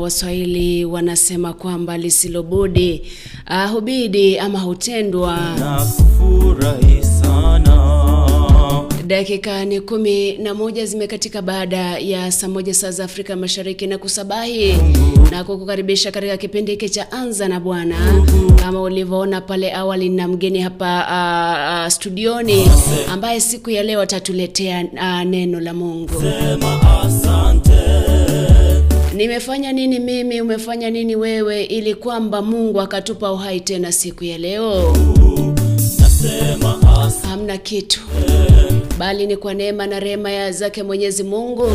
Waswahili wanasema kwamba lisilobudi hubidi ama hutendwa. Nakufurahi sana. Dakika ni 11 zimekatika baada ya saa 1 saa za Afrika Mashariki na kusabahi na kukukaribisha katika kipindi hiki cha Anza na Bwana. Kama ulivyoona pale awali na mgeni hapa studioni ambaye siku ya leo atatuletea neno la Mungu. Sema asante. Nimefanya nini mimi, umefanya nini wewe, ili kwamba Mungu akatupa uhai tena siku ya leo? Hamna kitu, bali ni kwa neema na rehema ya zake Mwenyezi Mungu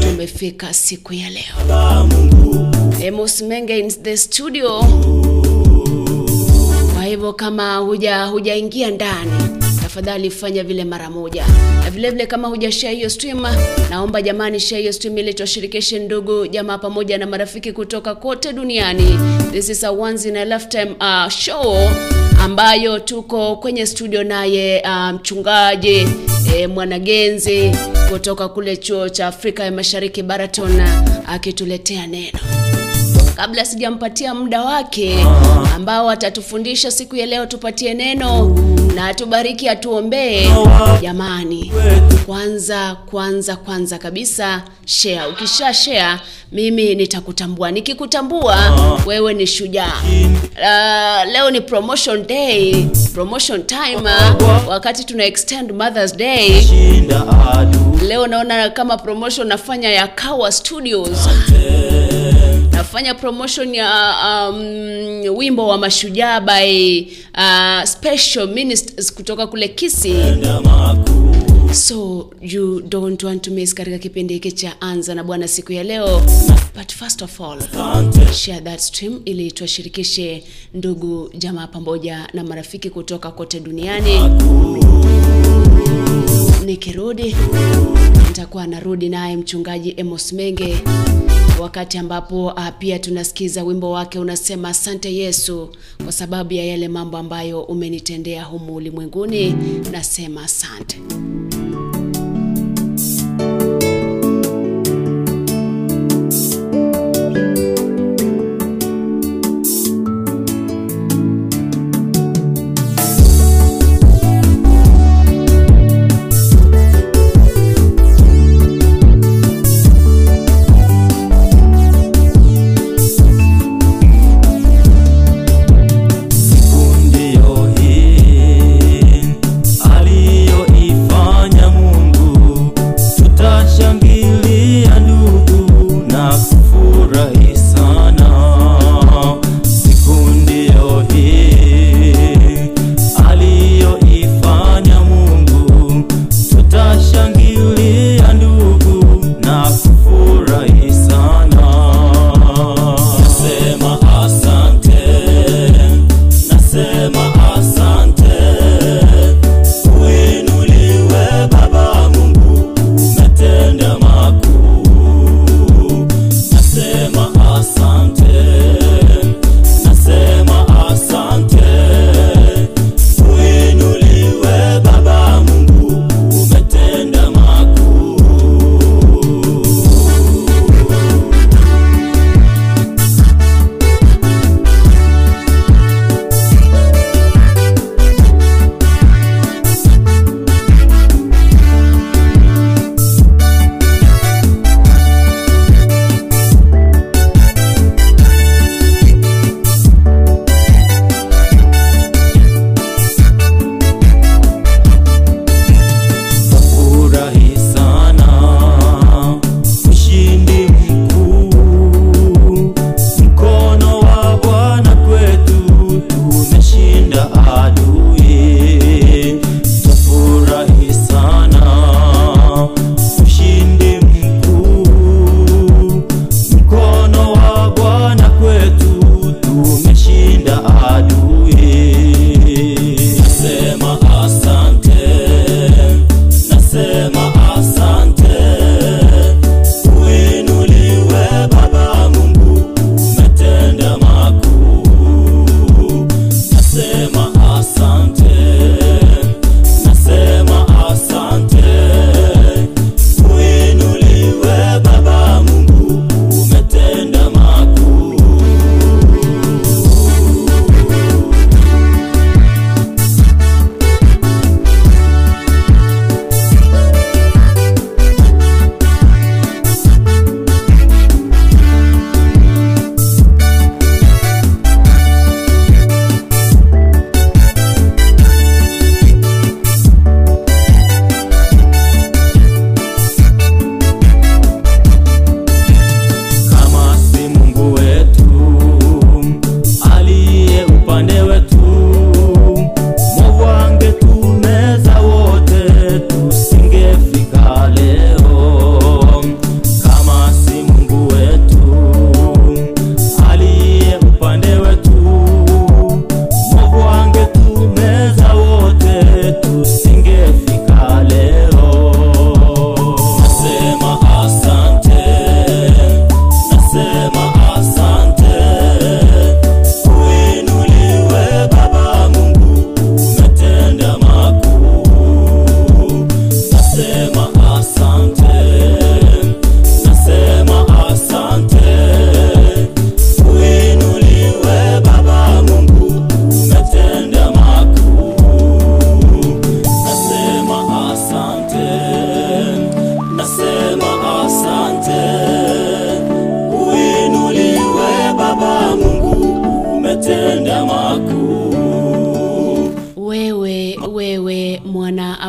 tumefika siku ya leo. Amos Menge in the studio. Kwa hivyo kama hujaingia ndani, tafadhali fanya vile mara moja. Na vile vile kama hujashare hiyo stream, naomba jamani share hiyo stream ili tushirikishe ndugu jamaa pamoja na marafiki kutoka kote duniani. This is a once in a lifetime show ambayo tuko kwenye studio naye mchungaji Mwanagenzi kutoka kule Church Afrika ya Mashariki Baratona akituletea neno. Kabla sijampatia muda wake ambao atatufundisha siku ya leo, tupatie neno na atubariki atuombe. Jamani, kwanza kabisa share. Ukisha share mimi nitakutambua. Nikikutambua wewe ni shujaa. Leo ni promotion day, promotion time, wakati tuna extend Mother's Day. Leo naona kama promotion nafanya ya Kawa Studios. Nafanya promotion ya wimbo wa mashujaa by special ministers kutoka kule Kisii. So you don't want to miss katika kipindi hiki cha Anza na Bwana siku ya leo. But first of all, share that stream ili tuashirikishe ndugu jamaa pamoja na marafiki kutoka kote duniani. Nikirudi nitakuwa narudi naye mchungaji Amos Menge, wakati ambapo pia tunasikiza wimbo wake unasema asante Yesu kwa sababu ya yale mambo ambayo umenitendea humu ulimwenguni. Nasema asante.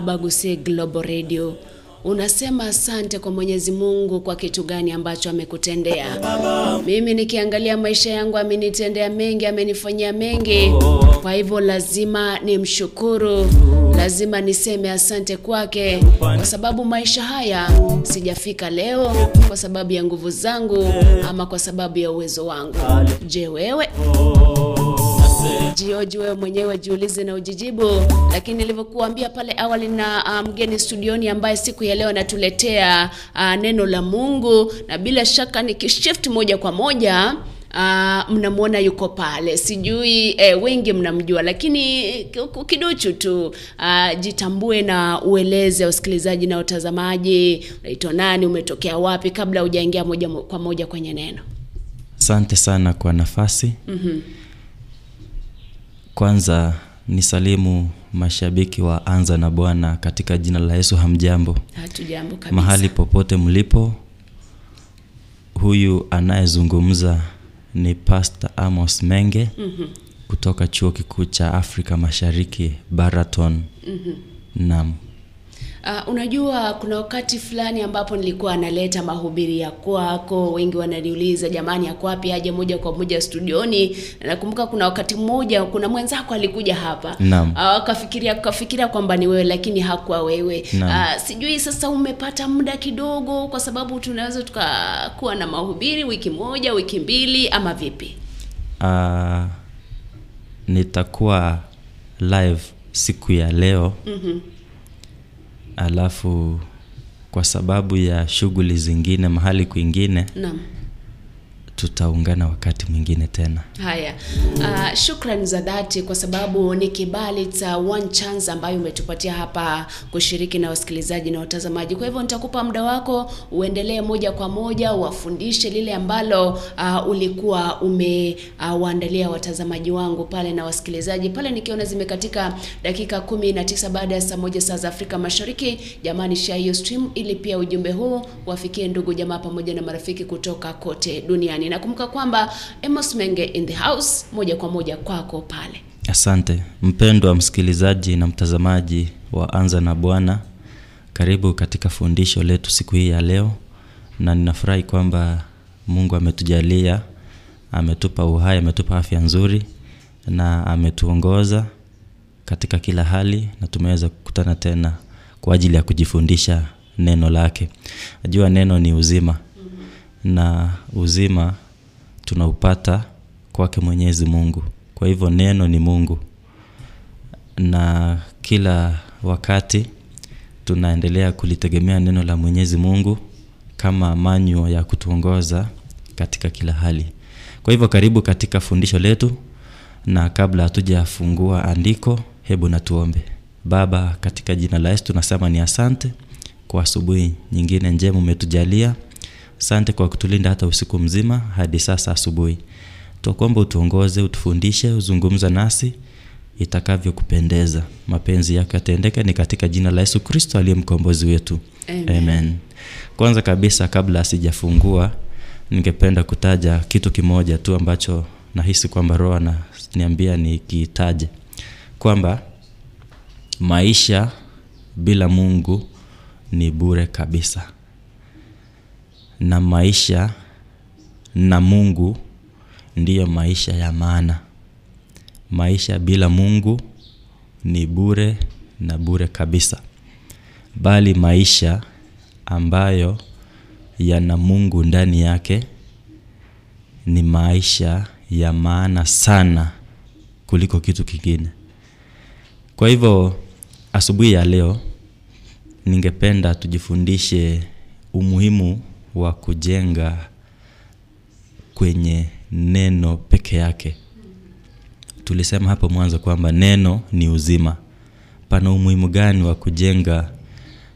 Abaguse Global Radio. Unasema asante kwa Mwenyezi Mungu kwa kitu gani ambacho amekutendea. Mimi nikiangalia maisha yangu amenitendea mengi, amenifanyia mengi. Kwa hivyo lazima nimshukuru, lazima niseme asante kwake. Kwa sababu maisha haya sijafika leo kwa sababu ya nguvu zangu ama kwa sababu ya uwezo wangu. Je, wewe? Jioji wewe mwenyewe jiulize na ujijibu. Lakini nilivyokuambia pale awali na mgeni studioni ambaye siku ya leo anatuletea neno la Mungu, na bila shaka nikishift moja kwa moja mnamuona yuko pale. Sijui wengi mnamjua, lakini kidocho tu jitambue na ueleze wasikilizaji na watazamaji unaitwa nani, umetokea wapi kabla hujaingia moja kwa moja kwenye neno. Asante sana kwa nafasi. Kwanza nisalimu mashabiki wa Anza na Bwana katika jina la Yesu. Hamjambo? Hatujambo kabisa. Mahali popote mlipo, huyu anayezungumza ni Pastor Amos Menge kutoka Chuo Kikuu cha Afrika Mashariki Baratona. Naam. Unajua kuna wakati fulani ambapo nilikuwa analeta mahubiri ya kwako, wengi wananiuliza jamani yako wapi aje moja kwa moja studioni. Nakumbuka kuna wakati mmoja kuna mwenzako alikuja hapa, akafikiria kwamba ni wewe lakini hakuwa wewe. Sijui sasa umepata muda kidogo, kwa sababu tunaweza tukakuwa na mahubiri wiki moja, wiki mbili ama vipi? Nitakuwa live siku ya leo. Alafu kwa sababu ya shughuli zingine mahali kwingine, tutaungana wakati mwingine tena. Haya, shukrani za dhati kwa sababu ni kibali cha one chance ambayo umetupatia hapa kushiriki na wasikilizaji na watazamaji. Kwa hivyo nitakupa muda wako uendelee moja kwa moja, wafundishe lile ambalo ulikuwa umewaandalia watazamaji wangu pale na wasikilizaji pale. Nikiona zimekatika dakika 19 baada ya saa 1 saa za Afrika Mashariki, jamani share hiyo stream ili pia ujumbe huu wafikie ndugu jamaa pamoja na marafiki kutoka kote duniani. Nakumbuka kwamba Amos Menge in the house, moja kwa moja kwako pale. Asante mpendwa msikilizaji na mtazamaji wa Anza na Bwana, karibu katika fundisho letu siku hii ya leo, na ninafurahi kwamba Mungu ametujalia, ametupa uhai, ametupa afya nzuri na ametuongoza katika kila hali, na tumeweza kukutana tena kwa ajili ya kujifundisha neno lake. Najua neno ni uzima, na uzima tunaupata kwake Mwenyezi Mungu. Kwa hivyo neno ni Mungu, na kila wakati tunaendelea kulitegemea neno la Mwenyezi Mungu kama manyo ya kutuongoza katika kila hali. Kwa hivyo karibu katika fundisho letu, na kabla hatujafungua andiko, hebu na tuombe. Baba, katika jina la Yesu tunasema ni asante kwa asubuhi nyingine njema umetujalia. Asante kwa kutulinda hata usiku mzima hadi sasa asubuhi. Tuombe utuongoze, utufundishe, uzungumza nasi itakavyo kupendeza. Mapenzi yako yatendeke, ni katika jina la Yesu Kristo aliye mkombozi wetu. Amen. Kwanza kabisa, kabla sijafungua, ningependa kutaja kitu kimoja tu ambacho nahisi kwamba Roho ananiambia nikitaje, kwamba maisha bila Mungu ni bure kabisa, na maisha na Mungu ndiyo maisha ya maana. Maisha bila Mungu ni bure na bure kabisa, bali maisha ambayo yana Mungu ndani yake ni maisha ya maana sana kuliko kitu kingine. Kwa hivyo asubuhi ya leo ningependa tujifundishe umuhimu wa kujenga kwenye neno peke yake. Tulisema hapo mwanzo kwamba neno ni uzima. Pana umuhimu gani wa kujenga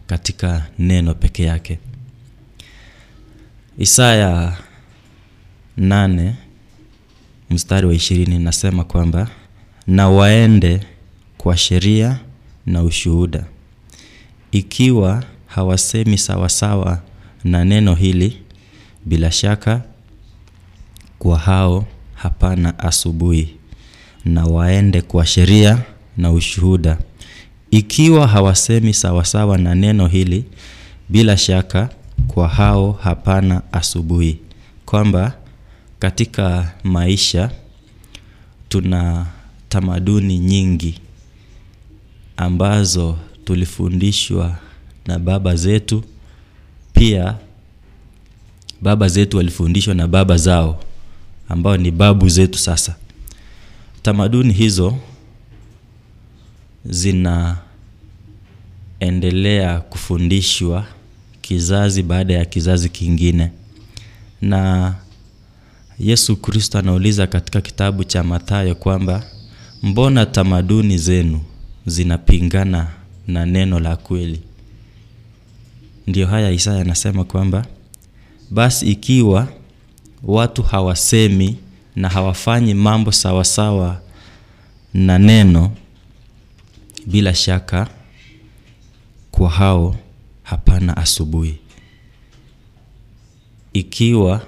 katika neno peke yake? Isaya 8 mstari wa 20 nasema kwamba na waende kwa sheria na ushuhuda, ikiwa hawasemi sawasawa na neno hili, bila shaka kwa hao hapana asubuhi. Na waende kwa sheria na ushuhuda, Ikiwa hawasemi sawasawa na neno hili, bila shaka kwa hao hapana asubuhi. Kwamba katika maisha tuna tamaduni nyingi ambazo tulifundishwa na baba zetu, pia baba zetu walifundishwa na baba zao ambao ni babu zetu. Sasa tamaduni hizo zinaendelea kufundishwa kizazi baada ya kizazi kingine. Na Yesu Kristo anauliza katika kitabu cha Mathayo kwamba mbona tamaduni zenu zinapingana na neno la kweli? Ndio haya Isaya anasema kwamba basi ikiwa watu hawasemi na hawafanyi mambo sawasawa na neno, bila shaka kwa hao hapana asubuhi. Ikiwa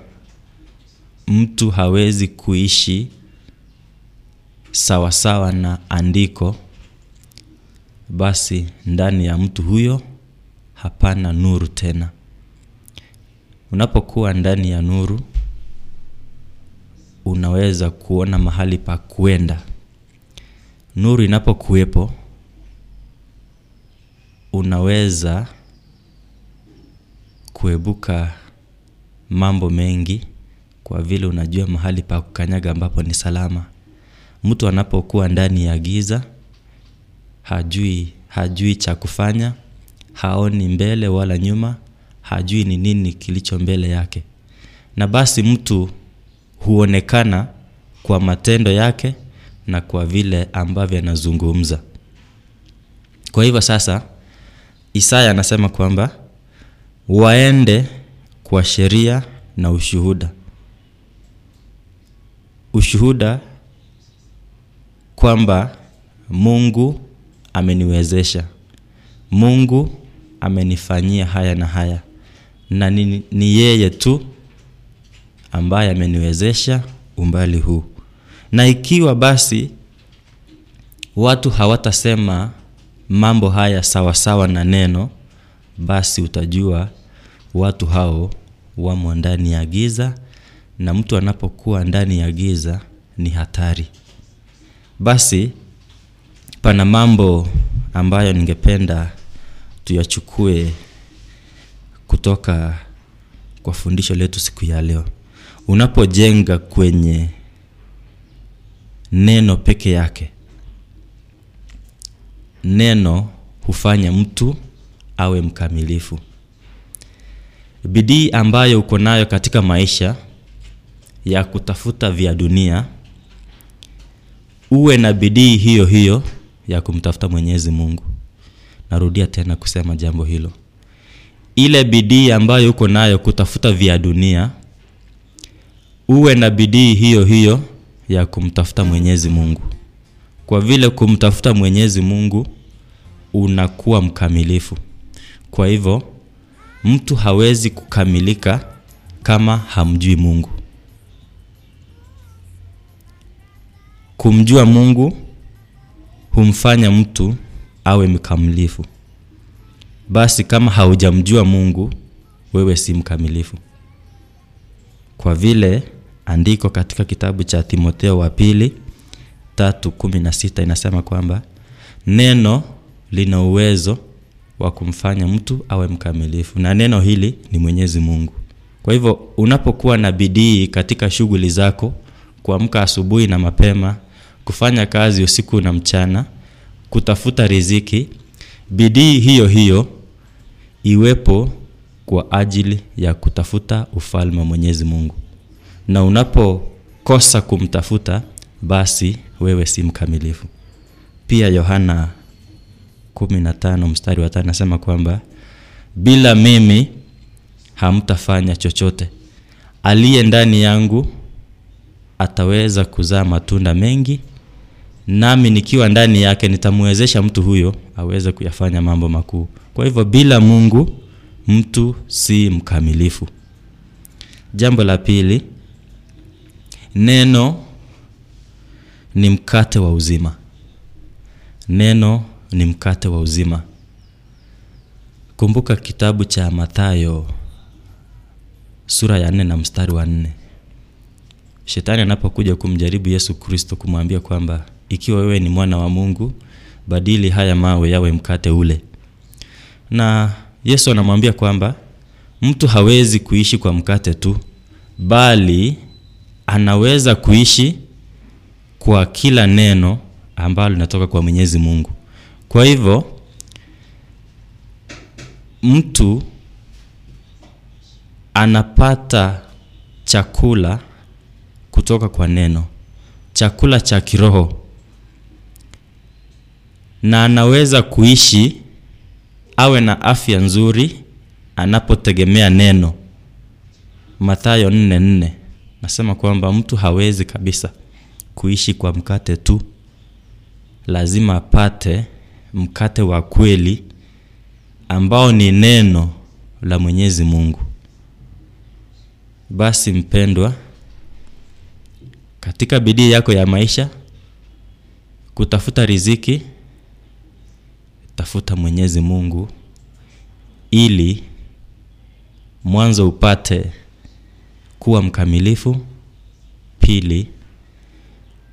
mtu hawezi kuishi sawasawa na andiko, basi ndani ya mtu huyo hapana nuru tena. Unapokuwa ndani ya nuru, unaweza kuona mahali pa kuenda. Nuru inapokuwepo, unaweza kuebuka mambo mengi kwa vile unajua mahali pa kukanyaga ambapo ni salama. Mtu anapokuwa ndani ya giza, hajui cha kufanya, haoni mbele wala nyuma, hajui ni nini kilicho mbele yake. Na basi mtu huonekana kwa matendo yake na kwa vile ambavyo anazungumza. Kwa hivyo sasa Isaya anasema kwamba waende kwa sheria na ushuhuda. Ushuhuda kwamba Mungu ameniwezesha, Mungu amenifanyia haya na haya, na ni yeye tu ambaye ameniwezesha umbali huu. Na ikiwa basi watu hawatasema mambo haya sawasawa na neno, basi utajua watu hao wamo ndani ya giza, na mtu anapokuwa ndani ya giza ni hatari. Basi pana mambo ambayo ningependa tuyachukue kutoka kwa fundisho letu siku ya leo. Unapojenga kwenye neno peke yake, neno hufanya mtu awe mkamilifu. Bidii ambayo uko nayo katika maisha ya kutafuta vya dunia, uwe na bidii hiyo hiyo ya kumtafuta Mwenyezi Mungu. Narudia tena kusema jambo hilo. Ile bidii ambayo uko nayo kutafuta vya dunia, uwe na bidii hiyo hiyo ya kumtafuta Mwenyezi Mungu. Kwa vile kumtafuta Mwenyezi Mungu unakuwa mkamilifu. Kwa hivyo mtu hawezi kukamilika kama hamjui Mungu. Kumjua Mungu humfanya mtu awe mkamilifu. Basi kama haujamjua Mungu, wewe si mkamilifu. Kwa vile andiko katika kitabu cha Timoteo wa pili 3:16 inasema kwamba neno lina uwezo wa kumfanya mtu awe mkamilifu, na neno hili ni Mwenyezi Mungu. Kwa hivyo unapokuwa na bidii katika shughuli zako, kuamka asubuhi na mapema, kufanya kazi usiku na mchana, kutafuta riziki, bidii hiyo hiyo iwepo kwa ajili ya kutafuta ufalme wa Mwenyezi Mungu. Na unapokosa kumtafuta, basi wewe si mkamilifu. Pia Yohana 15:5 nasema kwamba bila mimi hamtafanya chochote. Aliye ndani yangu ataweza kuzaa matunda mengi, nami nikiwa ndani yake nitamwezesha mtu huyo aweze kuyafanya mambo makuu. Kwa hivyo bila Mungu mtu si mkamilifu. Jambo la pili, neno ni mkate wa uzima. Neno ni mkate wa uzima. Kumbuka kitabu cha Mathayo sura ya 4 na mstari wa 4. Shetani anapokuja kumjaribu Yesu Kristo kumwambia kwamba ikiwa wewe ni mwana wa Mungu, badili haya mawe yawe mkate ule. Na Yesu anamwambia kwamba mtu hawezi kuishi kwa mkate tu, bali anaweza kuishi kwa kila neno ambalo linatoka kwa Mwenyezi Mungu. Kwa hivyo mtu anapata chakula kutoka kwa neno, chakula cha kiroho, na anaweza kuishi awe na afya nzuri anapotegemea neno. Mathayo 4:4 nasema kwamba mtu hawezi kabisa kuishi kwa mkate tu, lazima apate mkate wa kweli ambao ni neno la Mwenyezi Mungu. Basi mpendwa, katika bidii yako ya maisha kutafuta riziki, tafuta Mwenyezi Mungu ili mwanzo upate kuwa mkamilifu, pili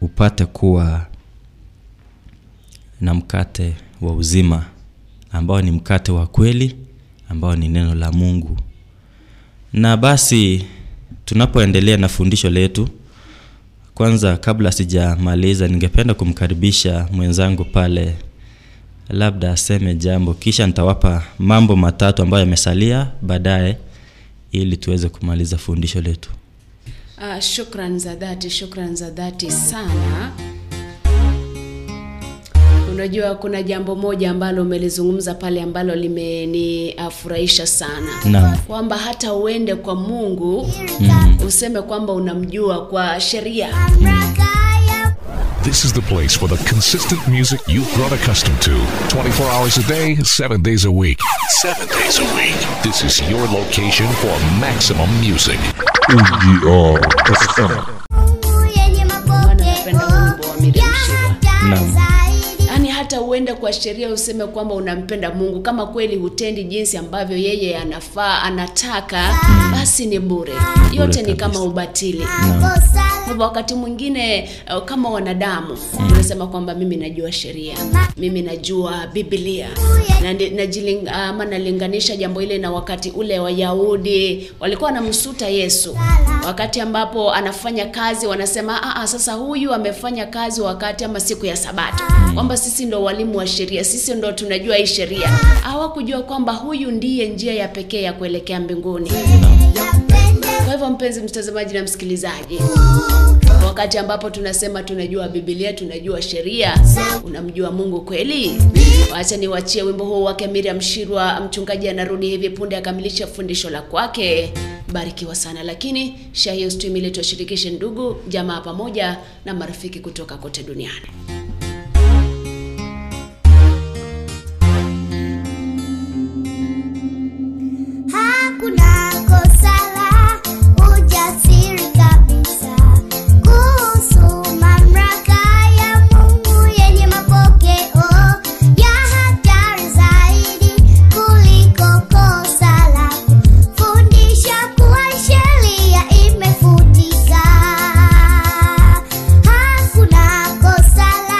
upate kuwa na mkate wa uzima ambao ni mkate wa kweli, ambao ni neno la Mungu. Na basi tunapoendelea na fundisho letu, kwanza kabla sijamaliza ningependa kumkaribisha mwenzangu pale labda aseme jambo, kisha nitawapa mambo matatu ambayo yamesalia baadaye ili tuweze kumaliza fundisho letu. Shukran za dhati sana. Unajua kuna jambo moja ambalo umelizungumza pale ambalo limenifurahisha sana. Kwamba hata uende kwa Mungu useme kwamba unamjua kwa sheria. This is the place for the consistent music you've grown accustomed to. 24 hours a day, 7 days a week. 7 days a week. This is your location for maximum music. UGR FM. Yaani hata uende kwa sheria useme kwamba unampenda Mungu, kama kweli hutendi jinsi ambavyo yeye anafaa, anataka, basi ni bure. Yote ni kama ubatili. Kwa wakati mwingine kama wanadamu tunasema kwamba mimi najua sheria, mimi najua Biblia, na nalinganisha jambo ile na wakati ule Wayahudi walikuwa wanamsuta Yesu wakati ambapo anafanya kazi. Wanasema sasa huyu amefanya kazi wakati ama siku ya Sabato, kwamba sisi ndo walimu wa sheria, sisi ndo tunajua hii sheria. Hawakujua kwamba huyu ndiye njia ya pekee ya kuelekea mbinguni. Kwa hivyo mpenzi mtazamaji na msikilizaji, wakati ambapo tunasema tunajua Biblia, tunajua sheria, unamjua Mungu kweli? Acha niwaachie wimbo huu wake Miriam Shirwa. Mchungaji anarudi hivi punde akamilisha fundisho la kwake. Barikiwa sana. Lakini share hiyo stream ile tuwashirikishe ndugu, jamaa pamoja na marafiki kutoka kote duniani. Hakuna kosa la ujasiri kabisa kuhusu mamlaka ya Mungu yenye mapokeo ya hatari zaidi kuliko kosa la fundisha kuwa sheria imefutika. Hakuna kosa la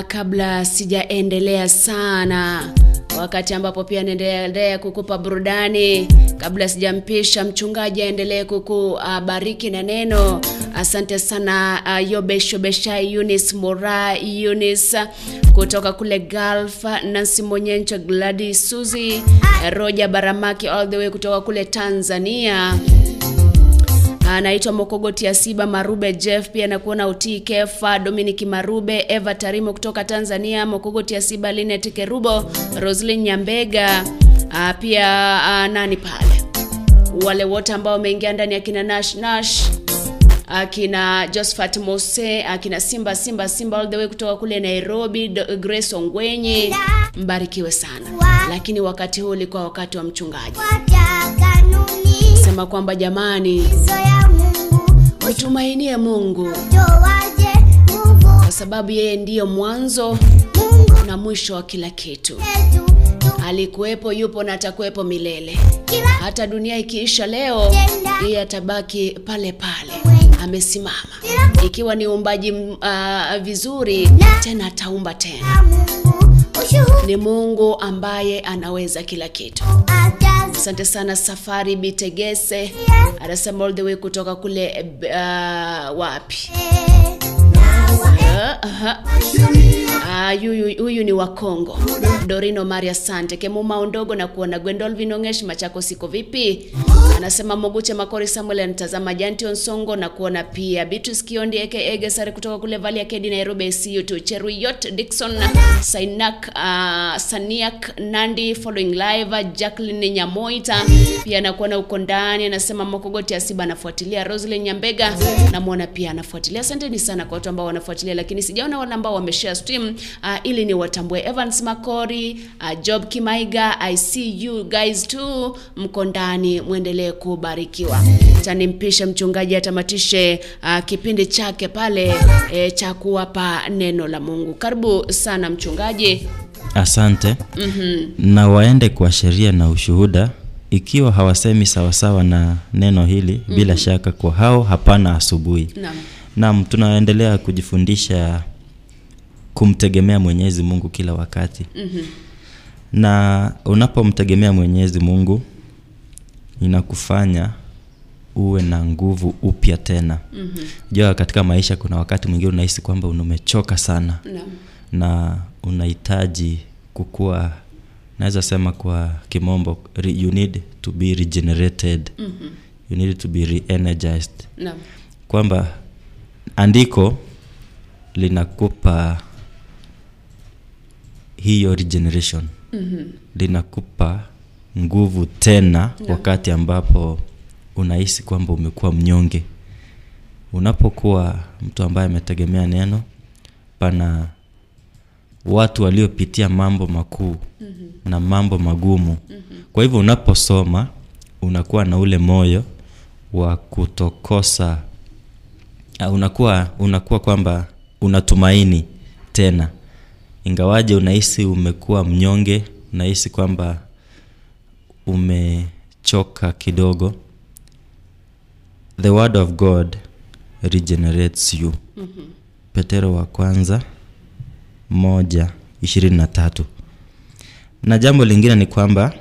na kabla sijaendelea sana, wakati ambapo pia naendelea kukupa burudani, kabla sijampisha mchungaji aendelee kukubariki na neno, asante sana Yobeshobesha, Eunice Mora, Eunice kutoka kule Gulf, Nancy Monyencho, Gladys Suzy, Roja Baramaki all the way kutoka kule Tanzania. Anaitwa Mokogoti ya Siba Marube, Jeff pia nakuona Utii Kefa, Dominiki Marube, Eva Tarimo kutoka Tanzania, Mokogoti ya Siba, Linet Kerubo, Rosaline Nyambega, pia nani pale, wale wote ambao wameingia ndani ya kina Nash Nash, akina Josephat Mose, akina Simba all the way kutoka kule Nairobi, Grace Ongwenye, mbarikiwe sana. Lakini wakati huu ulikuwa wakati wa mchungaji sema kwamba jamani, utumainie Mungu kwa sababu yeye ndiyo mwanzo na mwisho wa kila kitu. Alikuwepo, yupo na atakuwepo milele. Hata dunia ikiisha leo, yeye atabaki pale pale amesimama. Ikiwa ni umbaji vizuri, tena ataumba tena. Ni Mungu ambaye anaweza kila kitu. Asante sana Safari Bitegese, anasema all the way kutoka kule wapi? Huyu ni wa Kongo. Dorino Maria Sante, Kemuma Ondogo na kuona Gwendolvin Ongesh, Machako siko vipi? Anasema Moguche Makori Samuel, anatazama Jantion Songo na kuona pia Beatrice Kiondi aka Egesare kutoka kule Valley ya Kedi Nairobi, CEO to Cheruyot Dixon, Sainak Saniak Nandi following live, Jacqueline Nyamoita pia na kuona uko ndani, anasema Mokogoti Asiba anafuatilia, Rosaline Nyambega na muona pia anafuatilia. Asanteni sana kwa watu ambao wanafuatilia, lakini sijaona wale ambao wameshare stream ili ni watambue. Evans Makori, Job Kimaiga, I see you guys too, mko ndani, muendelee kubarikiwa. Tanimpisha mchungaji atamatishe kipindi chake pale cha kuwapa neno la Mungu. Karibu sana mchungaji. Asante. Na waende kwa sheria na ushuhuda, ikiwa hawasemi sawasawa na neno hili, bila shaka kwa hao hapana asubuhi. Naam, tunaendelea kujifundisha kumtegemea Mwenyezi Mungu kila wakati. Na unapomtegemea Mwenyezi Mungu, inakufanya uwe na nguvu upya tena. Jua katika maisha kuna wakati mwingine unahisi kwamba umechoka sana. Na unahitaji kukua, naweza sema kwa kimombo, you need to be regenerated. You need to be re-energized. Kwamba andiko linakupa hiyo regeneration, linakupa nguvu tena wakati ambapo unahisi kwamba umekuwa mnyonge. Unapokuwa mtu ambaye ametegemea neno, pana watu waliopitia mambo makuu na mambo magumu. Kwa hivyo unaposoma unakuwa na ule moyo wa kutokosa, unakuwa kwamba unatumaini tena. Ingawaje unahisi umekuwa mnyonge, unahisi kwamba umechoka kidogo, the word of God regenerates you. Petero wa kwanza 1:23. Na jambo lingine ni kwamba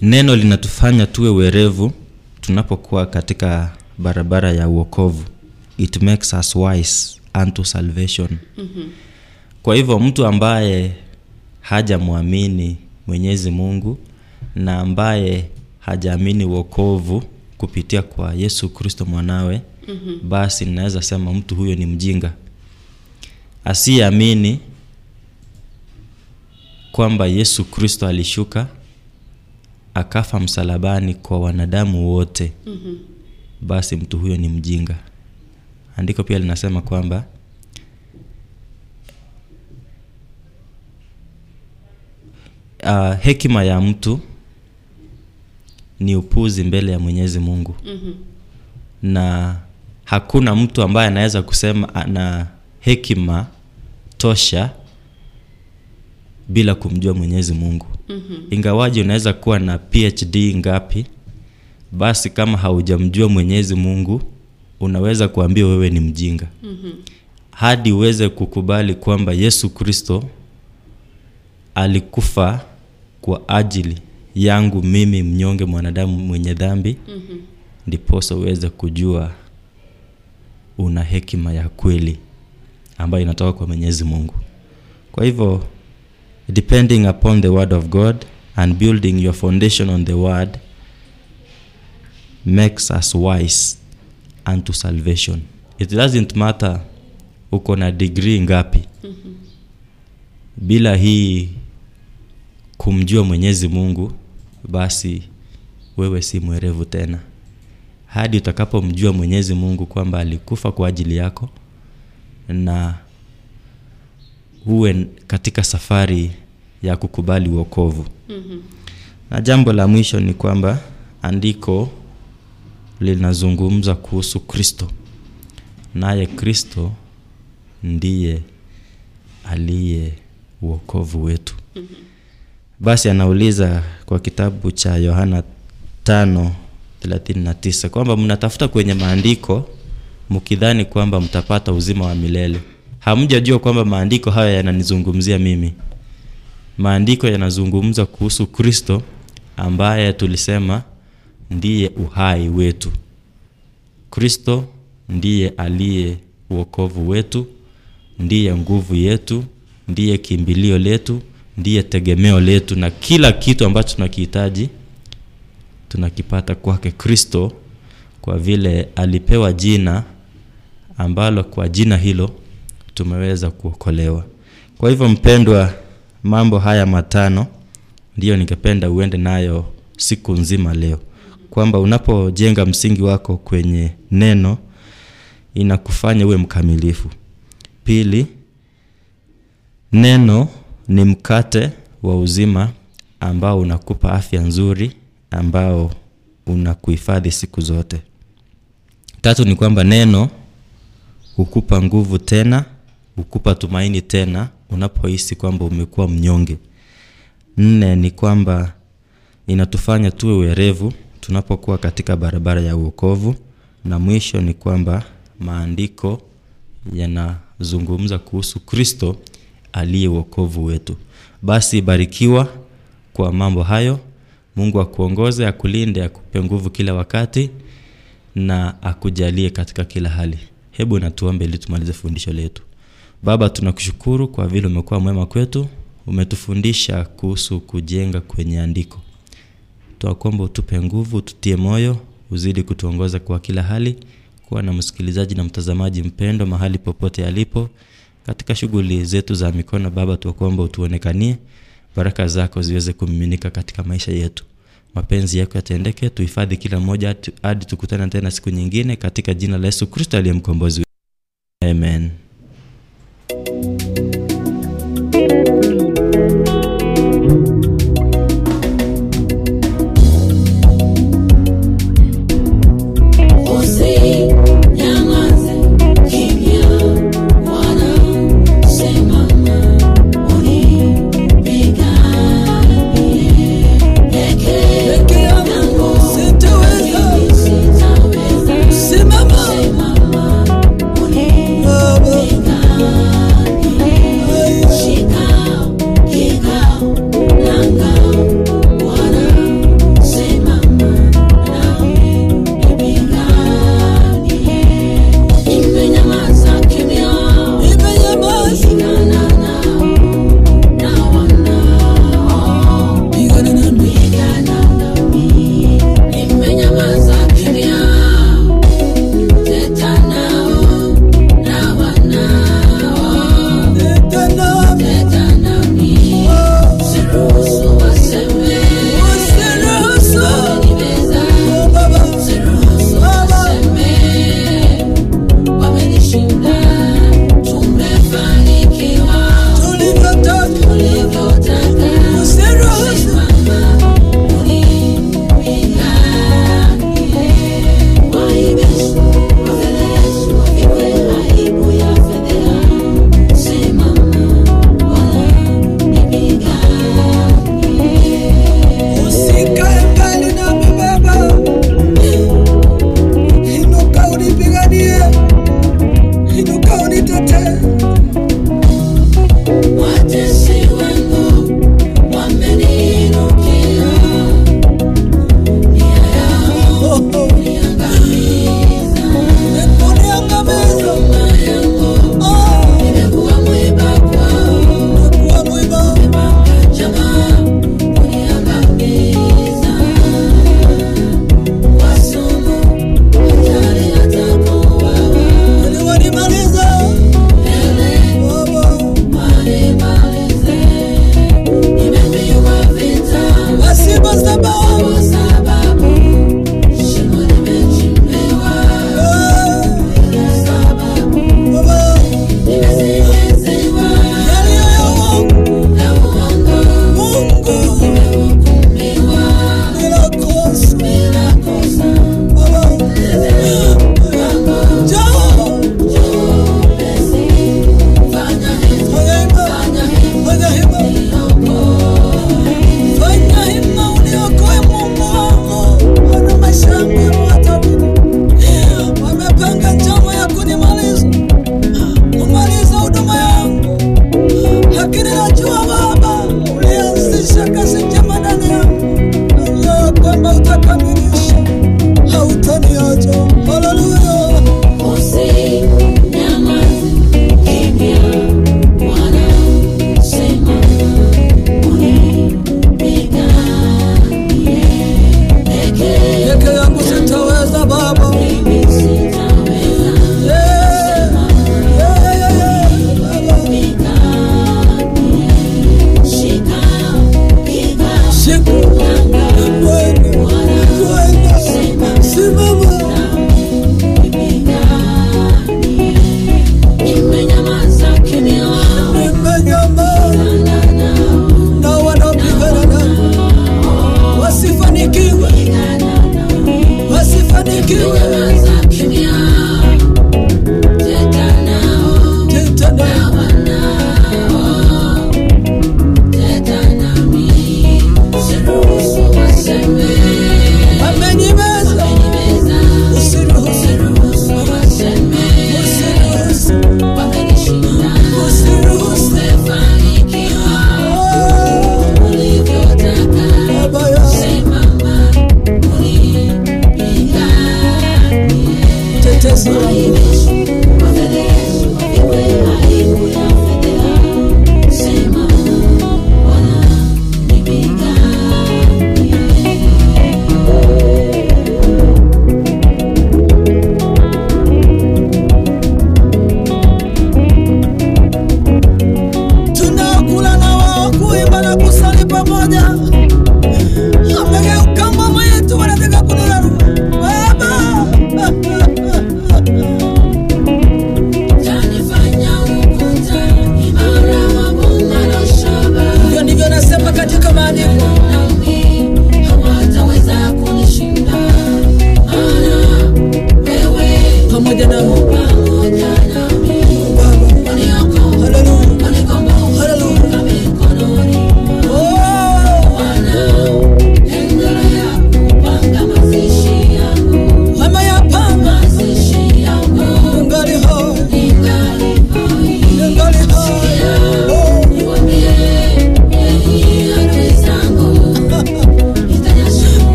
neno linatufanya tuwe werevu tunapokuwa katika barabara ya wokovu. It makes us wise unto salvation. Kwa hivyo mtu ambaye hajamwamini Mwenyezi Mungu na ambaye hajaamini wokovu kupitia kwa Yesu Kristo mwanawe, basi naweza sema mtu huyo ni mjinga. Asiamini kwamba Yesu Kristo alishuka akafa msalabani kwa wanadamu wote, basi mtu huyo ni mjinga. Andiko pia linasema kwamba hekima ya mtu ni upuzi mbele ya Mwenyezi Mungu. Na hakuna mtu ambaye anaweza kusema ana hekima tosha bila kumjua Mwenyezi Mungu. Ingawaje unaweza kuwa na PhD ngapi, basi kama haujamjua Mwenyezi Mungu, unaweza kuambia wewe ni mjinga. hadi uweze kukubali kwamba Yesu Kristo alikufa kwa ajili yangu mimi mnyonge mwanadamu mwenye dhambi, ndiposa uweze kujua una hekima ya kweli ambayo inatoka kwa Mwenyezi Mungu. Kwa hivyo, depending upon the word of God and building your foundation on the word makes us wise unto salvation. It doesn't matter uko na degree ngapi. Bila hii kumjua Mwenyezi Mungu, basi wewe si mwerevu tena. Hadi utakapomjua Mwenyezi Mungu kwamba alikufa kwa ajili yako, na uwe katika safari ya kukubali wokovu. Na jambo la mwisho ni kwamba andiko linazungumza kuhusu Kristo. Naye Kristo ndiye aliye wokovu wetu. Basi anauliza kwa kitabu cha Yohana 5:39 kwamba mnatafuta kwenye maandiko mkidhani kwamba mtapata uzima wa milele. Hamjajua kwamba maandiko haya yananizungumzia mimi. Maandiko yanazungumza kuhusu Kristo ambaye tulisema ndiye uhai wetu. Kristo ndiye aliye wokovu wetu, ndiye nguvu yetu, ndiye kimbilio letu, ndiye tegemeo letu, na kila kitu ambacho tunakihitaji tunakipata kwake Kristo, kwa vile alipewa jina ambalo kwa jina hilo tumeweza kuokolewa. Kwa hivyo mpendwa, mambo haya matano ndio ningependa uende nayo siku nzima leo, kwamba unapojenga msingi wako kwenye neno inakufanya uwe mkamilifu. Pili, neno ni mkate wa uzima ambao unakupa afya nzuri, ambao unakuhifadhi siku zote. Tatu ni kwamba neno hukupa nguvu tena, hukupa tumaini tena unapohisi kwamba umekuwa mnyonge. Nne ni kwamba inatufanya tuwe werevu tunapokuwa katika barabara ya wokovu. Na mwisho ni kwamba maandiko yanazungumza kuhusu Kristo aliye wokovu wetu. Basi barikiwa kwa mambo hayo. Mungu akuongoze, akulinde, akupe nguvu kila wakati na akujalie katika kila hali. Hebu na tuombe ili tumalize fundisho letu. Baba, tunakushukuru kwa vile umekuwa mwema kwetu. Umetufundisha kuhusu kujenga kwenye andiko. Tuakuomba utupe nguvu, tutie moyo, uzidi kutuongoza kwa kila hali. Kuwa na msikilizaji na mtazamaji mpendo mahali popote alipo. Katika shughuli zetu za mikono, Baba, tuakuomba utuonekanie. Baraka zako ziweze kumiminika katika maisha yetu. Mapenzi yako yatendeke, tuhifadhi kila mmoja hadi tukutane tena siku nyingine, katika jina la Yesu Kristo aliye mkombozi. Amen.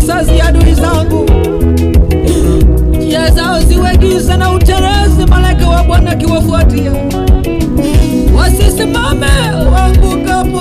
kisasi adui zangu. Njia zao ziwe giza na uterezi, malaika wa Bwana kiwafuatia. Wasisimame waangukapo.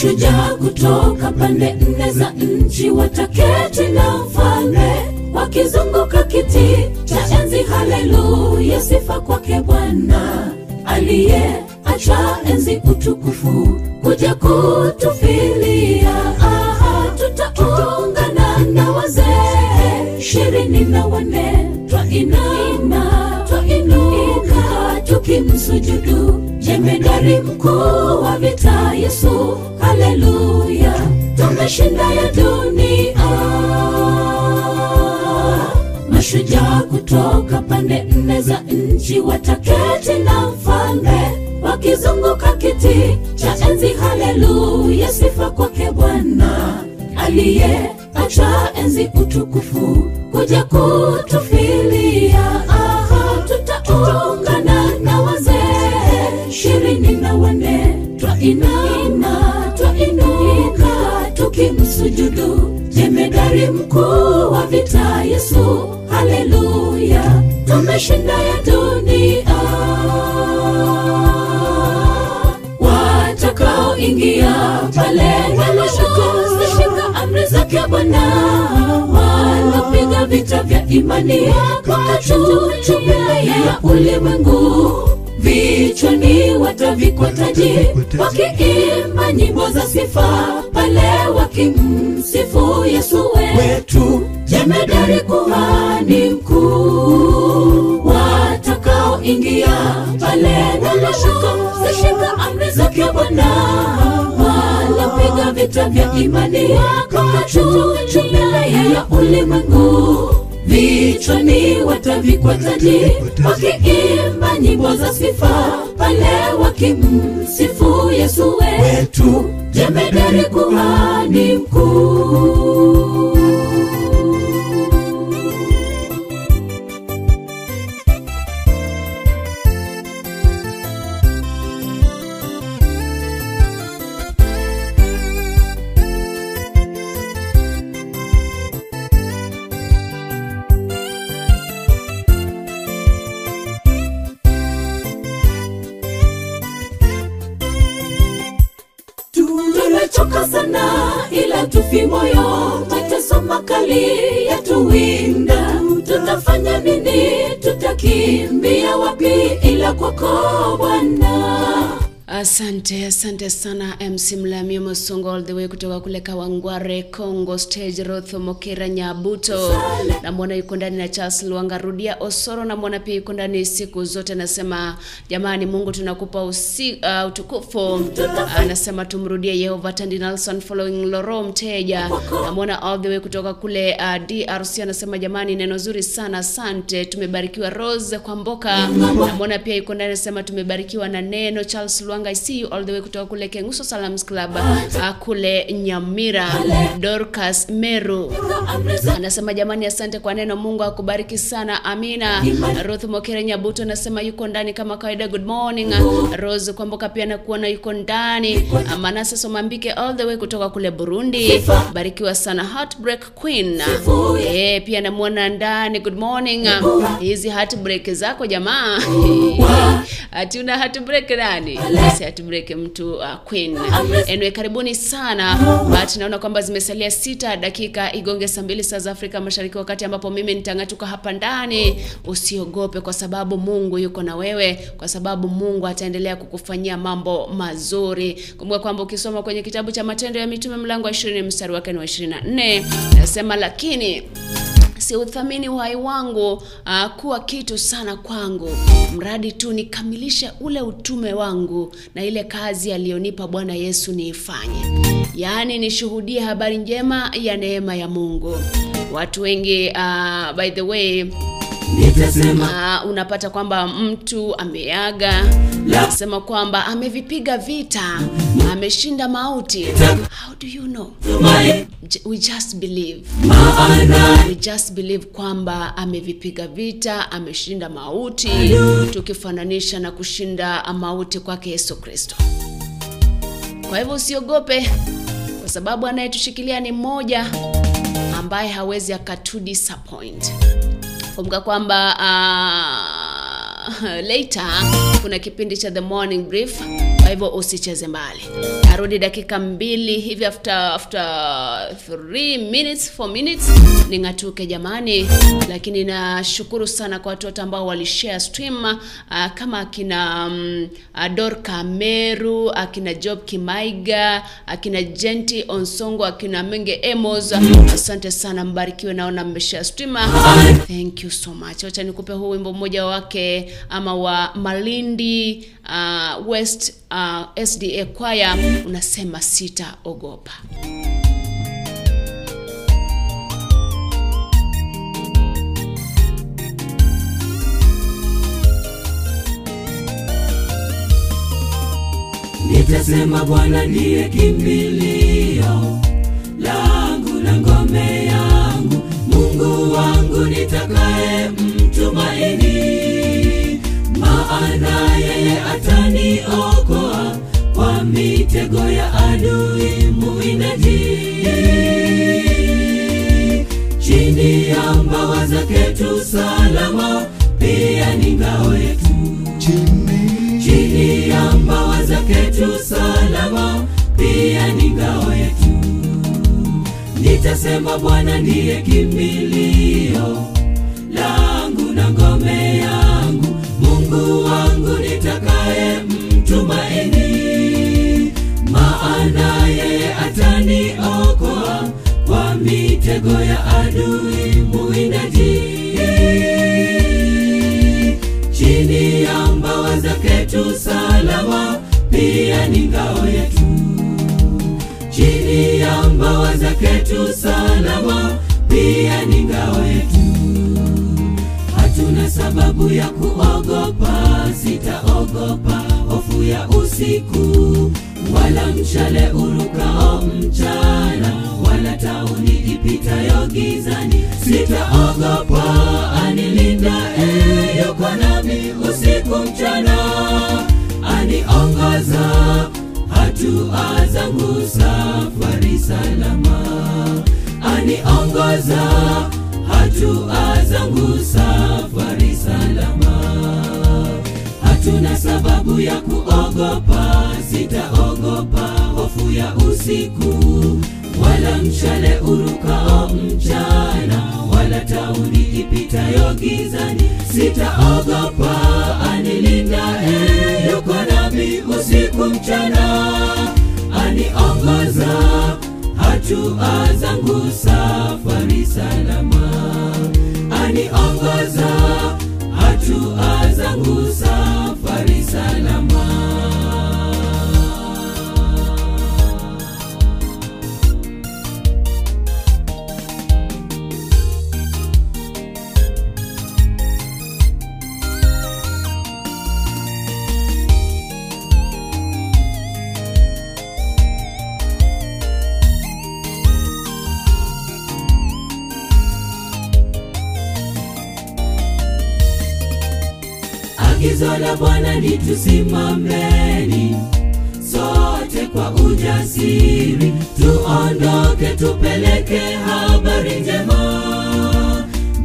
Shujaa kutoka pande nne za nchi wataketi na mfalme, wakizunguka kiti cha enzi. Haleluya, sifa kwake Bwana aliye acha enzi utukufu kuja kutufilia. Aha, tutaungana na wazee 24 twainama tukimsujudu jemedari mkuu wa vita Yesu. Haleluya, tumeshinda ya dunia. Mashujaa kutoka pande nne za nchi wataketi na mfalme, wakizunguka kiti cha enzi. Haleluya, sifa kwake Bwana aliye acha enzi utukufu kuja kutufilia. Aha, tutaungana na wazee 24 twainama tukimsujudu jemedari mkuu wa vita Yesu. Haleluya, tumeshinda ya dunia. Watakao ingia pale wanashika amri zake Bwana, wanapiga vita vya imani yako mbele ya ulimwengu. Vichwani watavikwa taji, wakiimba nyimbo za sifa pale wakimsifu Yesu wetu, jemedari kuhani mkuu. Watakao ingia pale wanashika amri zake Bwana, wanapiga vita vya imani yako mbele ya ulimwengu. Vichwani watavikwa taji, wakiimba nyimbo za sifa pale wakimsifu Yesu wetu, jemedari kuhani mkuu. Moyo mateso makali yatuwinda, tutafanya nini? Tutakimbia wapi ila kwako Bwana? Asante sana MC Mlamio Mosongo all the way kutoka kule Kawangware, Congo Stage Roth Mokera Nyabuto. Na mwana yuko ndani na Charles Luanga Rudia Osoro, na mwana pia yuko ndani siku zote, nasema jamani Mungu tunakupa utukufu. Anasema tumrudie Yehova Tandi Nelson following Loro Mteja. Na mwana all the way kutoka kule DRC anasema jamani neno zuri sana, asante, tumebarikiwa Rose kwa Mboka. Na mwana pia yuko ndani anasema tumebarikiwa na neno. Charles Luanga, I see you all the way kutoka kule Kenguso Salams Club, kule Nyamira. Dorcas Meru anasema jamani asante kwa neno, Mungu akubariki sana, amina. Ruth Mokere Nyabuto anasema yuko ndani kama kawaida, good morning. Rose Kwamboka pia nakuona yuko ndani. Manasa Somambike all the way kutoka kule Burundi, barikiwa sana Heartbreak Queen, pia namuona ndani, good morning. Hizi heartbreak zako jamaa, hatuna heartbreak ndani. Hatubreak mtu Queen. Anyway, karibuni sana. But naona kwamba zimesalia 6 dakika igonge saa 2 saa za Afrika Mashariki, wakati ambapo mimi nitangatuka hapa ndani. Usiogope kwa sababu Mungu yuko na wewe, kwa sababu Mungu ataendelea kukufanyia mambo mazuri. Kumbuka kwamba ukisoma kwenye kitabu cha Matendo ya Mitume mlango wa 20 mstari wake ni wa 24. Nasema lakini si uthamini uhai wangu kuwa kitu sana kwangu, mradi tu nikamilishe ule utume wangu na ile kazi aliyonipa Bwana Yesu niifanye. Yaani nishuhudie habari njema ya neema ya Mungu. Watu wengi by the way unapata kwamba mtu ameaga, nasema kwamba amevipiga vita, ameshinda mauti. How do you know? We just believe. We just believe kwamba amevipiga vita, ameshinda mauti, tukifananisha na kushinda mauti kwake Yesu Kristo. Kwa hivyo usiogope kwa sababu anayetushikilia ni mmoja ambaye hawezi akatudisappoint. Kumbuka kwamba later kuna kipindi cha The Morning Brief, kwa hivyo usicheze mbali. Narudi dakika 2 hivi after 4 minutes ningatuke jamani. Lakini nashukuru sana kwa watu ambao walishare stream, kama akina Dorka Meru, akina Job Kimaiga, akina Genti Onsongo, akina Menge Amos. Asante sana, mbarikiwe, naona mmeshare stream. Thank you so much. Wacha nikupe huu wimbo mmoja wake ama wa Malindi West SDA Choir, unasema sitaogopa. Nitasema Bwana ndiye kimbilio langu na ngome yangu, Mungu wangu nitakaye mtumaini. Maana yeye ataniokoa kwa mitego ya adui muinaji. Chini ya mbawa zake tu salama, pia ni ngao yetu. Chini ya mbawa zake tu salama, pia ni ngao yetu. Nitasema Bwana ndiye kimbilio langu na ngome yangu, Mungu wangu nitakaye mtumaini. Maana yeye ataniokoa kwa mitego ya adui muwindaji. Chini ya mbawa zake tu salama, pia ni ngao yetu. Chini ya mbawa zake tu salama, pia ni ngao yetu. Hatuna sababu ya kuogopa, sitaogopa hofu ya usiku, wala mshale urukao mchana, wala tauni ipitayo gizani. Sitaogopa, anilinda yuko nami usiku mchana, aniongoza hatua zangu safari salama. Aniongoza hatua zangu safari salama. Hatuna sababu ya kuogopa, sitaogopa hofu ya usiku, wala mshale urukao mchana, wala tauni ipitayo gizani. Sitaogopa, anilinda yuko nami usiku mchana. tuazangu safari salama, aniongoza hatuazangu safari salama. Agizo la Bwana ni tusimameni sote kwa ujasiri, tuondoke tupeleke habari njema,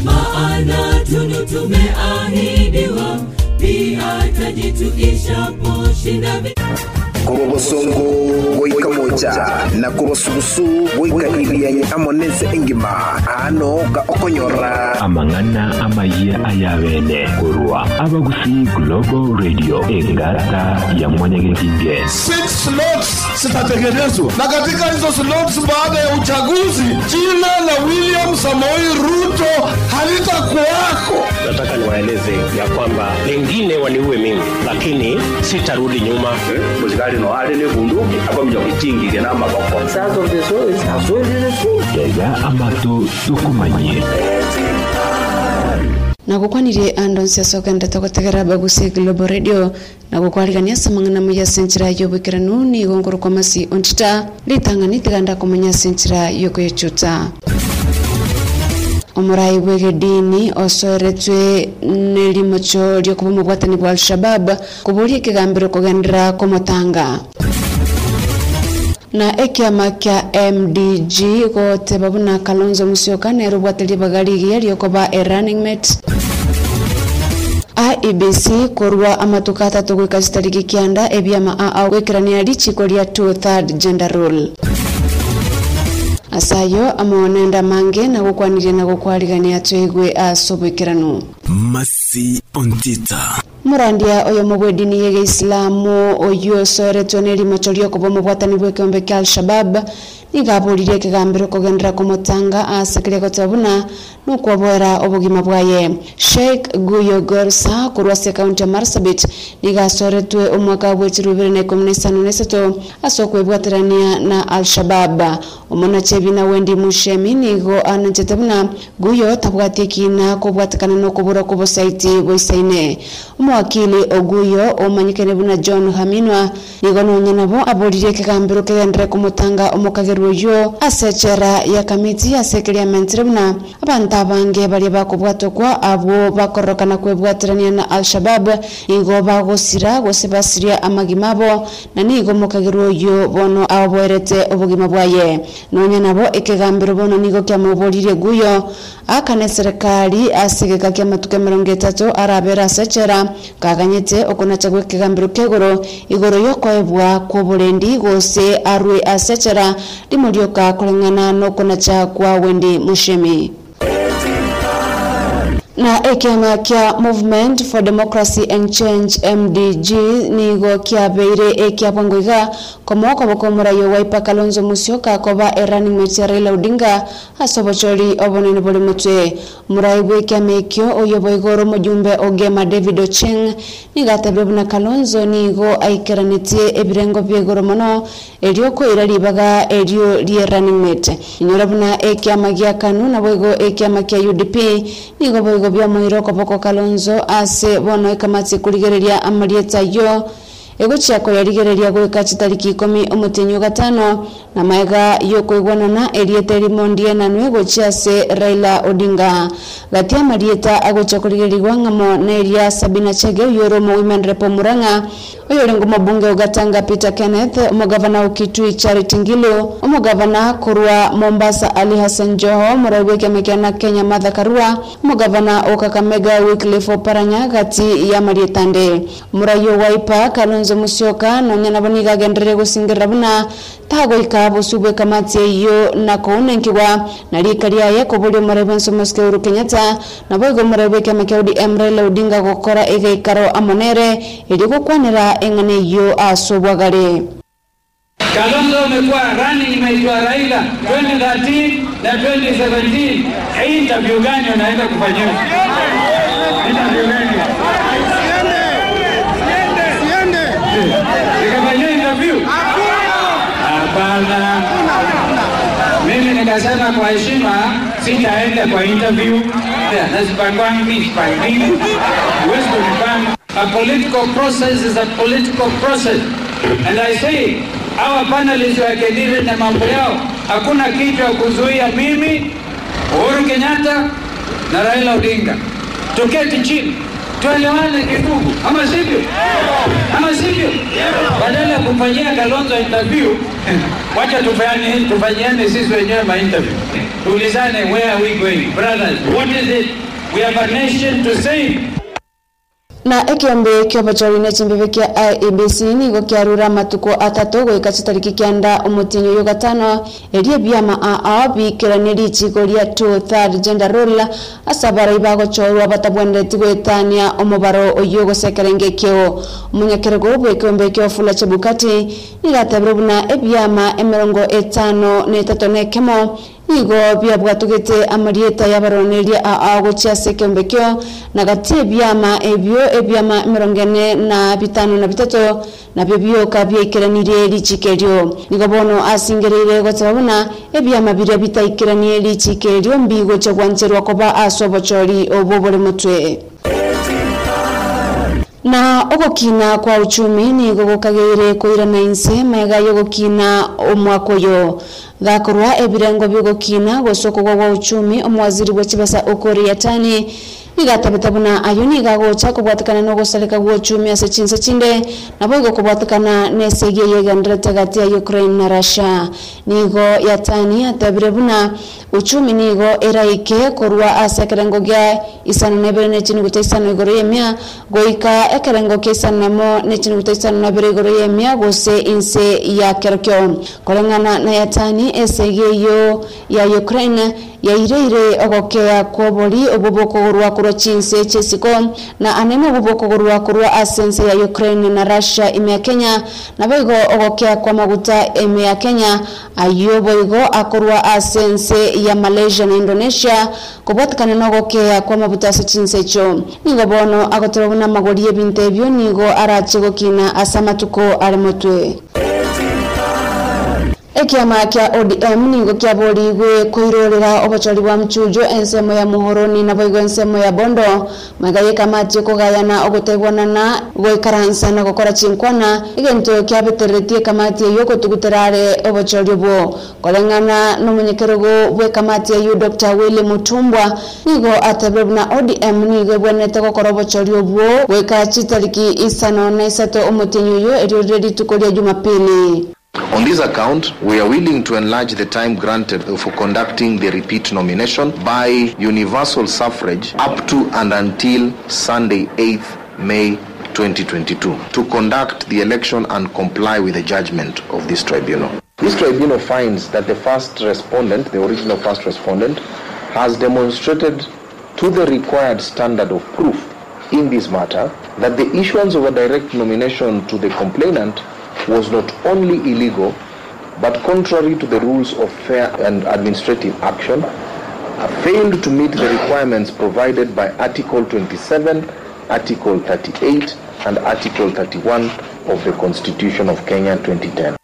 maana tunu tumeahidiwa, pia tajituishapo shinda Kurobosongo goika moja na kurosusu goika ibiyanye amonense engima ano ka okonyora amangana amaiye ayawene kurwa abagusi Global Radio engata ya mwanyegekinge 6 slots sitategerezo na katika hizo slots baada ya uchaguzi jina la William Samoei Ruto halitakuwako. Nataka niwaeleze ya kwamba wengine waniue mimi lakini sitarudi nyuma. No alele bunduki akomja kutingi na mama kwa sasa zote zote amato tukumanye nagukwanire andonse sokanda takotegera baguse Global Radio nagukwaligania samangana muya senchira yo bikranuni gongoro kwa masi ontita litangani tiganda kumanya senchira yo kwechuta Omurai wegedini osoretwe nelimocho lyokubumu bwatani bwa Al-Shabaab kubuli kigambiro kugandira komotanga na ekiamakya MDG kote babuna Kalonzo Musyoka nero bwatali bagaligi yaliokoba a running mate IBC korwa amatukata togukasitaliki kianda ebyama awekirania lichiko lya 2/3 gender rule. Asayo amonenda mange na kukwanire na kukwaligania tuigwe asobwekiranu. Masi ontita. Murandia oyo mwedini yege Islamu oyo sore tuoneli macholio kubomu watani weke ombeke Al-Shabaab. Nigabu liye kigambiro kugendra kumotanga asakile kotabuna nukwa bwera obugima bwaye. Sheikh Guyo Gorsa kurwasi kaunti ya Marsabit. Niga sore tuwe umwaka wechirubiri na ikuminesa nunesato asokwe bwaterania na Al-Shabaab. Umona chebina Wendi Mushemi nigo ananchetabuna Guyo tabwatiki na kubwatakana nukubura kubosaiti weisaine. Mwakili Oguyo omanyikenebu na John Haminwa nigono nyenabo aboliye kigambiro kugendra kumotanga omokageru yo asechera ya kamiti ya sekiliamenti ribuna abanta bange bali bakubwato kwa abo bakorokana kwebwaterania na Al-Shabaab ingo bagosira gosebasiria amagimabo na nigo mukagiro yo bono aboerete obugima bwaye nonya nabo ekegambiro bono nigo kya mubolire Guyo akane serikali asigeka kya matuke 30 arabera asechera kaganyete okonachagwe kegambiro kegoro igoro yokoebwa kobolendi gose arwe asechera mulioka kulingana no kuna cha kwa Wendi Mushemi. Na ekema kia Movement for Democracy and Change MDG nigo kia beire ekia pongoiga komo kwa mkomura yo Wiper Kalonzo Musyoka koba erani mwetia Raila Odinga asobochori obonene boli mutwe muraiwe kia mekyo oyoboigoro mjumbe Ogema David Ocheng niga tabibu na Kalonzo nigo aikiranitie ebirengo piegoro mono elioko ilalibaga elio liye running mate inyorabu na ekia magia kanu na wego ekia magia UDP nigo boigo bya muiroko poko Kalonzo ase bono ekamati kuligereria amalieta yo egochia ko yaligereria goika chitariki 10 omutenyo gatano na maiga yo kwigwanana elieta limondia na nwegochia se Raila Odinga gatia marieta agochia kuligerirwa ngamo na elia Sabina Chege yoromo women rep Muranga oyo lengo mabunge ugatanga Peter Kenneth omugavana Kitui Charity Ngilo omugavana Kurwa Mombasa Ali Hassan Joho muraweke mekana Kenya Martha Karua omugavana Okakamega Wycliffe Paranya gati ya Marietande murayo Wiper Kalonzo Musyoka nonya naboniga gendere gusingerabuna tago ikabo subwe kamati yo nakonenkiwa nalikaria yako buli murabenso Muske Uhuru Kenyatta nabego muraweke mekaudi Raila Odinga gukora ege karo amonere edigukwanira engane yo asobwagare. Kalonzo amekuwa running imeitwa Raila 2013 na 2017. Hii interview gani unaenda kufanyia? Interview gani? Siende. Interview? Hapana. Mimi nikasema kwa heshima sitaenda kwa interview. A political process is a political process. And I say, our panelists who are kediri na mambo yao, hakuna kitu ya kuzuia mimi, Uhuru Kenyatta, na Raila Odinga. Tuketi chini, tuelewane kidogo, ama sivyo? Ama sivyo? Badala ya kufanyia Kalonzo interview, wacha tufanyiane sisi wenyewe ma interview. Tulizane, where are we going? Brothers, what is it? We have a nation to save. Na ekiambe kyo bacharine chimbibe kia IEBC nigo kia rura matuko atatu go ikachitariki kianda umutinyo yogatano elie biyama aabi kira nirichi golia 2/3 gender rule asabara ibago chorwa batabwende tigo etania omobaro oyogo sekerenge kyo munyakere go bwekombe kyo fula chebukati nigatabiruna ebiyama emerongo etano ne tatone kemo nigo byabwatugete amarieta yabaronelia agochia sekembekyo nagati byama ebyo ebyama mirongene na bitano na bitato na bibyo kabyekeranire lichikelyo nigo bono asingerere gotabona ebyama bidya bitaikeranire lichikelyo mbigo chakwanzerwa koba asobochori obobole mutwe. Na ogokina kwa uchumi ni gogokagere koira na inse mega yogokina omwakoyo gakorwa ebirango byogokina gosoko kwa uchumi omwaziri wachibasa okori yatani igatabetabuna ayuni gagocha kubwatakana no gosaleka kwa uchumi ase chinse chinde nabogo kubwatakana nesege yegandrete gati ya Ukraine na Russia nigo yatani atabirebuna uchumi nigo eraike korwa asekerengo gya isana nebene chini gutaisana igoremia goika ekerengo kesana mo nechini gutaisana igoremia gose inse ya kerkyo kolengana na yatani esege yo ya Ukraine yaireire ogokea kobori oboboko rwa kuro chinse chesikom na aneme oboboko rwa kuro asense ya Ukraine na Russia ime ya Kenya na bego ogokea kwa maguta ime ya Kenya ayoboigo akorwa asense ya Malaysia na Indonesia kobotkana nogokea kwa mabuta chinse cho nigo bono agotorobuna magorie bintebyo nigo arachego kina asamatuko arimotwe. Ekiama kia ODM ningo kia boli igwe kuirolera obachori wa mchujo ensemo ya muhoroni na boigo ensemo ya bondo magaye kamati kogayana ogotegwana na goikaransa na gokora chinkwana igento kia beterretie kamati yoko tuguterare obachori bo kolengana no munyekerogo bwe kamati ya Dr. Willy Mutumbwa nigo atabebna ODM nigo bwenete gokora obachori bo goika chitariki isano na isato omutinyo eri ready tukolia Jumapili. On this account, we are willing to enlarge the time granted for conducting the repeat nomination by universal suffrage up to and until Sunday 8th May 2022 to conduct the election and comply with the judgment of this tribunal. This tribunal finds that the first respondent, the original first respondent, has demonstrated to the required standard of proof in this matter that the issuance of a direct nomination to the complainant was not only illegal, but contrary to the rules of fair and administrative action, failed to meet the requirements provided by Article 27, Article 38, and Article 31 of the Constitution of Kenya 2010.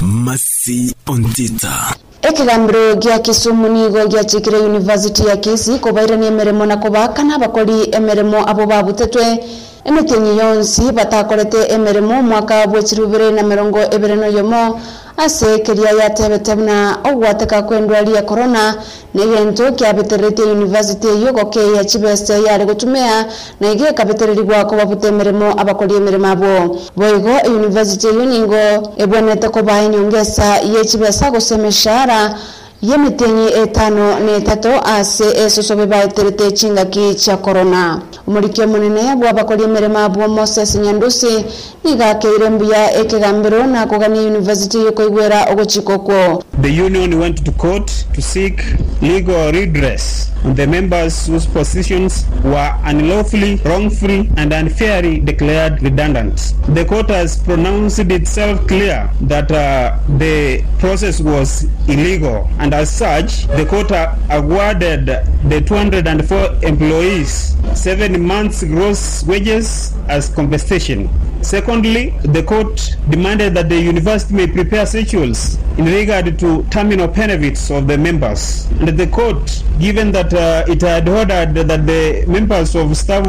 Masi ontita. Ekigambiro gya Kisumu nigo gya Chikire University ya Kisii kobairani emeremo na kobakana bakoli emeremo abo babutetwe emetenyi yonsi batakorete emeremo mwaka bwechirubire na merongo ebereno yomo ase keria yatebetemna ogwateka kwendwali ya corona negento kya beterete university yogoke ya chibese yari gutumea na ige kabetereri gwako babutemeremo abakoli emeremo abo boigo university yoningo ebonete kobaini ongesa ye chibesa gosemeshara yemitenyi etano ne tato ase esosobe baiterete chingaki cha corona umurike munene bwabakoli emeremo abo Moses Nyandusi niga keirembu ya ekegambiro na kogani university yokoigwera ogochikoko The union went to court to seek legal redress on the members whose positions were unlawfully, wrongfully, and unfairly declared redundant. The court has pronounced itself clear that the process was illegal, and as such, the court awarded the 204 employees 7 months' gross wages as compensation. Secondly, the court demanded that the university may prepare schedules in regard to terminal benefits of the members. And the court, given that it had ordered that the members of staff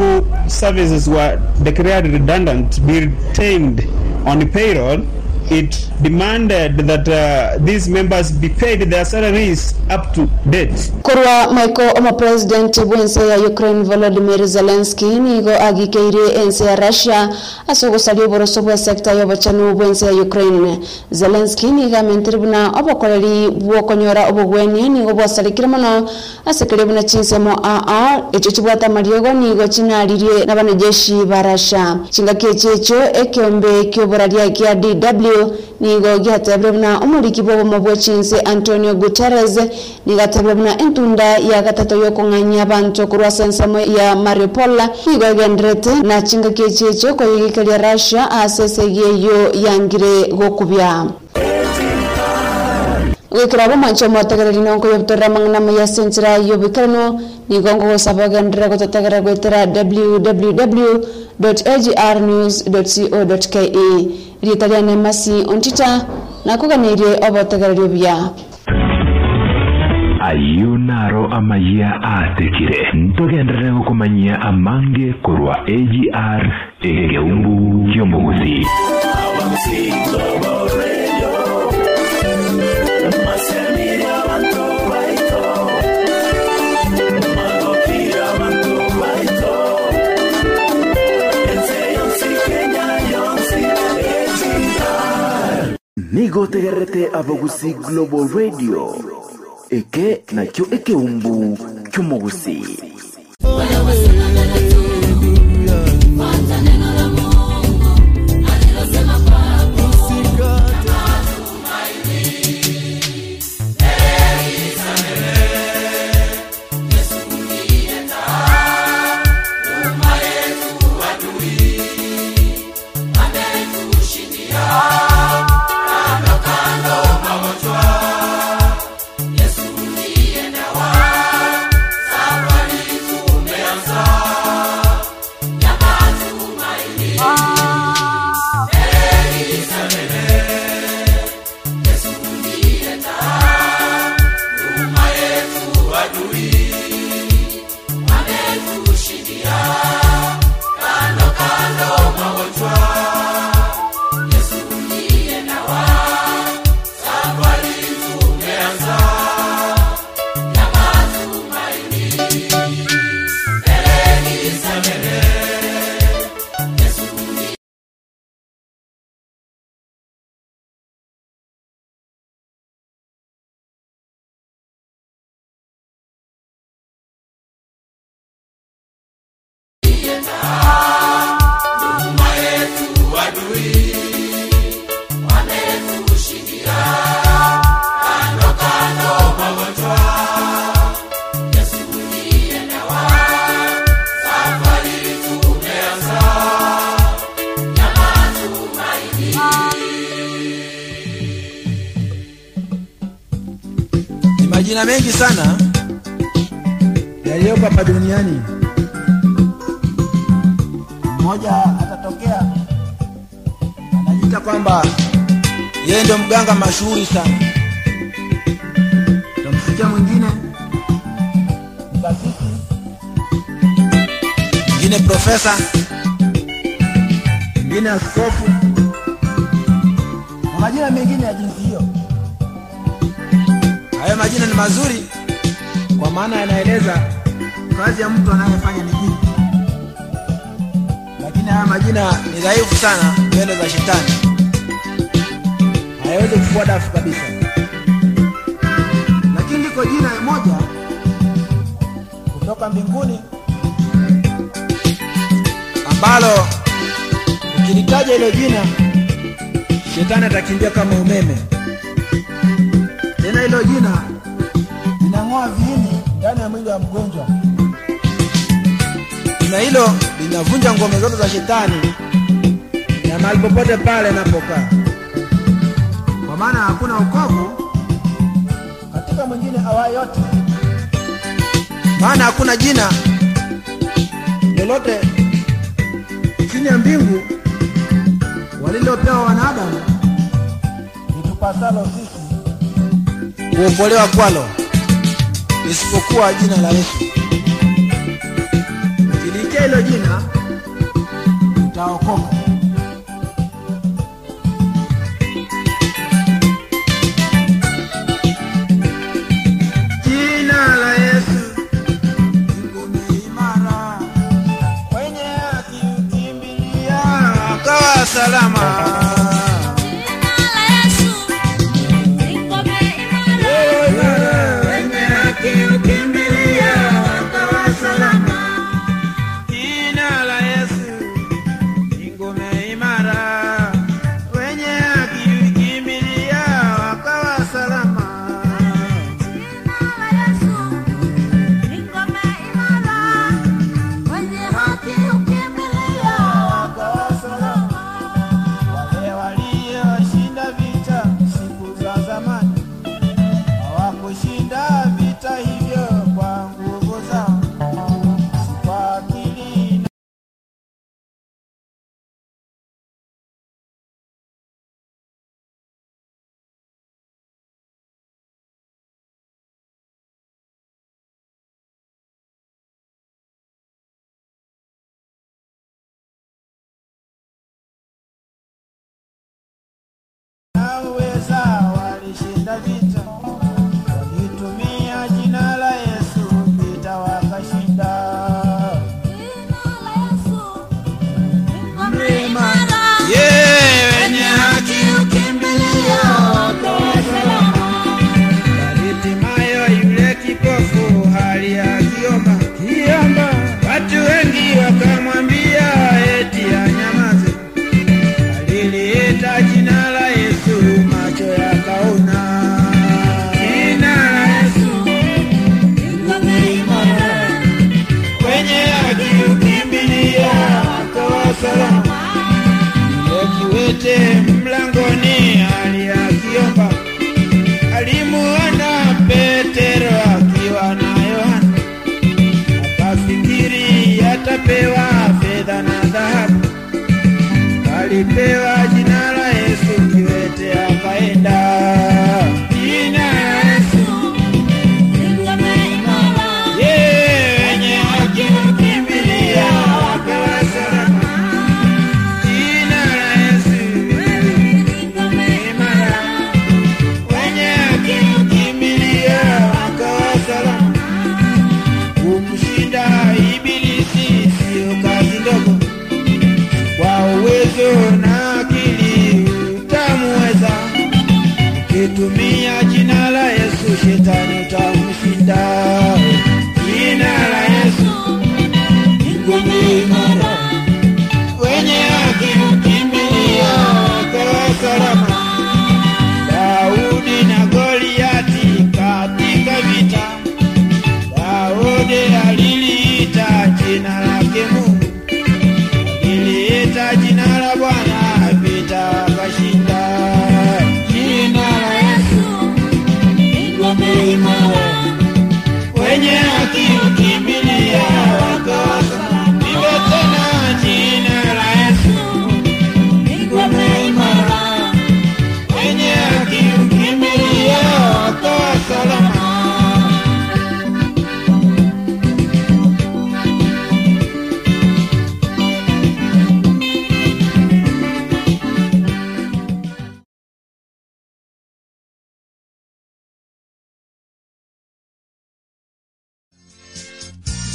services were declared redundant, be retained on payroll, it demanded that these members be paid their salaries up to date. Korwa Michael Oma President Wense ya Ukraine Volodymyr Zelensky nigo agikeire ense ya Russia asogo salio boroso bwa sector ya bachanu wense ya Ukraine. Zelensky niga mentribuna obokoleli bwokonyora obogweni nigo bwasalikira mono asekelebuna chinsemo aa echichibwata mariogo nigo chinaririe nabanajeshi ba Russia. Chingakechecho ekyombe kyoboralia kia DW nigo gihatabrebna umurikibobo mobwechinse Antonio Gutierrez nigatabrebna entunda ya gatato yokonganya bantu kurwasensamo ya Mariupol nigo gendrete na chinga kechecho ko yigikelia Russia asesegeyo yangire gokubya. Wikrabo mancho matagarari nonko yobtora mangnamo ya sentra yobikrano nigongo sabagendra gotatagara gwetera www.agrnews.co.ke Italiane masi ontita na kuganire obotagarubia ayunaro amaya atekire ntogendere gukomanya amange kurwa AGR egegeumbu kyomuguzi Nigo tegerete abagusi Global Radio eke na kyo eke umbu kumogusi mengi sana yaliyopo hapa duniani. Mmoja atatokea anajiita kwamba yeye ndio mganga mashuhuri sana. Tutamsikia mwingine mtafiti, mwingine profesa, mwingine askofu, majina mengine ya jinsi hiyo. Haya majina ni mazuri kwa maana yanaeleza kazi ya mtu anayefanya ni nini. Lakini haya majina ni dhaifu sana mbele za shetani. Hayawezi kufuata dafu kabisa. Lakini kwa jina moja kutoka mbinguni ambalo ukilitaja hilo jina shetani atakimbia kama umeme. na hilo jina linang'oa viini ndani ya mwili wa mgonjwa, na hilo linavunja ngome zote za shetani na mahali popote pale anapokaa, kwa maana hakuna ukovu katika mwingine awaye yote, maana hakuna jina lolote chini ya mbingu walilopewa wanadamu litupasalo sisi kuokolewa kwalo isipokuwa jina la Yesu. Ukilikia hilo jina utaokoka. Salama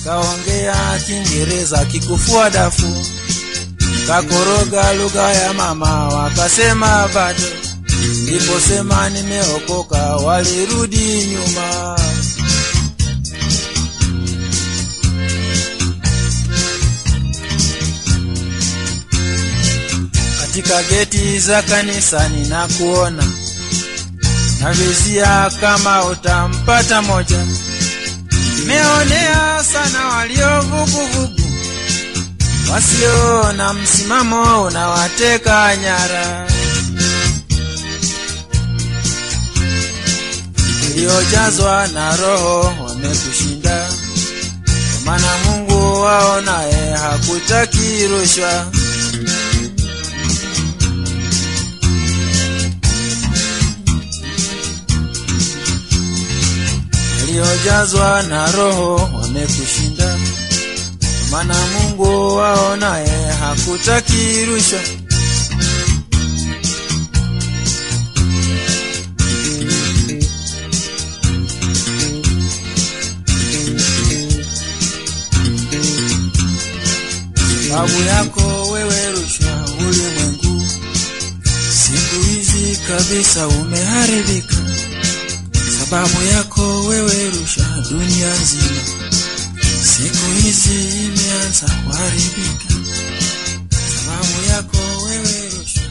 Kaongea Kiingereza kikufua dafu, kakoroga lugha ya mama wakasema bado, niliposema nimeokoka walirudi nyuma. Katika geti za kanisani na kuona Amezia kama utampata moja. Nimeonea sana waliovuguvugu, wasio na msimamo unawateka nyara. Waliojazwa na roho wamekushinda, maana Mungu wao naye hakutaki rushwa. Waliojazwa na roho wamekushinda, maana Mungu wao naye hakutaki rushwa. Babu yako wewe rushwa ulimwengu, siku hizi kabisa umeharibika. Sababu yako wewe rushwa dunia nzima, siku hizi imeanza kuharibika. Sababu yako wewe rushwa.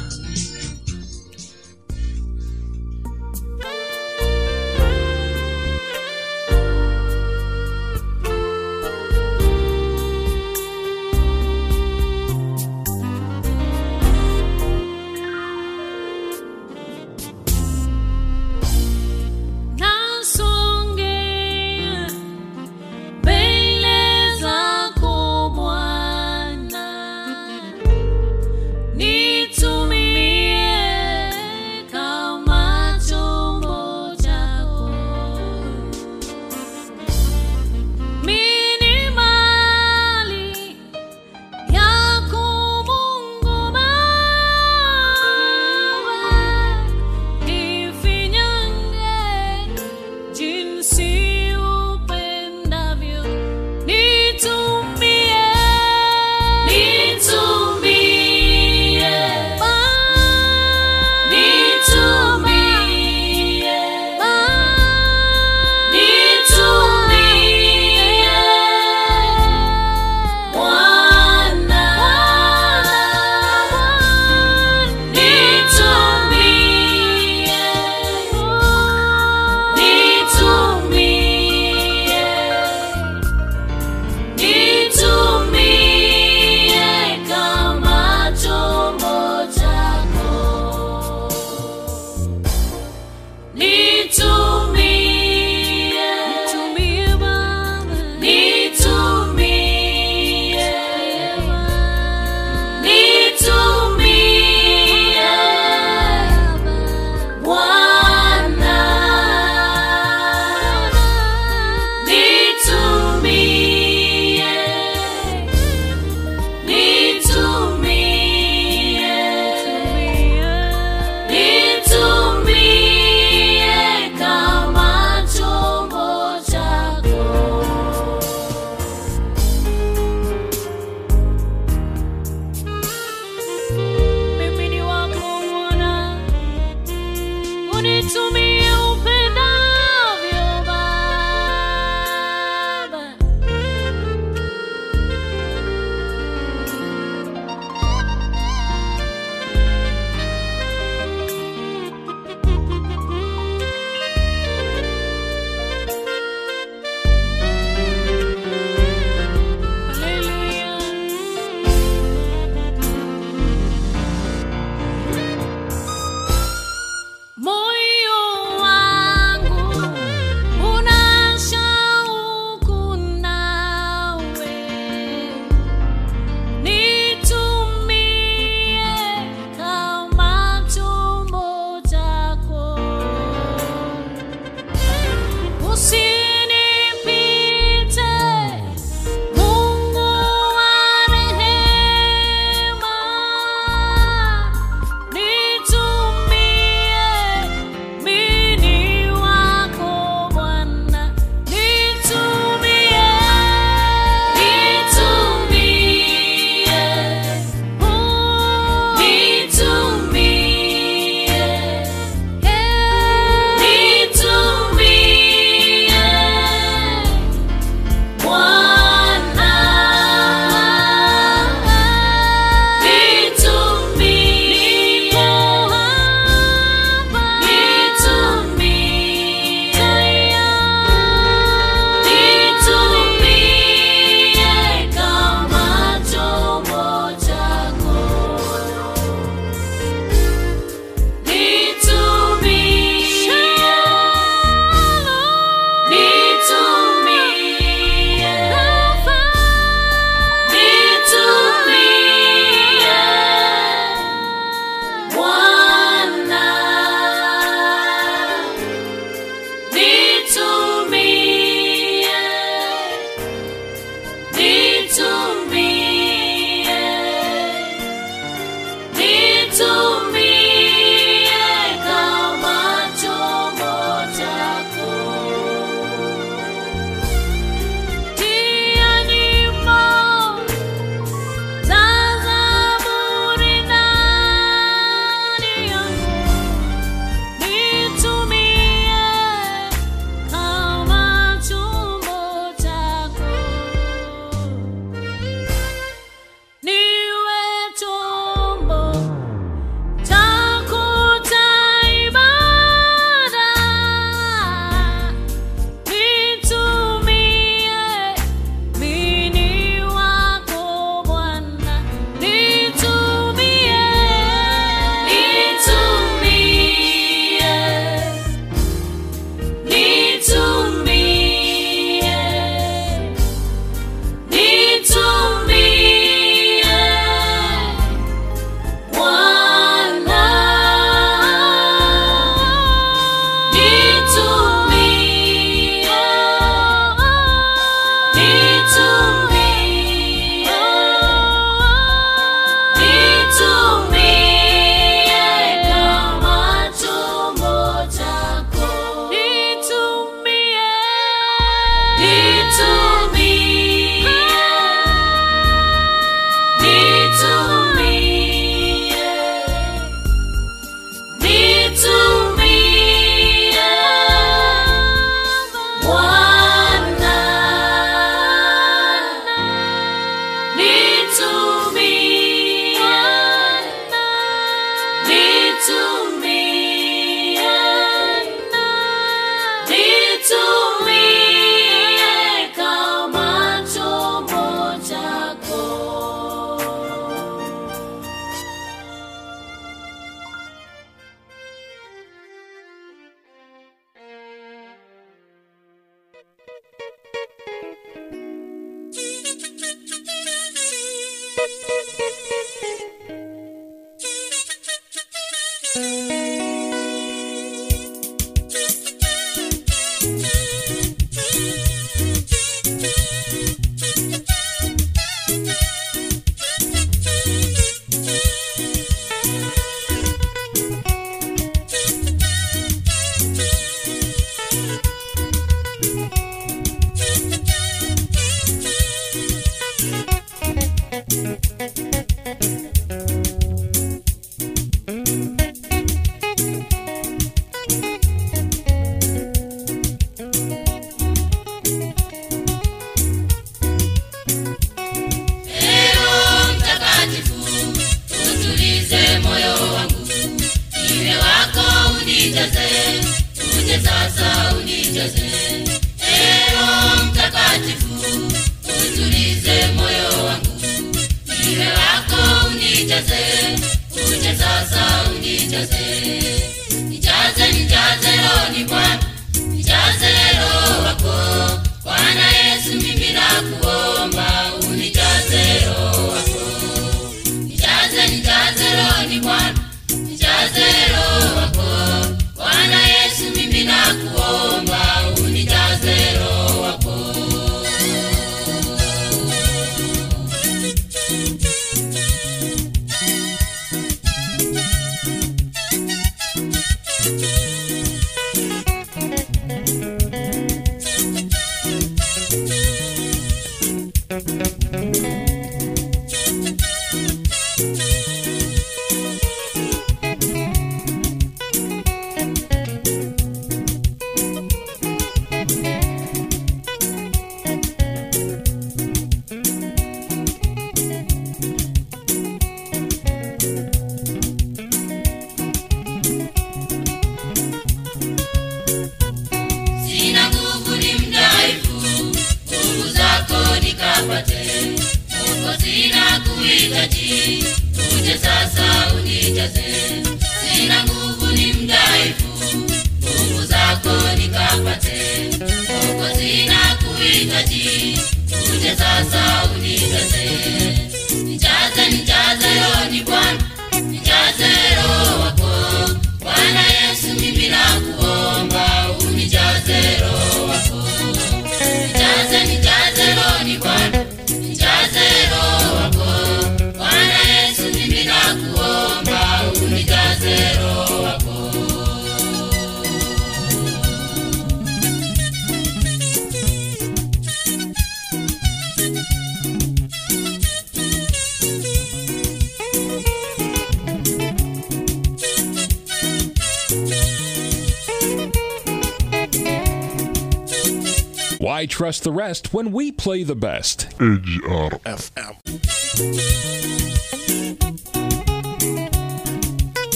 Why trust the rest when we play the best? AGRFM.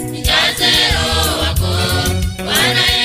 Nijaze roho wako, Bwana Yesu.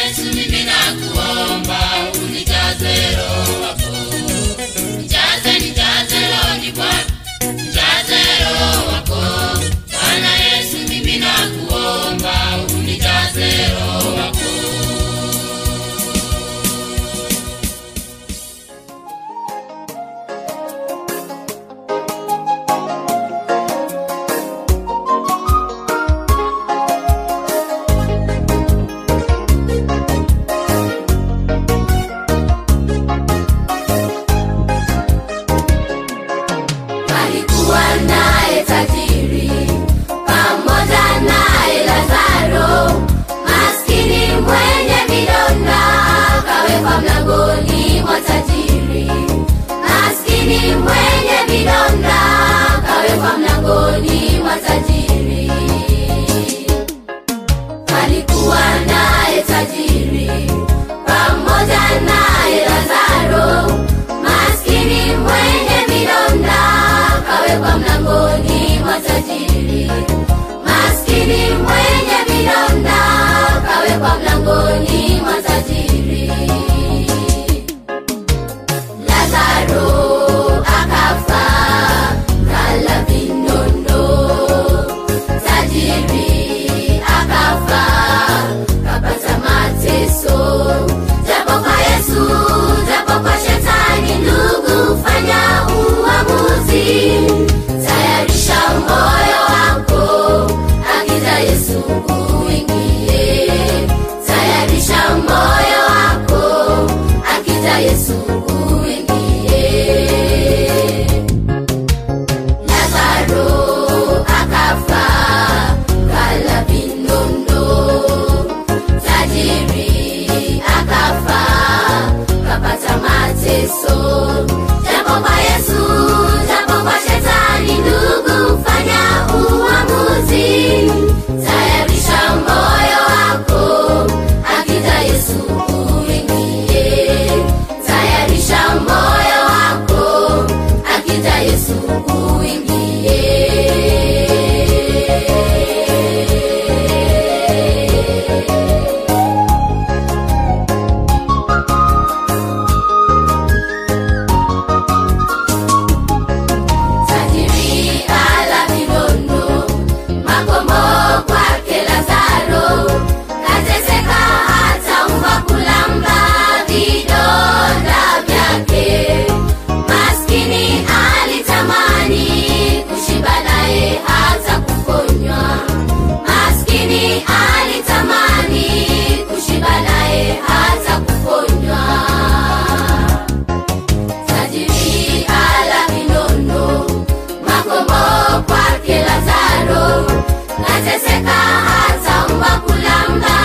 Ameteseka hata mbakulamba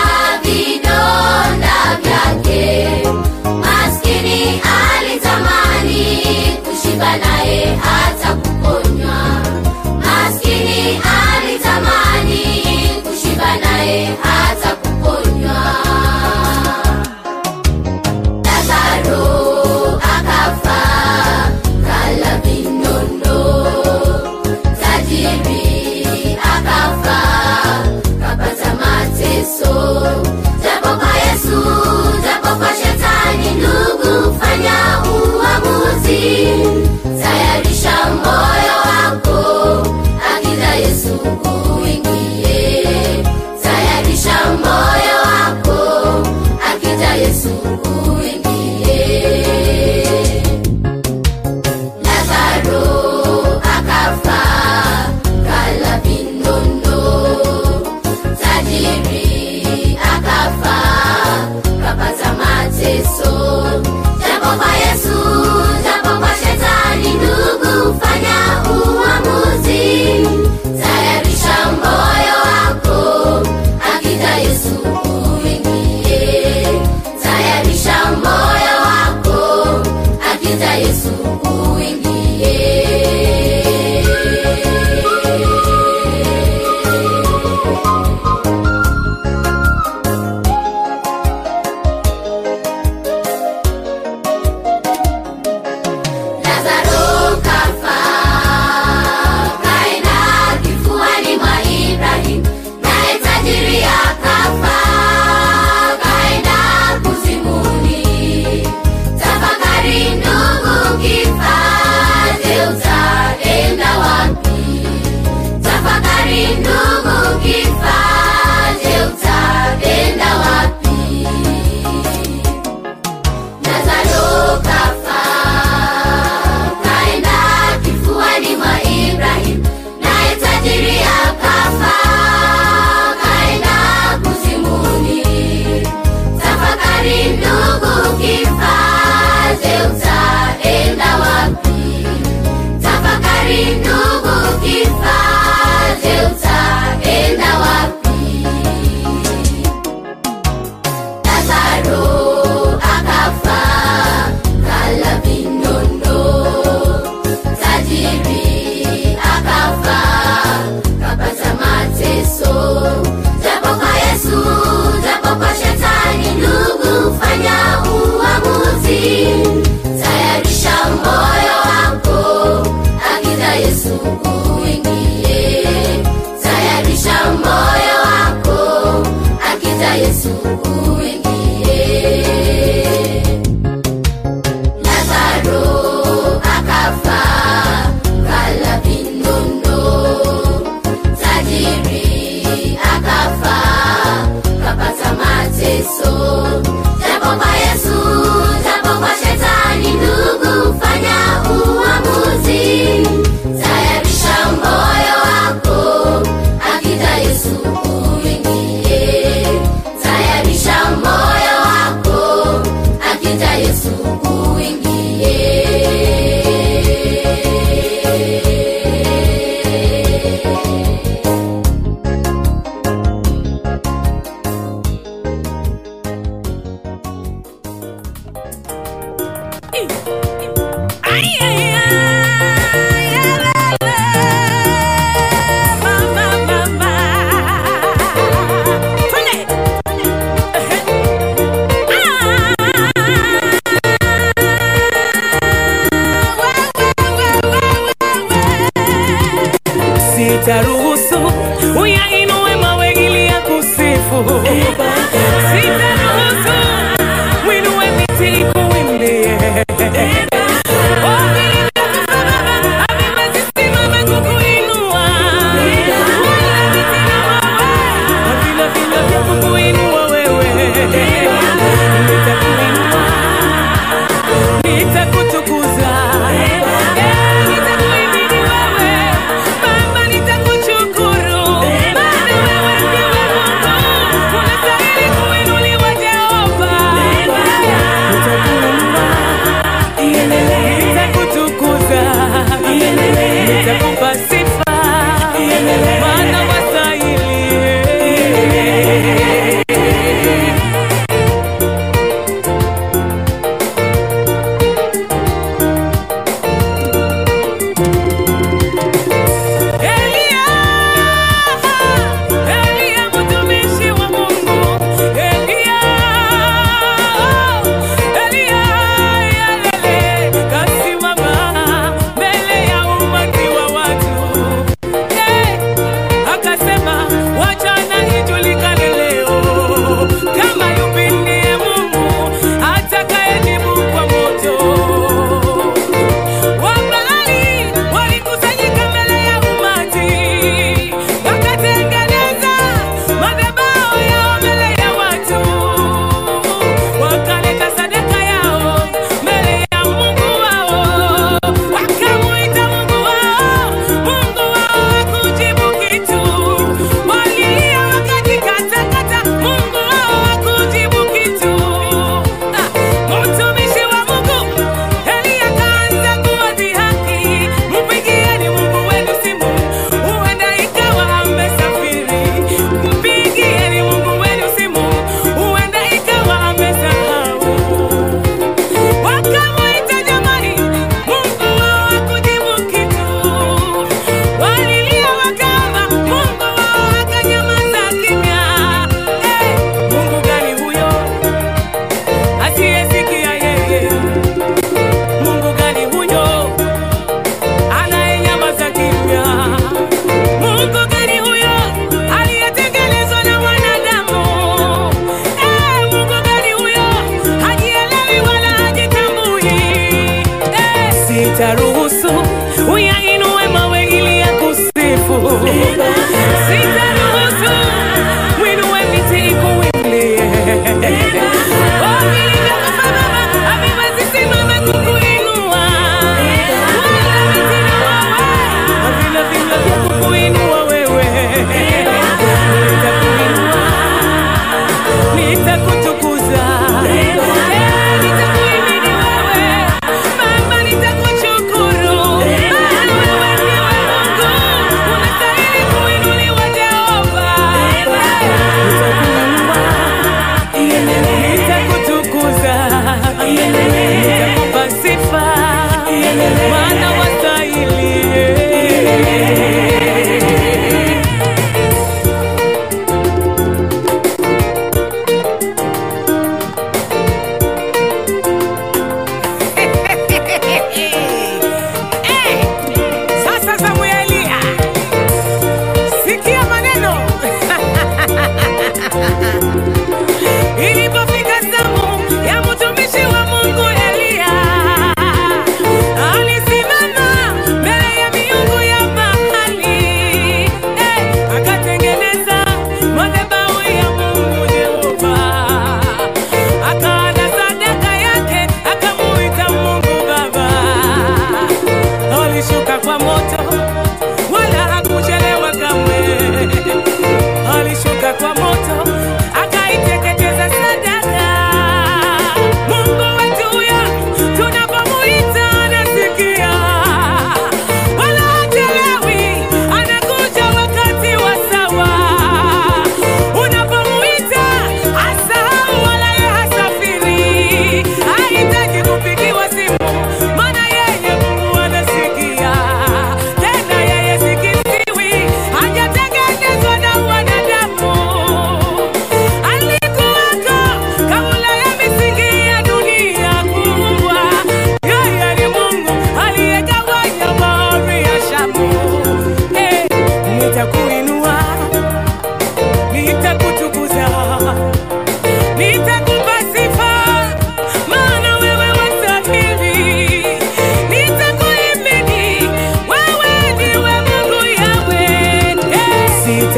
vidonda vyake. Maskini alitamani kushiba naye hata kukonywa. Maskini alitamani kushiba naye hata kukonywa. So japo kwa Yesu, japo kwa shetani, ndugu fanya uamuzi. Tayarisha moyo wako, akila Yesu kuingie. Tayarisha moyo wako, akila Yesu kuingie. So japo kwa Yesu, japo kwa shetani, ndugu fanya uamuzi. Tayarisha moyo wako, akija Yesu kuingie. Tayarisha moyo wako, akija Yesu kuingie.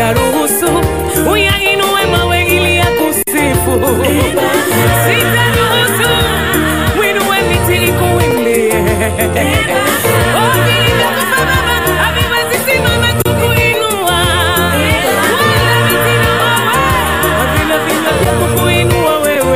sitaruhusu uyainue mawe ili ya kusifu. Sitaruhusu uinue miti ikuimbie. Okilinda kusimama haviwezi simama kukuinua. Wala vitinawa havina vina vya kukuinua wewe.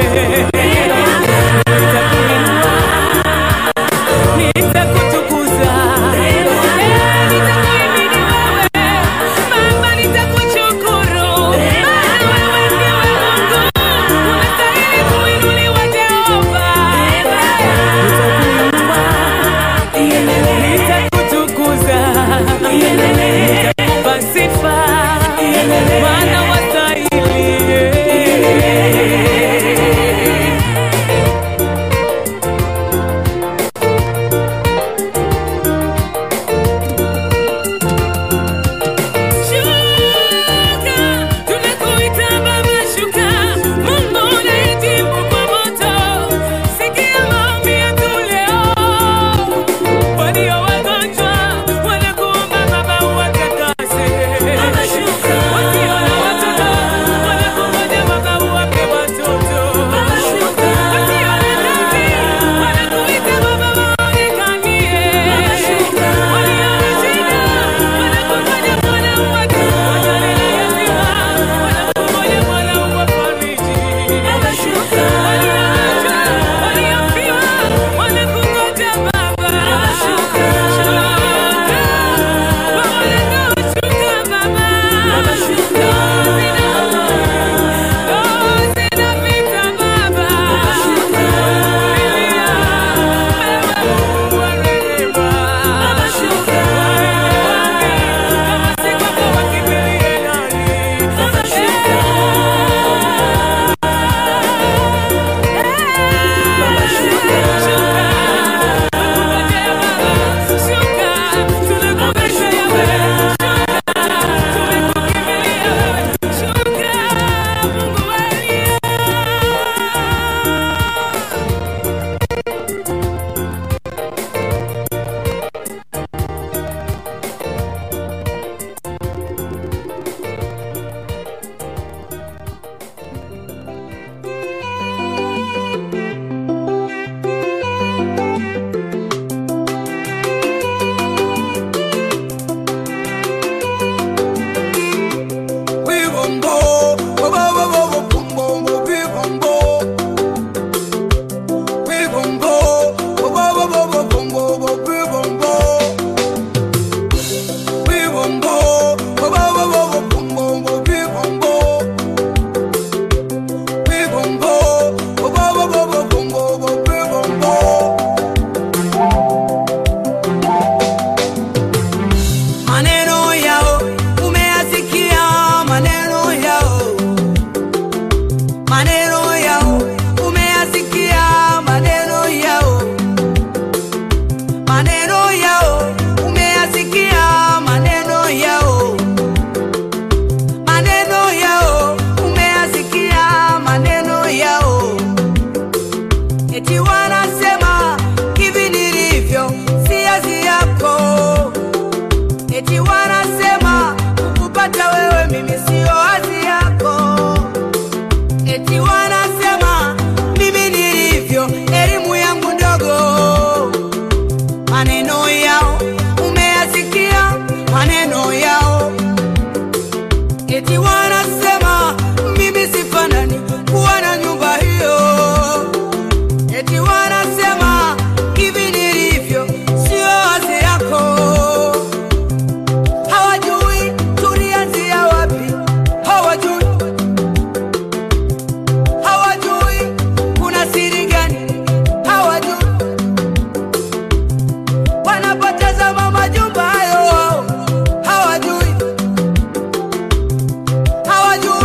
How are you?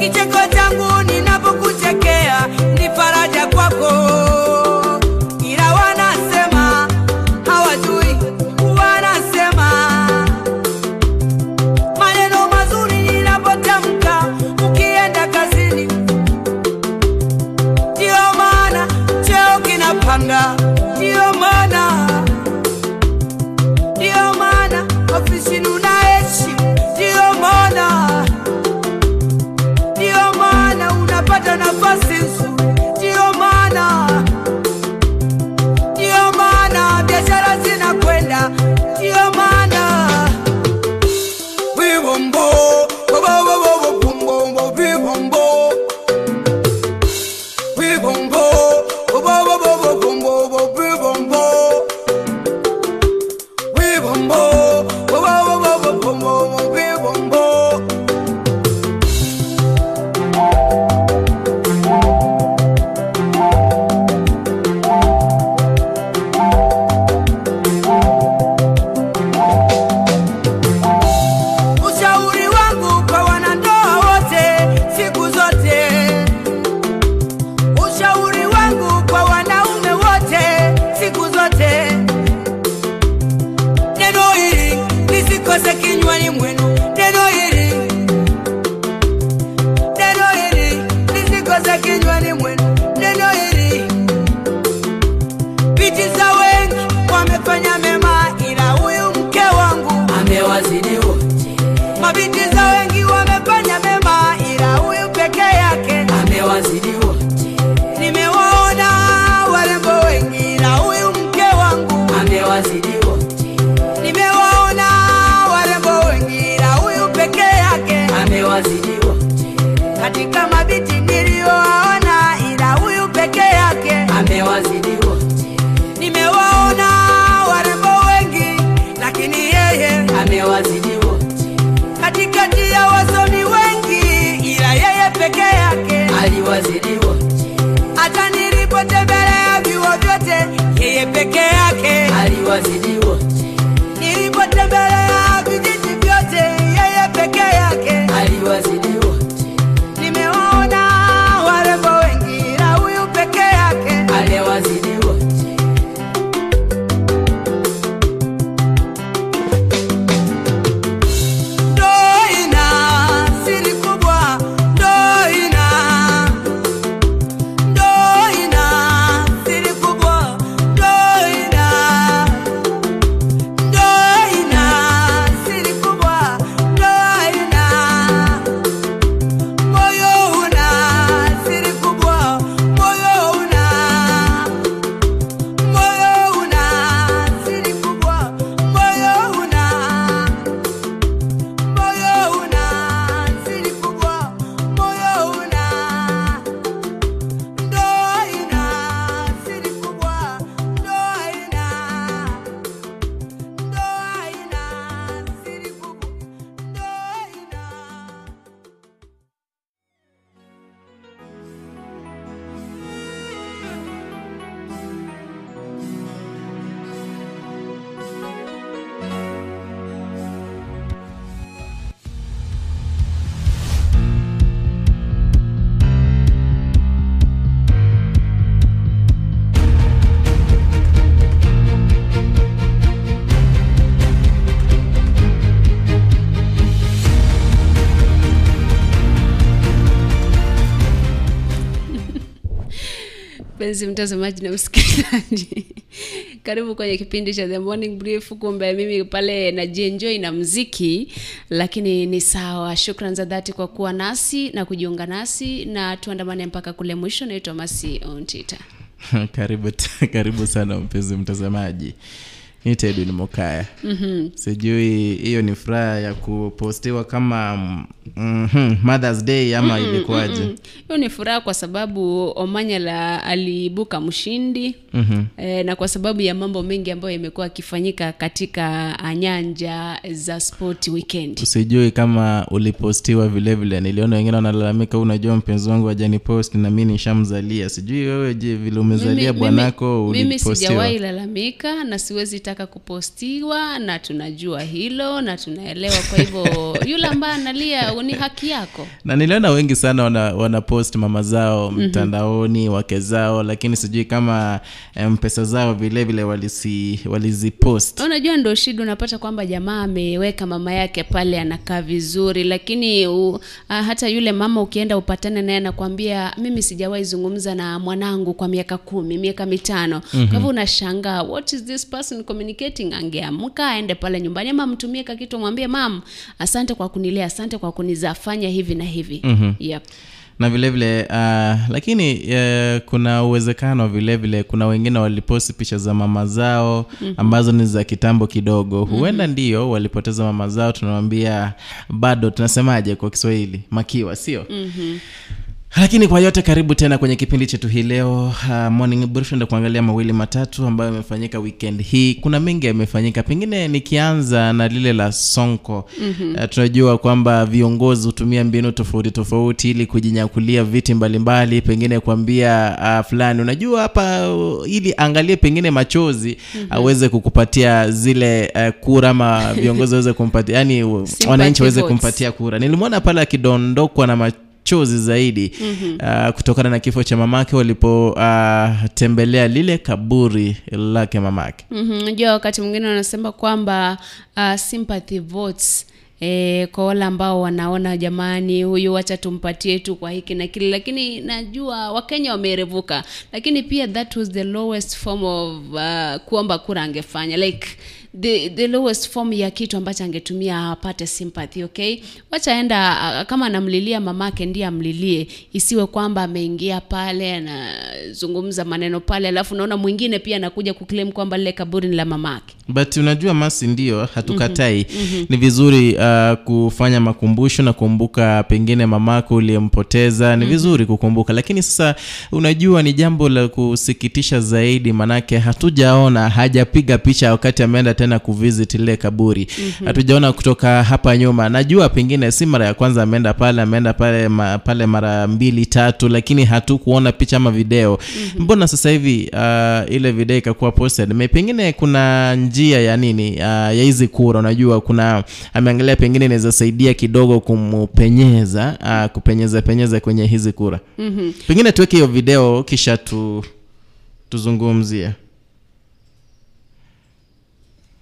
Kicheko changu ninapokuchekea ni faraja kwako. Ila wanasema hawajui, wanasema maneno mazuri ninapotamka ukienda kazini. Ndio maana cheo kinapanda, ndio maana ofisi unaishi, ndio maana unapata nafasi nzuri, ndio maana biashara zinakwenda, ndio maana Bibombo, Baba Bumbo, Bibombo Bibombo, Baba Bumbo, Bibombo Bibombo, Baba Bumbo, Bibombo. Mtazamaji na msikilizaji, karibu kwenye kipindi cha The Morning Brief. Kumbe mimi pale najienjoy na muziki, lakini ni sawa. Shukrani za dhati kwa kuwa nasi na kujiunga nasi, na tuandamane mpaka kule mwisho. Naitwa Masi Ontita. Karibu sana mpenzi mtazamaji. Nite Edwin Mokaya. Sijui hiyo ni furaha ya kupostiwa kama Mother's Day ama ilikuwaje? Hiyo ni furaha kwa sababu Omanyala aliibuka mshindi, na kwa sababu ya mambo mengi ambayo yamekuwa yakifanyika katika nyanja za sport weekend. Sijui kama ulipostiwa vile vile. Niliona wengine wanalalamika, unajua mpenzi wangu hajanipost na mimi nishamzalia. Sijui wewe je, vile umezalia bwanako ulipostiwa? Mimi sijawahi lalamika na siwezi taka kupostiwa, na tunajua hilo na tunaelewa. Kwa hivyo yule ambaye analia ni haki yako. Na niliona wengi sana wana post mama zao mtandaoni, wake zao, lakini sijui kama pesa zao vile vile walizipost. Unajua ndio shida, unapata kwamba jamaa ameweka mama yake pale anakaa vizuri, lakini hata yule mama ukienda upatane naye anakuambia mimi sijawahi zungumza na mwanangu kwa miaka 10, miaka 5. Kwa hivyo unashangaa, what is this person communicating? Angeamka aende pale nyumbani ama mtumie kitu, mwambie mam, asante kwa kunilea, asante kwa kunizafanya hivi na hivi. Yep. Na vile vile lakini kuna uwezekano vile vile kuna wengine waliposti picha za mama zao ambazo ni za kitambo kidogo. Huenda ndio walipoteza mama zao, tunamwambia bado, tunasemaje kwa Kiswahili, makiwa, sio? Lakini kwa yote, karibu tena kwenye kipindi chetu hii leo, Morning Brief, ndio kuangalia mawili matatu ambayo yamefanyika weekend hii. Kuna mengi yamefanyika. Pengine nikianza na lile la Sonko. Tunajua kwamba viongozi hutumia mbinu tofauti tofauti ili kujinyakulia viti mbalimbali, pengine kuambia fulani, unajua hapa, ili angalie pengine machozi aweze kukupatia zile kura, ama viongozi waweze kumpatia, yani wananchi waweze kumpatia kura. Nilimwona pala kidondokwa na chozi zaidi kutokana na kifo cha mamake walipotembelea lile kaburi lake mamake. Unajua wakati mwingine wanasema kwamba sympathy votes kwa wale ambao wanaona jamani huyu wacha tumpatie tu kwa hiki na kile, lakini najua Wakenya wamerevuka, lakini pia that was the lowest form of kuomba kura angefanya, like the lowest form ya kitu ambacho angetumia apate sympathy. Okay, wacha enda, kama anamlilia mamake ndiye amlilie, isiwe kwamba ameingia pale na zungumza maneno pale alafu naona mwingine pia anakuja kuclaim kwamba lile kaburi ni la mamake. But unajua masi, ndio hatukatai, ni vizuri kufanya makumbusho na kumbuka pengine mamako uliyempoteza, ni vizuri kukumbuka. Lakini sasa unajua ni jambo la kusikitisha zaidi, manake hatujaona, hajapiga picha wakati ameenda tena kuvisit ile kaburi. Hatujaona kutoka hapa nyuma. Najua pengine si mara ya kwanza ameenda pale, ameenda pale mara 2-3, lakini hatukuona picha ama video. Mbona sasa hivi ile video ikakuwa posted? Pengine kuna njia ya nini ya hizi kura. Unajua kuna ameangalia pengine inaweza saidia kidogo kumpenyeza, kupenyeza kwenye hizi kura. Pengine tuweke hiyo video kisha tuzungumzie.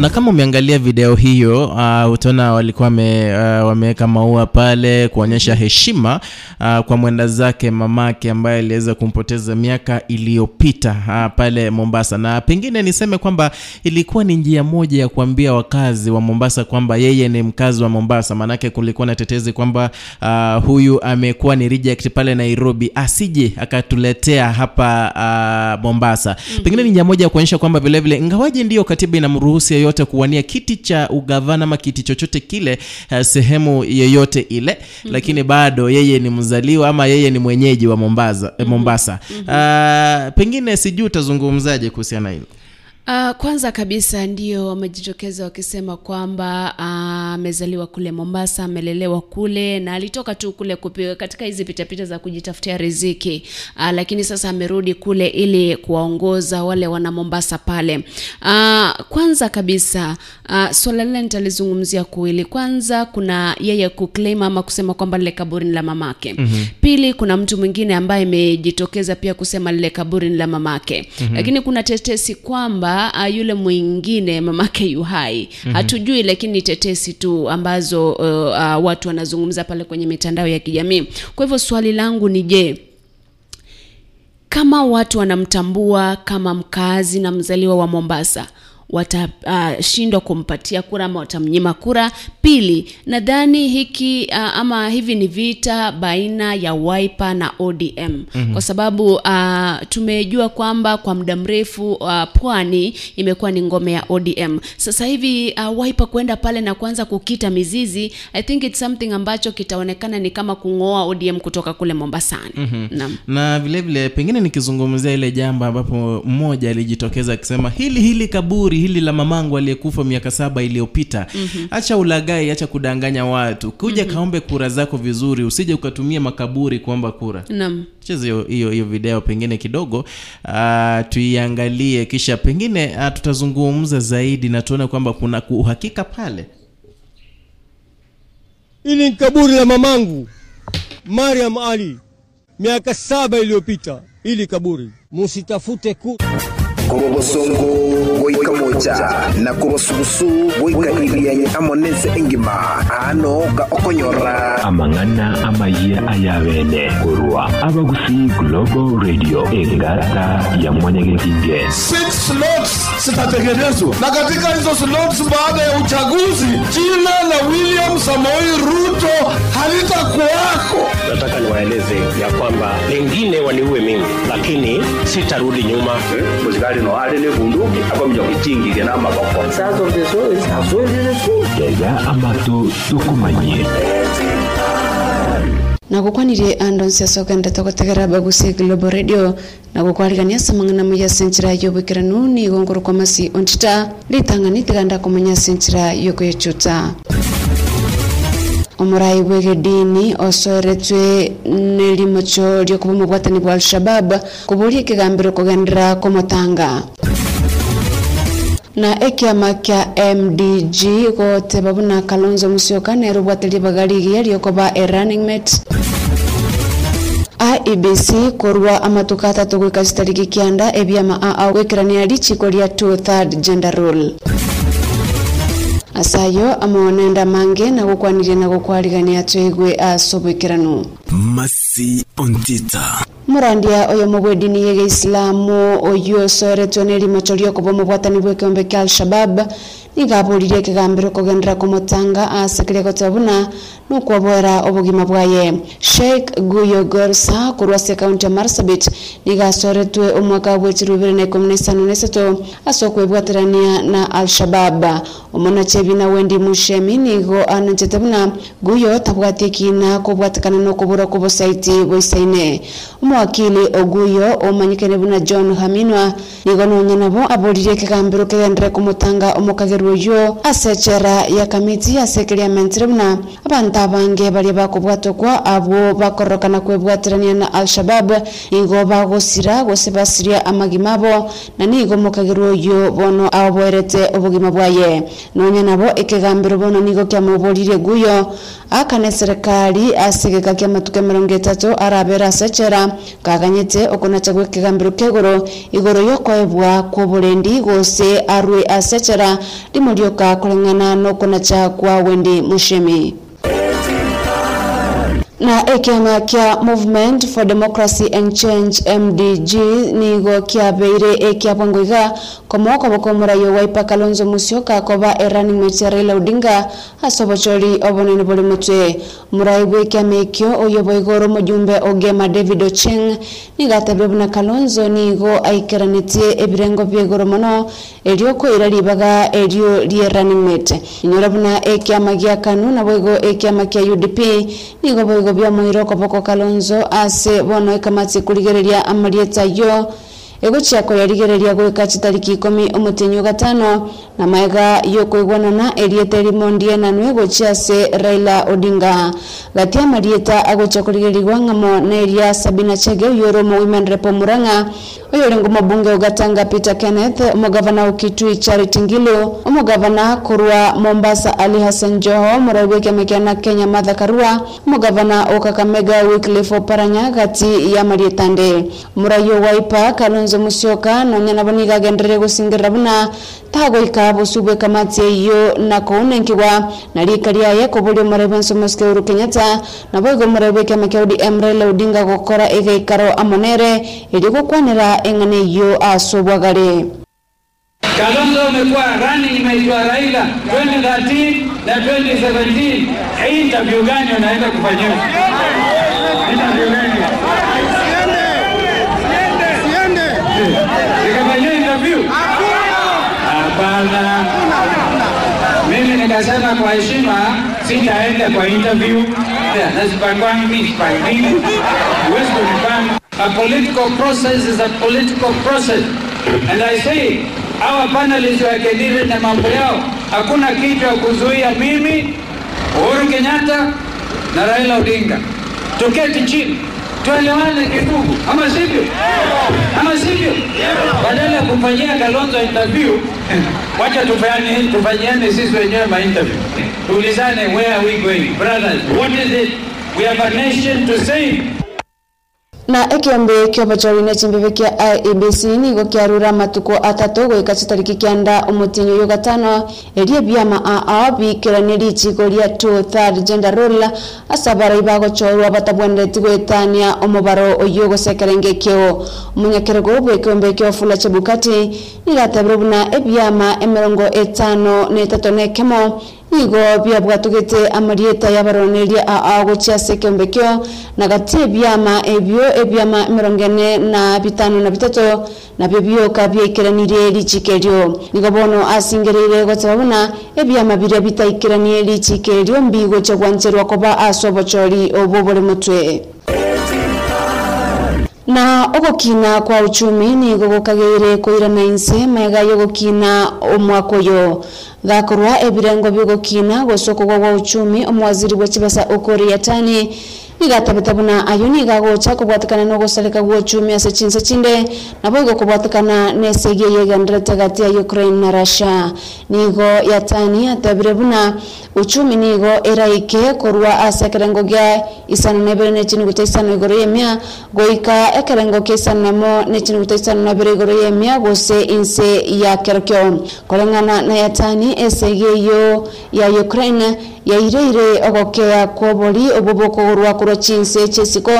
Na kama umeangalia video hiyo, utaona walikuwa wameweka maua pale kuonyesha heshima kwa mwenda zake mamake ambaye aliweza kumpoteza miaka iliyopita pale Mombasa. Na pengine niseme kwamba ilikuwa ni njia moja ya kuambia wakazi wa Mombasa kwamba yeye ni mkazi wa Mombasa, manake kulikuwa na tetezi kwamba huyu amekuwa ni reject pale Nairobi, asije akatuletea hapa Mombasa. Pengine ni njia moja ya kuonyesha kwamba vile vile, ingawaje ndio katiba inamruhusu yeyote kuwania kiti cha ugavana ama kiti chochote kile sehemu yoyote ile, lakini bado yeye ni mzaliwa ama yeye ni mwenyeji wa Mombasa. Pengine sijui utazungumzaje kuhusiana hilo. Kwanza kabisa ndio wamejitokeza wakisema kwamba amezaliwa kule Mombasa, amelelewa kule na alitoka tu kule katika hizi pitapita za kujitafutia riziki, lakini sasa amerudi kule ili kuwaongoza wale wana Mombasa pale. Kwanza kabisa swala lile nitalizungumzia kuili. Kwanza kuna yeye kuclaim ama kusema kwamba lile kaburi ni la mamake. Pili kuna mtu mwingine ambaye amejitokeza pia kusema lile kaburi ni la mamake. Lakini kuna tetesi kwamba yule mwingine mamake yu hai. Hatujui, lakini tetesi tu ambazo watu wanazungumza pale kwenye mitandao ya kijamii. Kwa hivyo swali langu ni je, kama watu wanamtambua kama mkazi na mzaliwa wa Mombasa, watashindwa kumpatia kura ama watamnyima kura. Pili, nadhani hiki ama hivi ni vita baina ya Wiper na ODM. Kwa sababu tumejua kwamba kwa muda mrefu Pwani imekuwa ni ngome ya ODM. Sasa hivi Wiper kwenda pale na kuanza kukita mizizi, I think it's something ambacho kitaonekana ni kama kungoa ODM kutoka kule Mombasani. Na vile vile pengine nikizungumzia ile jambo ambapo mmoja alijitokeza akisema hili kaburi hili la mamangu aliyekufa miaka 7 iliyopita. Acha ulagai, acha kudanganya watu. Kuja kaombe kura zako vizuri, usije ukatumia makaburi kuomba kura. Cheze hiyo video pengine kidogo tuiangalie, kisha pengine tutazungumza zaidi na tuone kwamba kuna uhakika pale. Hili ni kaburi la mamangu Mariam Ali miaka 7 iliyopita. Hili kaburi msitafute Kurobosongo goika moja na kurosusu goika ibiyanye amonense engima ano ga okonyora amangana amaye ayawene kurwa abagusi Global Radio engata ya mwanyagentinge 6 slots sitategerezo, na katika hizo slots baada ya uchaguzi jina la William Samoei Ruto halitakuwako. Nataka niwaeleze ya kwamba wengine waliuwe mimi lakini sitarudi nyuma. Nagukwanire andonse sokanda tokotegera bagusi Global Radio nagukwaligania samangana muya senchira yobikira nuni gongoro komasi onchita litangani tiganda komanya senchira yokoyechuta Omurai wegedini osoretwe nelimocho lyokumubwatani bwa Al-Shabaab kubuli kigambiro kugendera komotanga na ekiamakya MDG kote babuna Kalonzo Musyoka nero bwateli bagaligi yalyokoba a running mate. IBC korwa amatukata tukikasitaliki kianda ebyama awekirani alichiko lya 2/3 gender rule. Asayo amonenda mange na kukwanire na kukwaligania tuigwe asobwikiranu. Masi ontita. Murandia oyo mwedini yege Islamu oyo sore tuoneli macholio kubomu watani weke ombeke Al-Shabaab. Nigabu lirie kigambiro kugendra kumotanga asakile kotabuna nukwabwera obugimabwaye. Sheikh Guyo Gorsa kuruwasi kaunti ya Marsabit. Niga sore tuwe umwaka wechirubiri na ikuminesa nunesato aso kwebuatirania na Al-Shabaab. Umona chebina Wendi Mushemi nigo ananchetabuna Guyo tabugatiki na kubuatikana nukubura kubosaiti waisaine. Mwakili Oguyo omanyikerebuna John Haminwa nigo nonyenabo abolirie kigambiro kugendra kumotanga omwakagiru yo asechera ya kamiti ya sekiliamenti rebuna abantu abange bali bakubwato kwa abo bakorokana kwebwatirania na Al-Shabaab ingo bagosira gosebasiria amagimabo na nigo mukagiro yo bono aboerete obugimabwaye nonya nabo ekegambiro bono nigo kyamubolire Guyo akane serikali asigeka kya matuke 30 arabera asechera kaganyete okonachagwe kegambiro kegoro igoro yokoebwa kubolendi gose arwe asechera dimodioka kulingana no kunacha kwa Wendi Mushemi. Na ekema kia Movement for Democracy and Change MDG nigo kia beire ekia pongoiga komoko bokomura yo Wiper Kalonzo Musyoka koba erani mwetia Raila Odinga asobochori obonene bolimutwe muraibwe kia mekyo oyoboigoro mojumbe ogema David Ocheng nigatabrebu na Kalonzo nigo aikiranitie ebirengo vyegoro mono elioko iralibaga elio lie running mate nyorabu na ekia magia kanu na wego ekia makia UDP nigo boigo gobya muiroko poko Kalonzo ase bono kamati kuligereria amalieta yo egochi yako yaligereria gweka chitariki 10 omutenyo 5 na maiga yokoigwana na elieta limondie na nwegochi ase Raila Odinga gati amalieta agocha kuligerirwa ngamo na elia 70 yoromo women repo muranga oyolengo mabunge ugatanga Peter Kenneth omugavana ukitui Charity Ngilo omugavana kurwa Mombasa Ali Hassan Joho muraweke mekana Kenya Martha Karua omugavana Okakamega Wycliffe Oparanya gati ya Marietande murayo Wiper Kalonzo Musyoka nonyana baniga gendere gusingira buna tago ikabo subwe kamati yo nakonenkiwa nalikaria yako buli murebenso Muske Uhuru Kenyatta nabogo muraweke mekaudi Raila Odinga gukora ege ikaro amonere edigukwanira engane yo asobwagare. Kalonzo amekuwa running inaitwa Raila 2013 na 2017. Hii interview gani unaenda kufanyia? Interview gani? Siende. Interview? Hapana. Mimi nikasema kwa heshima sitaenda kwa interview. A political process is a political process. And I say, our panelists who are kediri na mambo yao, hakuna kitu ya kuzuia mimi, Uhuru Kenyatta, na Raila Odinga. Tuketi chini, tuelewane kifugu, ama sivyo? Ama sivyo? Badala kufanyia Kalonzo interview, wacha tufanyiane sisi wenyewe ma interview. Tulizane, where are we going? Brothers, what is it? We have a nation to save. Na ekiambe kyo bacharine chimbevekia IEBC ni go kyarura matuko atatu go ikachitariki kyanda umutinyo yogatano eliye byama aabi kiraneri chigoria 2/3 gender rule asabara ibago chorwa batabwende tigwetania omubaro oyogo sekerenge kyo munyakerego bwekombe kyo fula chebukati nigatabiruna ebyama emerongo etano ne tatone kemo Igo bia bwatugete amarieta ya baronelia aago chia sekembekyo na gati biama ebio ebiama merongene na bitano na bitato na bibio kabia ikiranire lichikerio nigobono asingerire gotabuna ebiama biria bita ikiranire lichikerio mbigo cha gwancherwa koba asobochori obobole mutwe na ogokina kwa uchumi ni gogokagere koira na inse mega yogokina omwakoyo gakorwa ebirengo byogokina gosoko kwa uchumi omwaziri bwachibasa okori yatani nigatabetabuna ayoni gagocha kubwatakana no gosaleka kwa uchumi ase chinse chinde nabo gokubwatakana nesege yegandra tagati ya Ukraine na Russia nigo yatani atabirebuna uchumi nigo eraike korwa asekerengo gya isananebere nechini gutaisana igoroyemia goika ekerengo kesanamo nechini gutaisana nabere igoroyemia gose inse ya kerkyo kolengana na yatani esege yo ya Ukraine yaireire ogokea kobori oboboko gorwa kuro chinse chesiko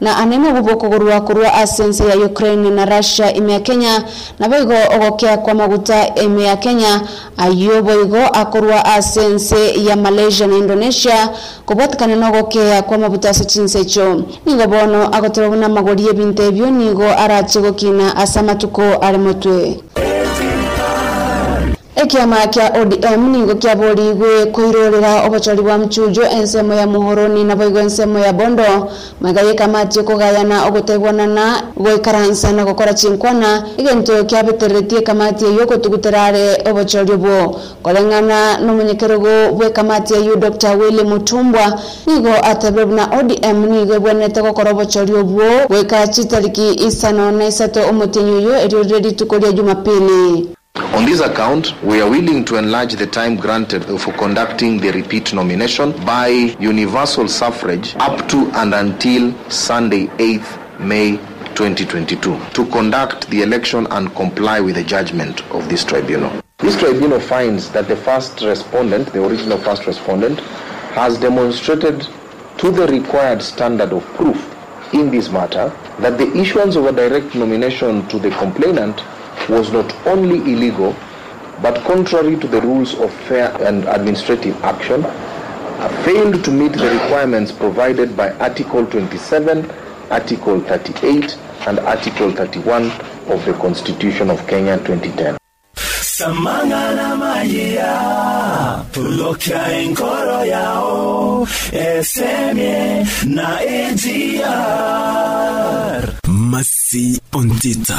na anemo oboboko gorwa kuro asense ya Ukraine na Russia ime Kenya na bego ogokea kwa maguta ime ya Kenya ayobo igo akorwa asense ya Malaysia na Indonesia kubotkana no ogokea kwa mabuta chinse cho nigo bono agotorona magorie bintebyo nigo arachego kina asamatuko arimotwe Ekiama kia ODM ningo kia boli gue kuirolera obachori wa mchujo ensemo ya muhoroni na boigo ensemo ya bondo magaye kamati kogayana ogotegwana na goikaransa na gokora chinkwana igento kia beteretie kamati yoko tuguterare obachori bo kolengana no munyekerego bwe kamati ya Dr. Willy Mutumbwa nigo atabebna ODM nigo bwenete gokora obachori bo goikachi tariki isano na isato omutinyo erioredi tukolia Jumapili On this account, we are willing to enlarge the time granted for conducting the repeat nomination by universal suffrage up to and until Sunday 8th May 2022 to conduct the election and comply with the judgment of this tribunal. This tribunal finds that the first respondent, the original first respondent, has demonstrated to the required standard of proof in this matter that the issuance of a direct nomination to the complainant was not only illegal, but contrary to the rules of fair and administrative action, failed to meet the requirements provided by Article 27, Article 38, and Article 31 of the Constitution of Kenya 2010. Samanga na maia, tulokia inkoro yao, esemye na EGR. Masi ontita.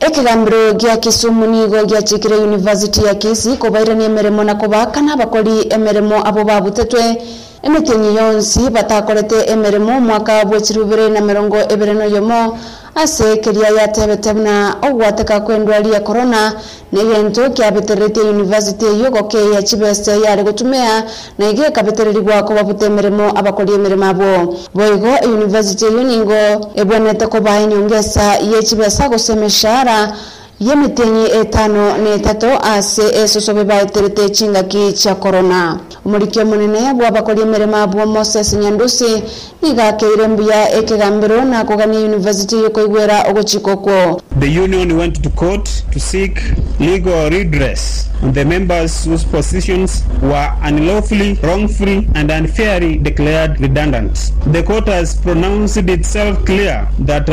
Ekigambiro gya Kisumu nigo gya Chikire University ya Kisii kubairani emeremo na kubakana bakoli emeremo abo babutetwe emetenyi yonsi batakorete emeremo mwaka bwechirubire na merongo ebereno yomo ase keria ya tebetebna ogwateka kwendwali ya corona negento kya beterete university yogoke ya chibese yari gutumea na ige kabetereri gwako babutemeremo abakoli emeremo abo boigo university yuningo ebonete ko bayini ongesa ye chibese gusemeshara Yemiteni etano ne tato ase esosobeba eterete chingaki cha corona. Umurikio munene gwabakori merema bwo Moses Nyandusi nigakeirembuya ekegambiro na kugani university yokoigwera ogochikoko. The union went to court to seek legal redress on the members whose positions were unlawfully, wrongfully and unfairly declared redundant. The court has pronounced itself clear that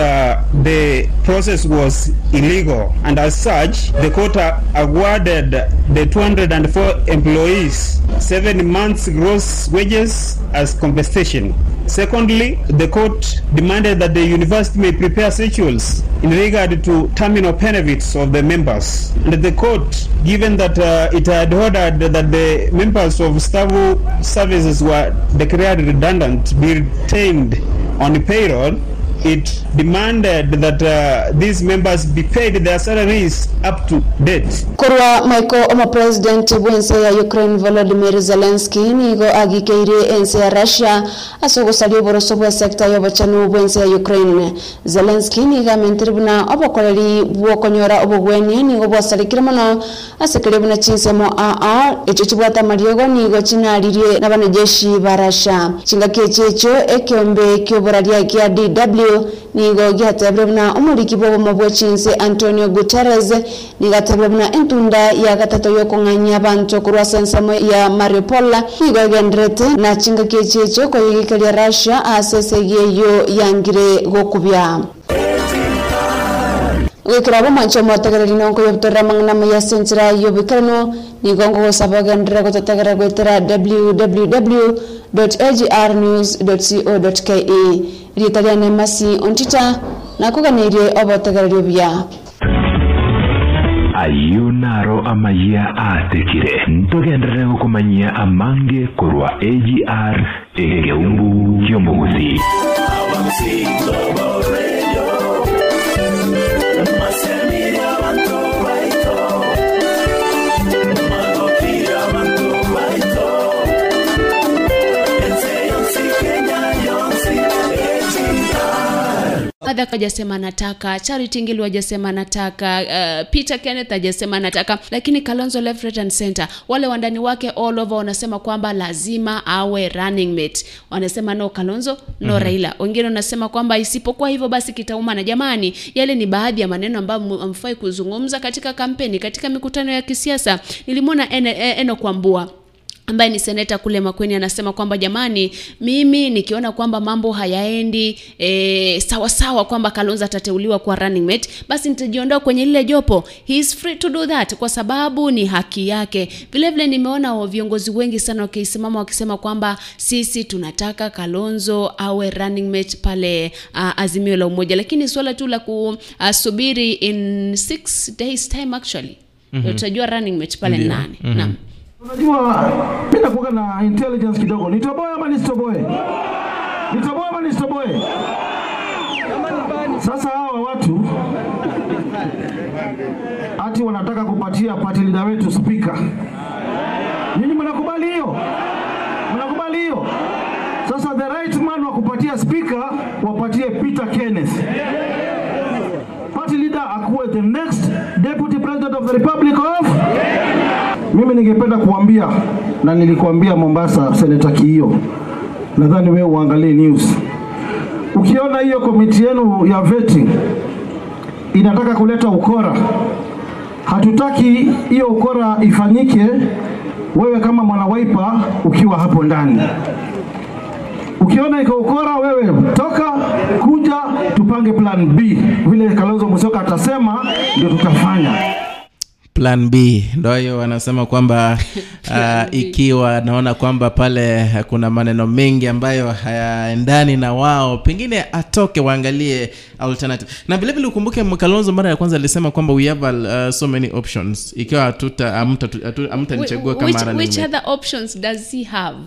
the process was illegal, and as such, the court awarded the 204 employees 7 months gross wages as compensation. Secondly, the court demanded that the university may prepare schedules in regard to terminal benefits of the members. And the court, given that it had ordered that the members of staff services were declared redundant, be retained on the payroll, it demanded that these members be paid their salaries up to date. Korwa Michael Oma President Wense ya Ukraine Volodymyr Zelensky nigo agikeire ense ya Russia asogo salio borosobo sekta ya bachanu Wense ya Ukraine. Zelensky niga mentribuna obokoleli bwokonyora obogweni nigo bwasalikira mono asekelebuna chinsemo echichibwata mariogo nigo chinalirie nabanejeshi ba Russia. Chingakechecho ekyombe kyoboralia kia DW nigo gihatabrebna umuriki bobo mabwachinse Antonio Gutierrez nigatabrebna entunda ya gatato yokonganya bantu kurwa sensamo ya Mariupol nigo gendrete na chinga kechecho ko yigikali Russia asesegeyo yangire gokubya. Wekrabo mancho matagarino ko yobtora mangnama ya sentra yobikrano nigongo sabaga ndra gotagara gotera www.agrnews.co.ke Ritaliane masi ontita na kuganire obotagarobia. Ayunaro amaya atekire ntogendere kumanya amange kurwa AGR egeumbu kyomuguzi. Mathayo hajasema nataka, Charity Ngilu hajasema nataka, Peter Kenneth hajasema nataka, lakini Kalonzo Left, Right and Center, wale wandani wake all over wanasema kwamba lazima awe running mate. Wanasema no Kalonzo, no Raila. Wengine wanasema kwamba isipokuwa hivyo basi kitauma. Na jamani, yale ni baadhi ya maneno ambayo hamfai kuzungumza katika kampeni, katika mikutano ya kisiasa. Nilimwona Eno Kwambua ambaye ni seneta kule Makueni anasema kwamba jamani, mimi nikiona kwamba mambo hayaendi sawa kwamba Kalonzo atateuliwa kwa running mate, basi nitajiondoa kwenye lile jopo. He is free to do that kwa sababu ni haki yake. Vile vile nimeona viongozi wengi sana wakisimama wakisema kwamba sisi tunataka Kalonzo awe running mate pale Azimio la Umoja, lakini swala tu la kusubiri in 6 days time actually utajua running mate pale nani. Unajua mimi nakuwa na intelligence kidogo. Nitoboe ama nisitoboe? Nitoboe ama nisitoboe? Sasa hawa watu ati wanataka kupatia party leader wetu speaker. Ninyi mnakubali hiyo? Mnakubali hiyo? Sasa the right man wa kupatia speaker wapatie Peter Kenneth. Party leader akuwe the next deputy president of the Republic of Mimi ningependa kuambia, na nilikuambia Mombasa Senator Kiyo, nadhani wewe uangalie news. Ukiona hiyo committee yenu ya vetting inataka kuleta ukora, hatutaki hiyo ukora ifanyike. Wewe kama mwana Wiper ukiwa hapo ndani, ukiona iko ukora, wewe toka, kuja tupange plan B. Vile Kalonzo Musyoka atasema ndio tutafanya. Plan B ndio wanasema kwamba ikiwa naona kwamba pale kuna maneno mengi ambayo hayaendani na wao, pengine atoke, waangalie alternative. Na vile vile ukumbuke Kalonzo mara ya kwanza alisema kwamba we have so many options. Ikiwa amtanichagua kama running mate, which other options does he have?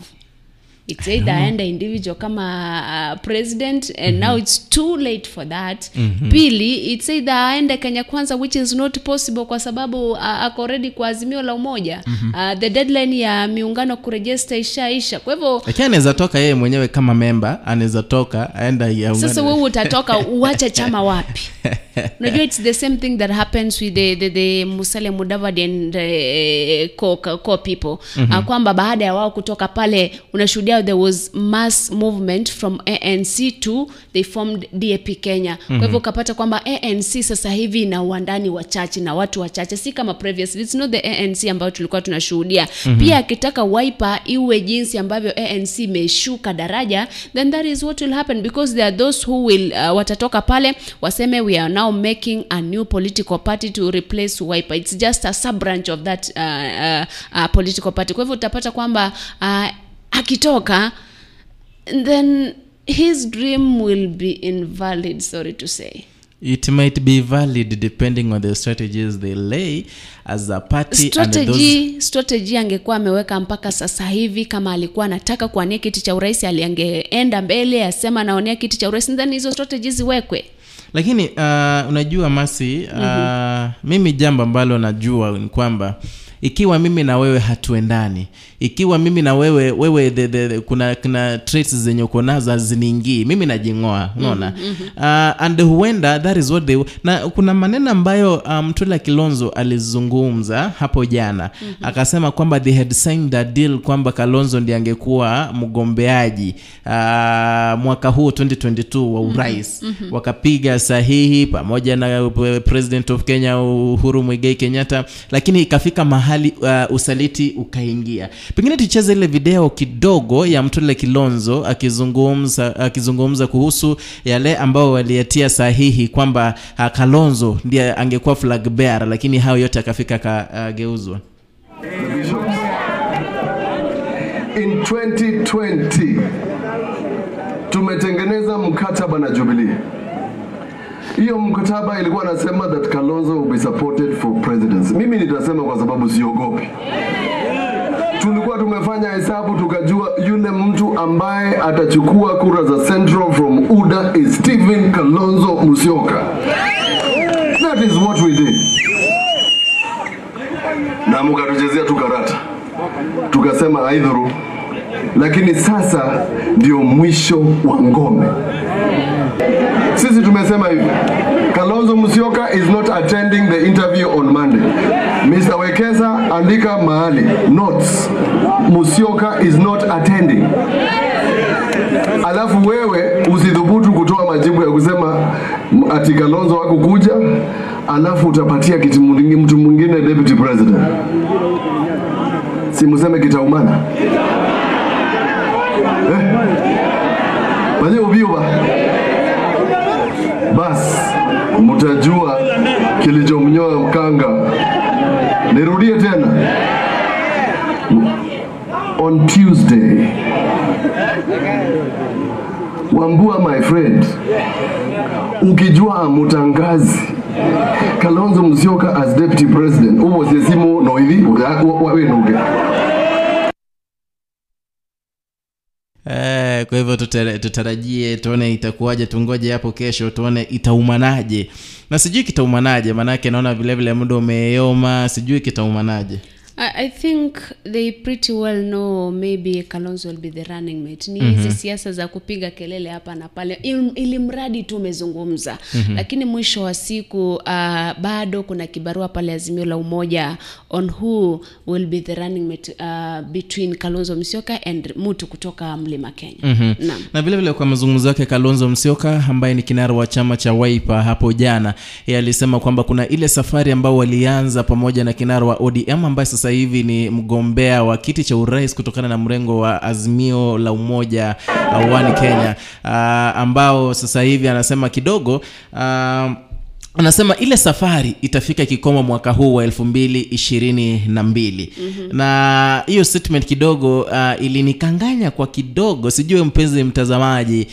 It's either end individual kama president, and now it's too late for that. Pili, it's either end Kenya Kwanza, which is not possible kwa sababu ako already kwa Azimio la Umoja. The deadline ya miungano kuregister ishaisha. Kwa hivyo lakini anaweza toka yeye mwenyewe kama member, anaweza toka aenda ya ungano. Sasa wewe utatoka uache chama wapi? Unajua it's the same thing that happens with the Musalia Mudavadi and core people. Kwamba baada ya wao kutoka pale unashuhudia there was mass movement from ANC to they formed DAP Kenya. Kwa hivyo kapata kwamba ANC sasa hivi ina wandani wachache na watu wachache, si kama previously. It's not the ANC ambayo tulikuwa tunashuhudia. Pia akitaka Wiper iwe jinsi ambavyo ANC imeshuka daraja, then that is what will happen, because there are those who will watatoka pale waseme we are now making a new political party to replace Wiper. It's just a sub branch of that political party. Kwa hivyo utapata kwamba akitoka, then his dream will be invalid, sorry to say. It might be valid depending on the strategies they lay as a party. Strategy angekuwa ameweka mpaka sasa hivi, kama alikuwa anataka kuania kiti cha urais, aliangeenda mbele asema naonea kiti cha urais, then hizo strategies ziwekwe. Lakini unajua Masi, mimi jambo ambalo najua ni kwamba ikiwa mimi na wewe hatuendani, ikiwa mimi na wewe kuna traits zenye uko nazo haziniingii, mimi najingoa, unaona. And huenda that is what they, na kuna maneno ambayo Mtula Kalonzo alizungumza hapo jana, akasema kwamba they had signed a deal kwamba Kalonzo ndiye angekuwa mgombeaji mwaka huu 2022 wa urais. Wakapiga sahihi pamoja na President of Kenya Uhuru Muigai Kenyatta, lakini ikafika mahali usaliti ukaingia. Pengine tucheze ile video kidogo ya Mtula Kalonzo akizungumza kuhusu yale ambao waliatia sahihi kwamba Kalonzo ndiye angekuwa flag bearer, lakini hao yote akafika kageuzwa. In 2020 tumetengeneza mkataba na Jubilee. Hiyo mkataba ilikuwa nasema that Kalonzo will be supported for presidency. Mimi nitasema kwa sababu siogopi. Tulikuwa tumefanya hesabu tukajua yule mtu ambaye atachukua kura za Central from UDA is Stephen Kalonzo Musyoka. That is what we did. Na mkatuchezea tukarata. Tukasema haidhuru. Lakini sasa ndio mwisho wa ngome. Sisi tumesema hivi, Kalonzo Musyoka is not attending the interview on Monday. Mr. Wekesa, andika mahali notes, Musyoka is not attending. Alafu wewe usidhubutu kutoa majibu ya kusema ati Kalonzo hakukuja, alafu utapatia kiti mtu mwingine deputy president. Si mseme kitaumana. Bale ubiwa. Bas, mutajua kilichomnyoa mkanga. Nirudie tena. On Tuesday, Wambua my friend, ukijua mutangazi Kalonzo Musyoka as deputy president, uwo sesimu no hivi, wawe nuge. Kwa hivyo tutarajie tuone itakuwaje, tungoje hapo kesho tuone itaumanaje. Na sijui kitaumanaje, manake naona vile vile muda umeyoma, sijui kitaumanaje. I think they pretty well know maybe Kalonzo will be the running mate. Ni hizi siasa za kupiga kelele hapa na pale, ili mradi tu umezungumza. Lakini mwisho wa siku bado kuna kibarua pale Azimio la Umoja on who will be the running mate between Kalonzo Musyoka and Mutu kutoka Mlima Kenya. Na vile vile kwa mazungumzo yake Kalonzo Musyoka ambaye ni kinara wa chama cha Wiper hapo jana, yeye alisema kwamba kuna ile safari ambao walianza pamoja na kinara wa ODM ambaye sasa hivi ni mgombea wa kiti cha urais kutokana na mrengo wa Azimio la Umoja One Kenya, ambao sasa hivi anasema kidogo anasema ile safari itafika kikomo mwaka huu wa 2022. Na hiyo statement kidogo ilinikanganya kwa kidogo. Sijui mpenzi mtazamaji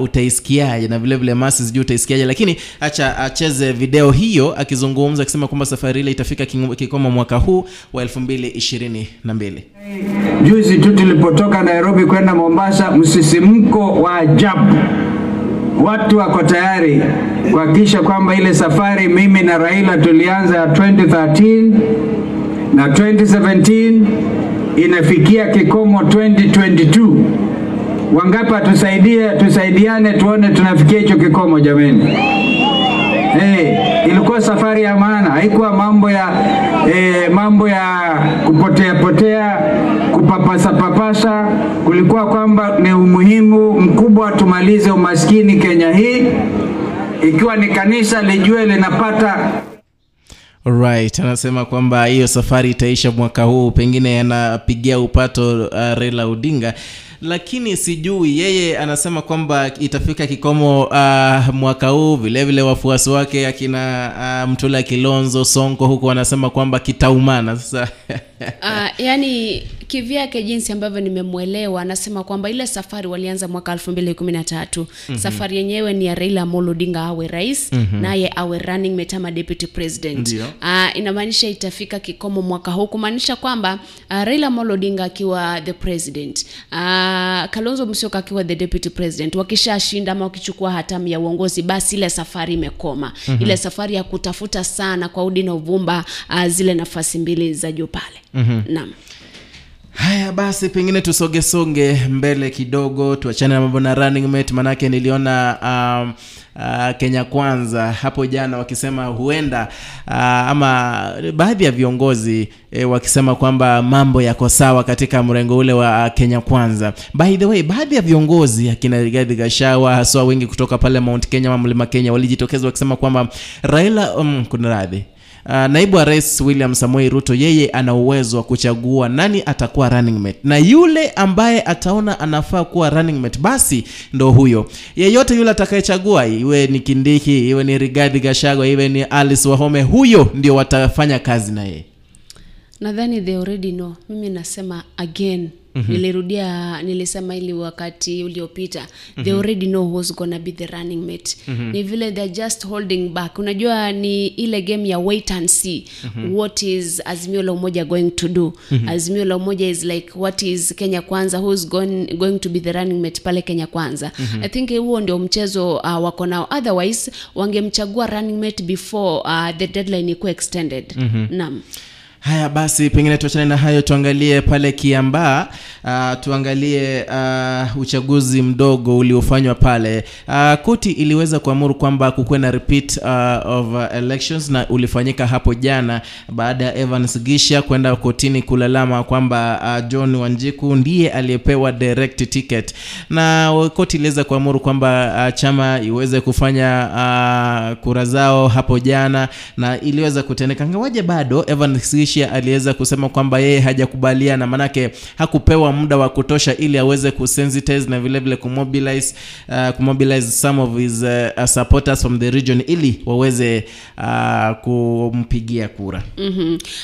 utaisikiaje, na vile vile Masi sijui utaisikiaje, lakini acha acheze video hiyo akizungumza akisema kwamba safari ile itafika kikomo mwaka huu wa 2022. Juzi tu tulipotoka Nairobi kwenda Mombasa, msisimko wa ajabu. Watu wako tayari kuhakikisha kwamba ile safari mimi na Raila tulianza ya 2013 na 2017 inafikia kikomo 2022. Wangapa tusaidiane tuone tunafikia hicho kikomo jameni. Ilikuwa safari ya maana, haikuwa mambo ya kupotea, kupapasa, kulikuwa kwamba ni umuhimu mkubwa tumalize umaskini Kenya hii, ikiwa ni kanisa lijue linapata. Alright, anasema kwamba hiyo safari itaisha mwaka huu, pengine anapigia upato Raila Odinga. Lakini sijui, yeye anasema kwamba itafika kikomo mwaka huu. Vile vile wafuasi wake akina Mtula Kilonzo Sonko huko anasema kwamba kitaumana sasa. Yani kivyake jinsi ambavyo nimemuelewa, anasema kwamba ile safari walianza mwaka 2013. Safari yenyewe ni ya Raila Amolo Odinga awe rais, naye awe running metama deputy president. Inamaanisha itafika kikomo mwaka huu, kumaanisha kwamba Raila Amolo Odinga akiwa the president, Kalonzo Musyoka akiwa the deputy president, wakishashinda ama wakichukua hatamu ya uongozi, basi ile safari imekoma. Ile safari ya kutafuta sana kwa udi na uvumba zile nafasi mbili za juu pale. Naam. Haya basi, pengine tusoge mbele kidogo, tuachane na mambo na running mate, manake niliona Kenya Kwanza hapo jana wakisema huenda ama baadhi ya viongozi wakisema kwamba mambo yako sawa katika mrengo ule wa Kenya Kwanza. By the way, baadhi ya viongozi akina Rigathi Gachagua haswa wengi kutoka pale Mount Kenya ama Mlima Kenya walijitokeza wakisema kwamba Raila naibu wa rais William Samoei Ruto yeye ana uwezo wa kuchagua nani atakuwa running mate, na yule ambaye ataona anafaa kuwa running mate basi ndo huyo. Yeyote yule atakayechagua, iwe ni Kindiki, iwe ni Rigathi Gachagua, iwe ni Alice Wahome, huyo ndio watafanya kazi na yeye. Nadhani they already know. Mimi nasema again, nilisema ili wakati uliopita, they already know who's gonna be the running mate. Ni vile they're just holding back. Unajua ni ile game ya wait and see, what is Azimio la Umoja going to do. Azimio la Umoja is like, what is Kenya Kwanza, who's going to be the running mate pale Kenya Kwanza. I think huo ndio mchezo wako nao, otherwise wangemchagua running mate before the deadline iko extended. Naam. Haya basi, pengine tuachane na hayo, tuangalie pale Kiambaa, tuangalie uchaguzi mdogo uliofanywa pale. Koti iliweza kuamuru kwamba kukuwe na repeat of elections, na ulifanyika hapo jana baada ya Evans Gisha kwenda kotini kulalama kwamba John Wanjiku ndiye aliyepewa direct ticket. Na koti iliweza kuamuru kwamba chama iweze kufanya kura zao hapo jana, na iliweza kutendeka. Ngawaje bado Evans Gisha aliweza kusema kwamba yeye hajakubaliana, manake hakupewa muda wa kutosha ili aweze kusensitize na vile vile kumobilize some of his supporters from the region ili waweze kumpigia kura.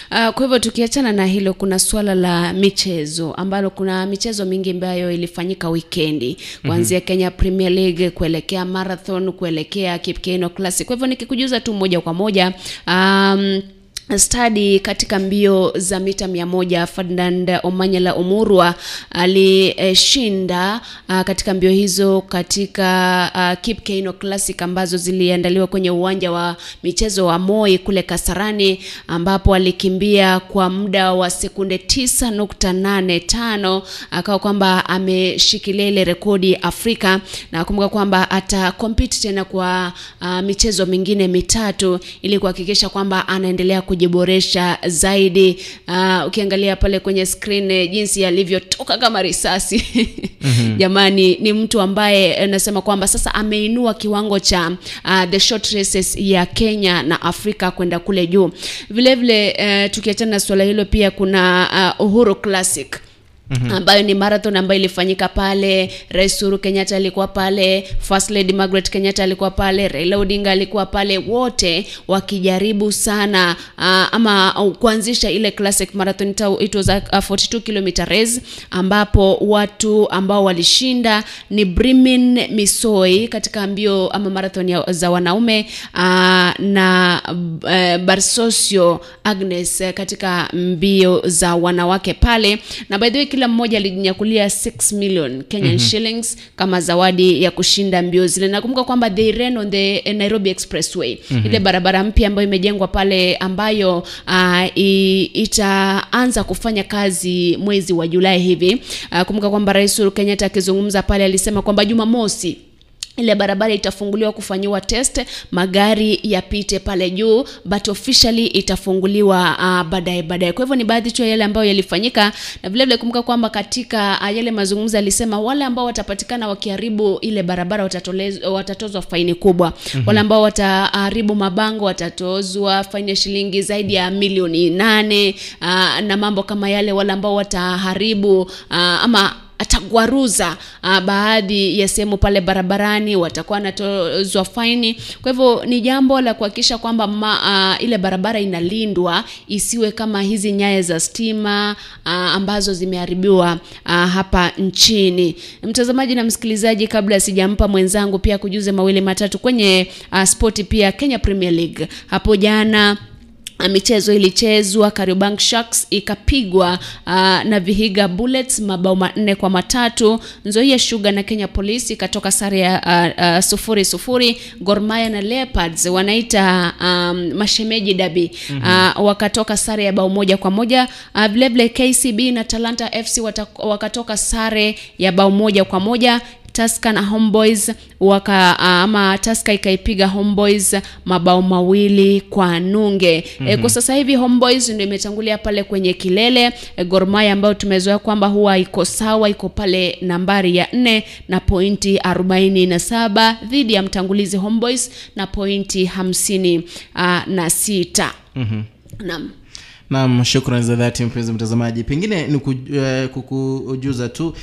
Kwa hivyo tukiachana na hilo, kuna swala la michezo, ambalo kuna michezo mingi ambayo ilifanyika wikendi, kuanzia Kenya Premier League kuelekea marathon kuelekea Kipkeino Classic. Kwa hivyo nikikujuza tu moja kwa moja, study katika mbio za mita 100, Ferdinand Omanyala Omurwa alishinda katika mbio hizo katika Kipkeino Classic ambazo ziliandaliwa kwenye uwanja wa michezo wa Moi kule Kasarani, ambapo alikimbia kwa muda wa sekunde 9.85, akawa kwamba ameshikilia ile rekodi Afrika, na kumbuka kwamba ata compete tena kwa michezo mingine mitatu ili kuhakikisha kwamba anaendelea kujiboresha zaidi. Ukiangalia pale kwenye screen jinsi alivyotoka kama risasi. Jamani, ni mtu ambaye nasema kwamba sasa ameinua kiwango cha the short races ya Kenya na Afrika kwenda kule juu. Vile vile tukiachana na swala hilo, pia kuna Uhuru Classic, ambayo ni marathon ambayo ilifanyika pale. Rais Uhuru Kenyatta alikuwa pale, First Lady Margaret Kenyatta alikuwa pale, Raila Odinga alikuwa pale, wote wakijaribu sana kuanzisha ile classic marathon. It was a 42 km race, ambapo watu ambao walishinda ni Brimin Misoi katika mbio ama marathon za wanaume, na Barsosio Agnes katika mbio za wanawake pale. Na by the way, kila mmoja alijinyakulia 6 million Kenyan shillings kama zawadi ya kushinda mbio zile. Nakumbuka kwamba they ran on the Nairobi Expressway, ile barabara mpya ambayo imejengwa pale, ambayo itaanza kufanya kazi mwezi wa Julai hivi. Kumbuka kwamba Rais Uhuru Kenyatta akizungumza pale alisema kwamba Jumamosi ile barabara itafunguliwa kufanyiwa test, magari yapite pale juu, but officially itafunguliwa baadaye. Kwa hivyo ni baadhi tu ya yale ambayo yalifanyika, na vile vile kumbuka kwamba katika yale mazungumzo alisema wale ambao watapatikana wakiharibu ile barabara watatozwa faini kubwa. Wale ambao wataharibu mabango watatozwa faini ya shilingi zaidi ya milioni 8, na mambo kama yale. Wale ambao wataharibu ama atagwaruza baadhi ya sehemu pale barabarani watakuwa natozwa faini. Kwa hivyo ni jambo la kuhakikisha kwamba ile barabara inalindwa, isiwe kama hizi nyaya za stima ambazo zimeharibiwa hapa nchini. Mtazamaji na msikilizaji, kabla sijampa mwenzangu pia kujuze mawili matatu kwenye spoti pia Kenya Premier League. Hapo jana michezo ilichezwa, Kariobangi Sharks ikapigwa na Vihiga Bullets mabao 4-3. Nzoia Sugar na Kenya Police ikatoka sare ya 0-0. Gor Mahia na Leopards wanaita mashemeji dabi, wakatoka sare ya bao 1-1. Vile vile KCB na Talanta FC wakatoka sare ya bao 1-1. Tusker na Homeboys Tusker ikaipiga Homeboys mabao 2-0. Kwa sasa hivi Homeboys ndio imetangulia pale kwenye kilele. Gor Mahia ambao tumezoea kwamba huwa iko sawa, iko pale nambari ya 4 na pointi 47 dhidi ya mtangulizi Homeboys na pointi 56. Na shukrani za dhati mpenzi mtazamaji. Pengine ni kukujuza tu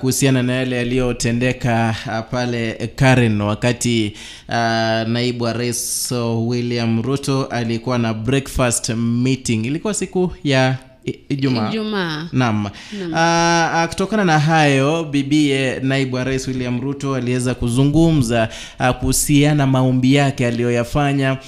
kuhusiana na yale yaliyotendeka pale Karen, wakati naibu wa rais William Ruto alikuwa na breakfast meeting. Ilikuwa siku ya Ijumaa. Naam. Kutokana na hayo, bibie naibu wa rais William Ruto aliweza kuzungumza kuhusiana maombi yake aliyoyafanya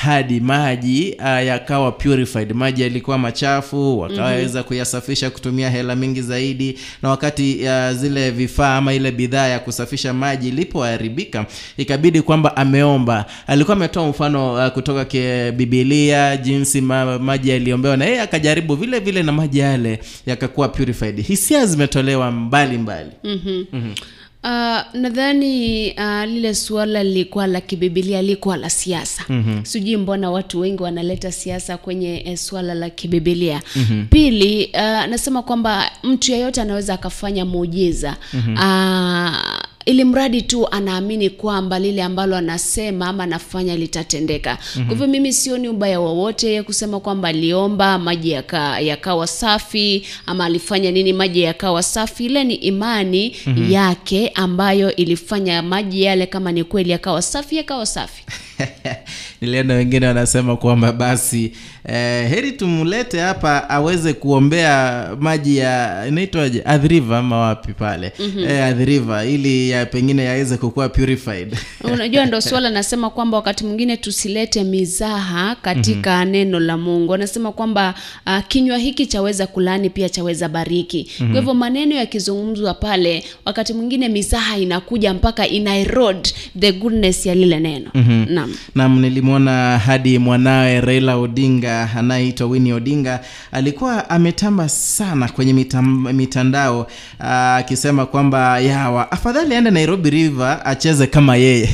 hadi maji yakawa purified. Maji yalikuwa machafu, wakaweza kuyasafisha kutumia hela mingi zaidi, na wakati zile vifaa ama ile bidhaa ya kusafisha maji ilipoharibika, ikabidi kwamba ameomba. Alikuwa ametoa mfano kutoka kwa Biblia jinsi maji yaliombewa, na yeye akajaribu vile na maji yale yakakuwa purified. Hisia zimetolewa mbali. Nadhani lile swala lilikuwa la kibiblia, lilikuwa la siasa. Sijui mbona watu wengi wanaleta siasa kwenye swala la kibiblia. Pili, nasema kwamba mtu yeyote anaweza akafanya muujiza. Ili mradi tu anaamini kwamba lile ambalo anasema ama anafanya litatendeka. Kwa hivyo mimi sioni ubaya wowote kusema kwamba aliomba maji yakawa safi ama alifanya nini maji yakawa safi. Ile ni imani yake ambayo ilifanya maji yale, kama ni kweli yakawa safi. Niliona wengine wanasema kwamba basi heri tumulete hapa aweze kuombea maji ya inaitwaje, Adhriva ama wapi pale, Adhriva, ili pengine yaweze kukuwa purified. Unajua ndio swala nasema kwamba wakati mwingine tusilete mizaha katika neno la Mungu. Anasema kwamba kinywa hiki chaweza kulani pia chaweza bariki. Kwa hivyo maneno yakizungumzwa pale, wakati mwingine mizaha inakuja mpaka inaerode the goodness ya lile neno. Naam, nilimuona hadi mwanawe Raila Odinga anaitwa Winnie Odinga alikuwa ametamba sana kwenye mitandao akisema kwamba yawa afadhali aende Nairobi River acheze kama yeye.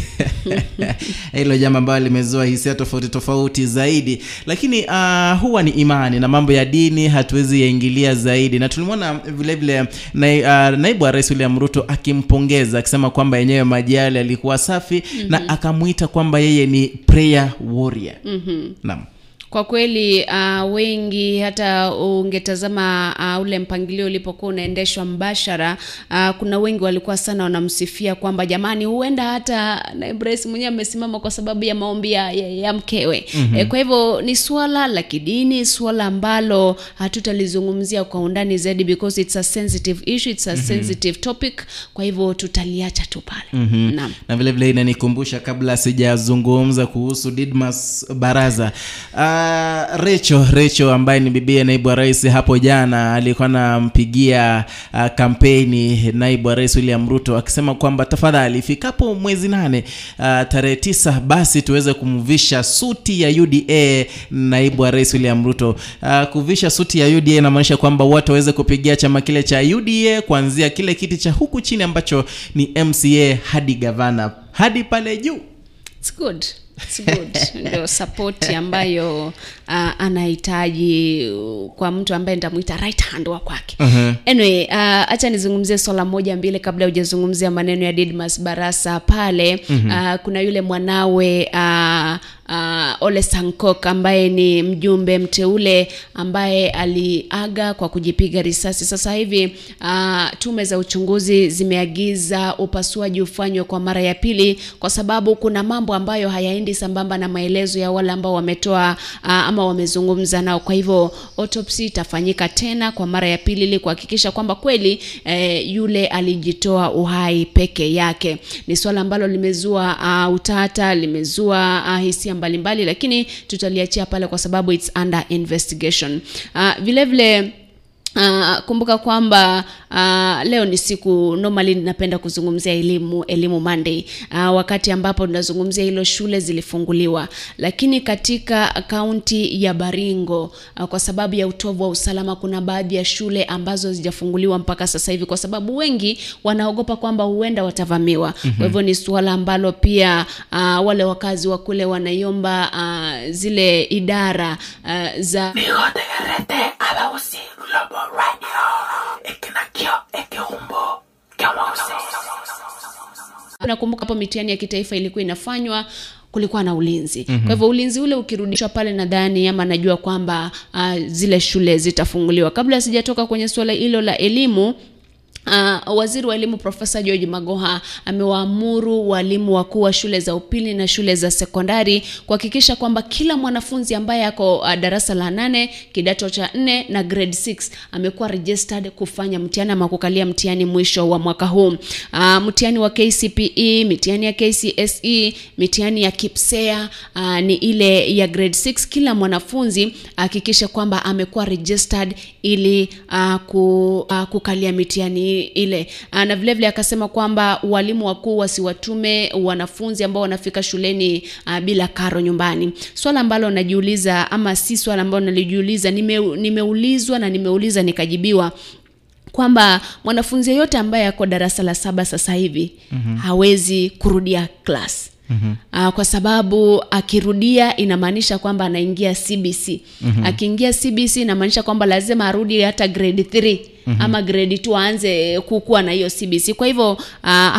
Hilo jambo ambalo limezua hisia tofauti zaidi, lakini huwa ni imani na mambo ya dini hatuwezi yaingilia zaidi. Na tulimuona vile vile naibu wa rais William Ruto akimpongeza akisema kwamba yenyewe maji yale yalikuwa safi, na akamuita kwamba yeye ni prayer warrior. Naam. Kwa kweli wengi hata ungetazama ule mpangilio ulipokuwa unaendeshwa mbashara, kuna wengi walikuwa sana wanamsifia kwamba jamani, huenda hata naibu rais mwenyewe amesimama kwa sababu ya maombi ya mkewe. Kwa hivyo ni swala la kidini, swala ambalo hatutalizungumzia kwa undani zaidi, because it's a sensitive issue, it's a sensitive topic. Kwa hivyo tutaliacha tu pale. Naam. Na vile vile inanikumbusha kabla sijazungumza kuhusu Didmus Barasa. Recho ambaye ni bibi ya naibu wa rais hapo jana alikuwa anampigia kampeni naibu wa rais William Ruto akisema kwamba tafadhali ifikapo mwezi 8 tarehe 9 basi tuweze kumvisha suti ya UDA naibu wa rais William Ruto. Kuvisha suti ya UDA inamaanisha kwamba watu waweze kupigia chama kile cha UDA kuanzia kile kiti cha huku chini ambacho ni MCA hadi gavana hadi pale juu. It's good. Ndio support ambayo anahitaji kwa mtu ambaye nitamuita right hand wa kwake. Anyway, acha nizungumzie swala moja mbili kabla hujazungumzia maneno ya Didmus Barasa pale. Kuna yule mwanawe Ole Sankok ambaye ni mjumbe mteule ambaye aliaga kwa kujipiga risasi. Sasa hivi tume za uchunguzi zimeagiza upasuaji ufanywe kwa mara ya pili kwa sababu kuna mambo ambayo hayaendi sambamba na maelezo ya wale ambao wametoa ama wamezungumza nao. Kwa hivyo autopsy itafanyika tena kwa mara ya pili ili kuhakikisha kwamba kweli yule alijitoa uhai peke yake. Ni swala ambalo limezua utata, limezua hisia mbalimbali, lakini tutaliachia pale kwa sababu it's under investigation. Vile vile kumbuka kwamba leo ni siku normally napenda kuzungumzia elimu Monday, wakati ambapo tunazungumzia hilo shule zilifunguliwa, lakini katika kaunti ya Baringo kwa sababu ya utovu wa usalama kuna baadhi ya shule ambazo hazijafunguliwa mpaka sasa hivi kwa sababu wengi wanaogopa kwamba huenda watavamiwa. Kwa hivyo ni swala ambalo pia wale wakazi wa kule wanaiomba zile idara za nakumbuka hapo mitihani ya kitaifa ilikuwa inafanywa, kulikuwa na ulinzi. Kwa hivyo ulinzi ule ukirudishwa pale nadhani ama najua kwamba zile shule zitafunguliwa. Kabla sijatoka kwenye swala hilo la elimu, waziri wa elimu Professor George Magoha amewaamuru walimu wakuu wa shule za upili na shule za sekondari kuhakikisha kwamba kila mwanafunzi ambaye ako darasa la 8, kidato cha 4 na grade 6 amekuwa registered kufanya mtihani ama kukalia mtihani mwisho wa mwaka huu. Mtihani wa KCPE, mtihani ya KCSE, mtihani ya KPSEA ni ile ya grade 6. Kila mwanafunzi hakikisha kwamba amekuwa registered ili kukalia mtihani ile. Na vile vile akasema kwamba walimu wakuu wasiwatume wanafunzi ambao wanafika shuleni bila karo nyumbani. Swala ambalo najiuliza ama si swala ambalo nalijiuliza, nimeulizwa na nimeuliza nikajibiwa kwamba mwanafunzi yote ambaye ako darasa la 7 sasa hivi hawezi kurudia class. Kwa sababu akirudia inamaanisha kwamba anaingia CBC. Akiingia CBC inamaanisha kwamba lazima arudi hata grade 3 ama grade 2 aanze kukua na hiyo CBC. Kwa hivyo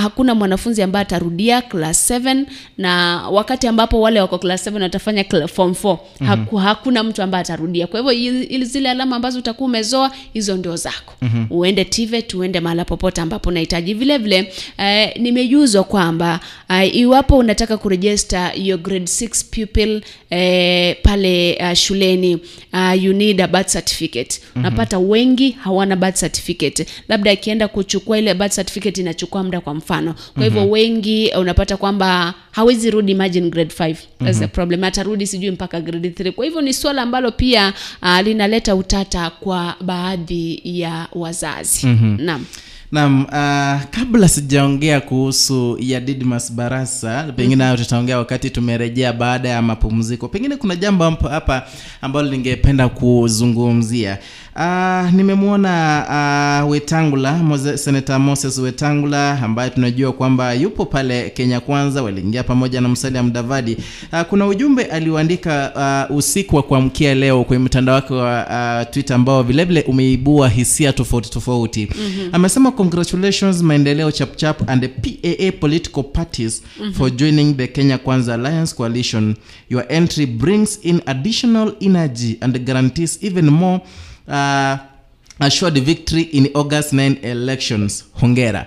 hakuna mwanafunzi ambaye atarudia class 7, na wakati ambapo wale wako class 7 watafanya form 4 hakuna mtu ambaye atarudia. Kwa hivyo zile alama ambazo utakuwa umezoa hizo ndio zako. Uende TVET, uende mahala popote ambapo unahitaji. Vile vile nimejuzwa kwamba iwapo unataka kuregister your grade 6 pupil pale shuleni you need a birth certificate. Unapata wengi hawana birth certificate. Labda akienda kuchukua ile birth certificate inachukua muda kwa mfano. Kwa hivyo wengi unapata kwamba hawezi rudi, imagine grade 5. That's the problem. Atarudi sijui mpaka grade 3. Kwa hivyo ni swala ambalo pia linaleta utata kwa baadhi ya wazazi. Naam. Kabla sijaongea kuhusu ya Didmus Barasa, pengine tutaongea wakati tumerejea baada ya mapumziko. Pengine kuna jambo hapa ambalo ningependa kuzungumzia. Nimemuona Wetangula, Senator Moses Wetangula ambaye tunajua kwamba yupo pale Kenya Kwanza, waliingia pamoja na Musalia Mudavadi. Kuna ujumbe aliuandika usiku wa kuamkia leo kwenye mtandao wake wa Twitter ambao vile vile umeibua hisia tofauti. Amesema congratulations Maendeleo Chapchap and the PAA political parties for joining the Kenya Kwanza Alliance coalition. Your entry brings in additional energy and guarantees even more assured victory in August 9 elections. Hongera.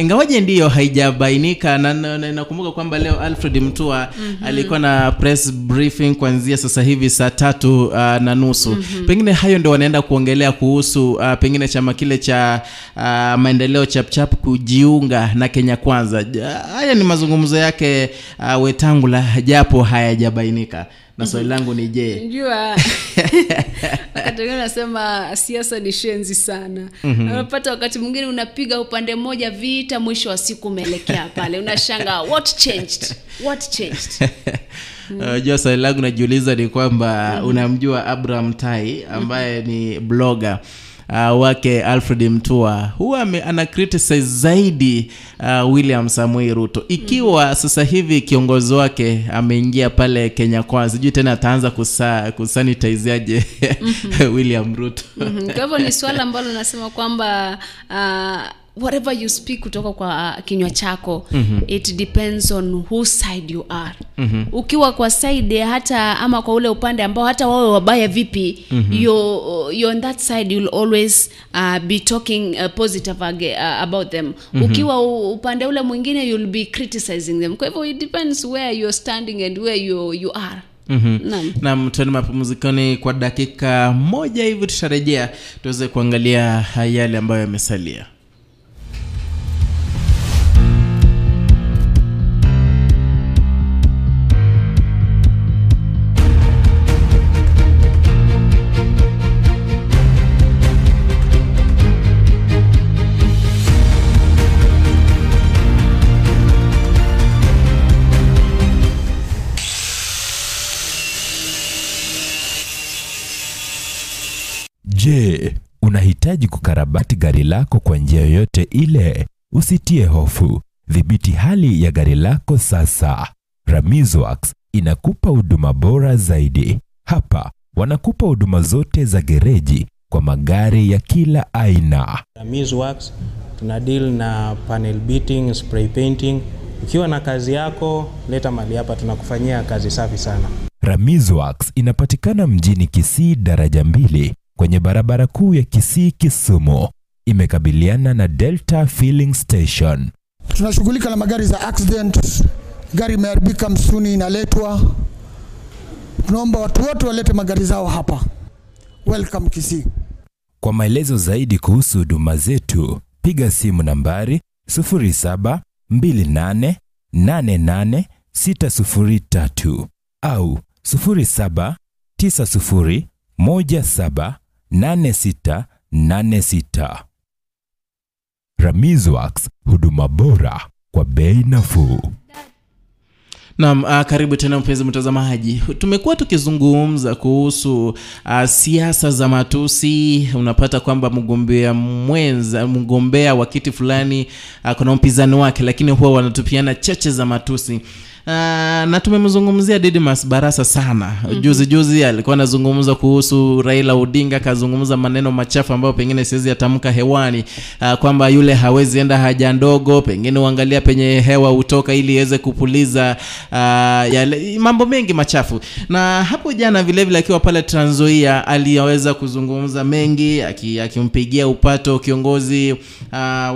Ingawaje ndio haijabainika, na nakumbuka kwamba leo Alfred Mutua alikuwa na press briefing kuanzia sasa hivi saa 3:30. Pengine hayo ndio wanaenda kuongelea kuhusu pengine chama kile cha Maendeleo Chapchap kujiunga na Kenya Kwanza. Haya ni mazungumzo yake Wetangula japo hayajabainika. Na swali langu ni je? Njua. Wakati mwingine nasema siasa ni shenzi sana. Unapata wakati mwingine unapiga upande moja vita, mwisho wa siku umeelekea pale. Unashanga what changed? What changed? Josa langu najiuliza ni kwamba unamjua Abraham Tai ambaye ni blogger wake Alfred Mutua huwa ana criticize zaidi William Samoei Ruto ikiwa sasa hivi kiongozi wake ameingia pale Kenya Kwanza, sijui tena ataanza kusanitizeaje William Ruto. Kwa hivyo ni swala ambalo nasema kwamba whatever you speak kutoka kwa kinywa chako it depends on whose side you are. Ukiwa kwa side hata ama kwa ule upande ambao hata wao wabaya vipi, you're on that side, you'll always be talking positive about them. Ukiwa upande ule mwingine you'll be criticizing them. Kwa hivyo it depends where you're standing and where you are. Na mtoni mapumzikoni kwa dakika moja hivi tutarejea tuweze kuangalia yale ambayo yamesalia. Je, unahitaji kukarabati gari lako kwa njia yoyote ile? Usitie hofu. Dhibiti hali ya gari lako sasa. Ramiz Works inakupa huduma bora zaidi. Hapa wanakupa huduma zote za gereji kwa magari ya kila aina. Ramiz Works tunadeal na panel beating, spray painting. Ukiwa na kazi yako, leta mali hapa tunakufanyia kazi safi sana. Ramiz Works inapatikana mjini Kisii daraja 2. Kwenye barabara kuu ya Kisii Kisumu, imekabiliana na Delta Filling Station. Tunashughulika na magari za accident, gari imeharibika msuni inaletwa. Tunaomba watu wote walete magari zao hapa. Welcome Kisii. Kwa maelezo zaidi kuhusu huduma zetu, piga simu nambari 0728888603 au 0790178686. Ramiz Works, huduma bora kwa bei nafuu. Na karibu tena mpenzi mtazamaji. Tumekuwa tukizungumza kuhusu siasa za matusi. Unapata kwamba mgombea wa kiti fulani kuna mpinzani wake, lakini huwa wanatupiana cheche za matusi. Na tumemzungumzia Didmus Barasa sana. Juzi alikuwa anazungumza kuhusu Raila Odinga, kazungumza maneno machafu ambayo pengine siwezi yatamka hewani, kwamba yule hawezi enda haja ndogo, pengine uangalia penye hewa utoka ili iweze kupuliza yale mambo mengi machafu. Na hapo jana vile vile akiwa pale Trans Nzoia aliweza kuzungumza mengi akimpigia upato kiongozi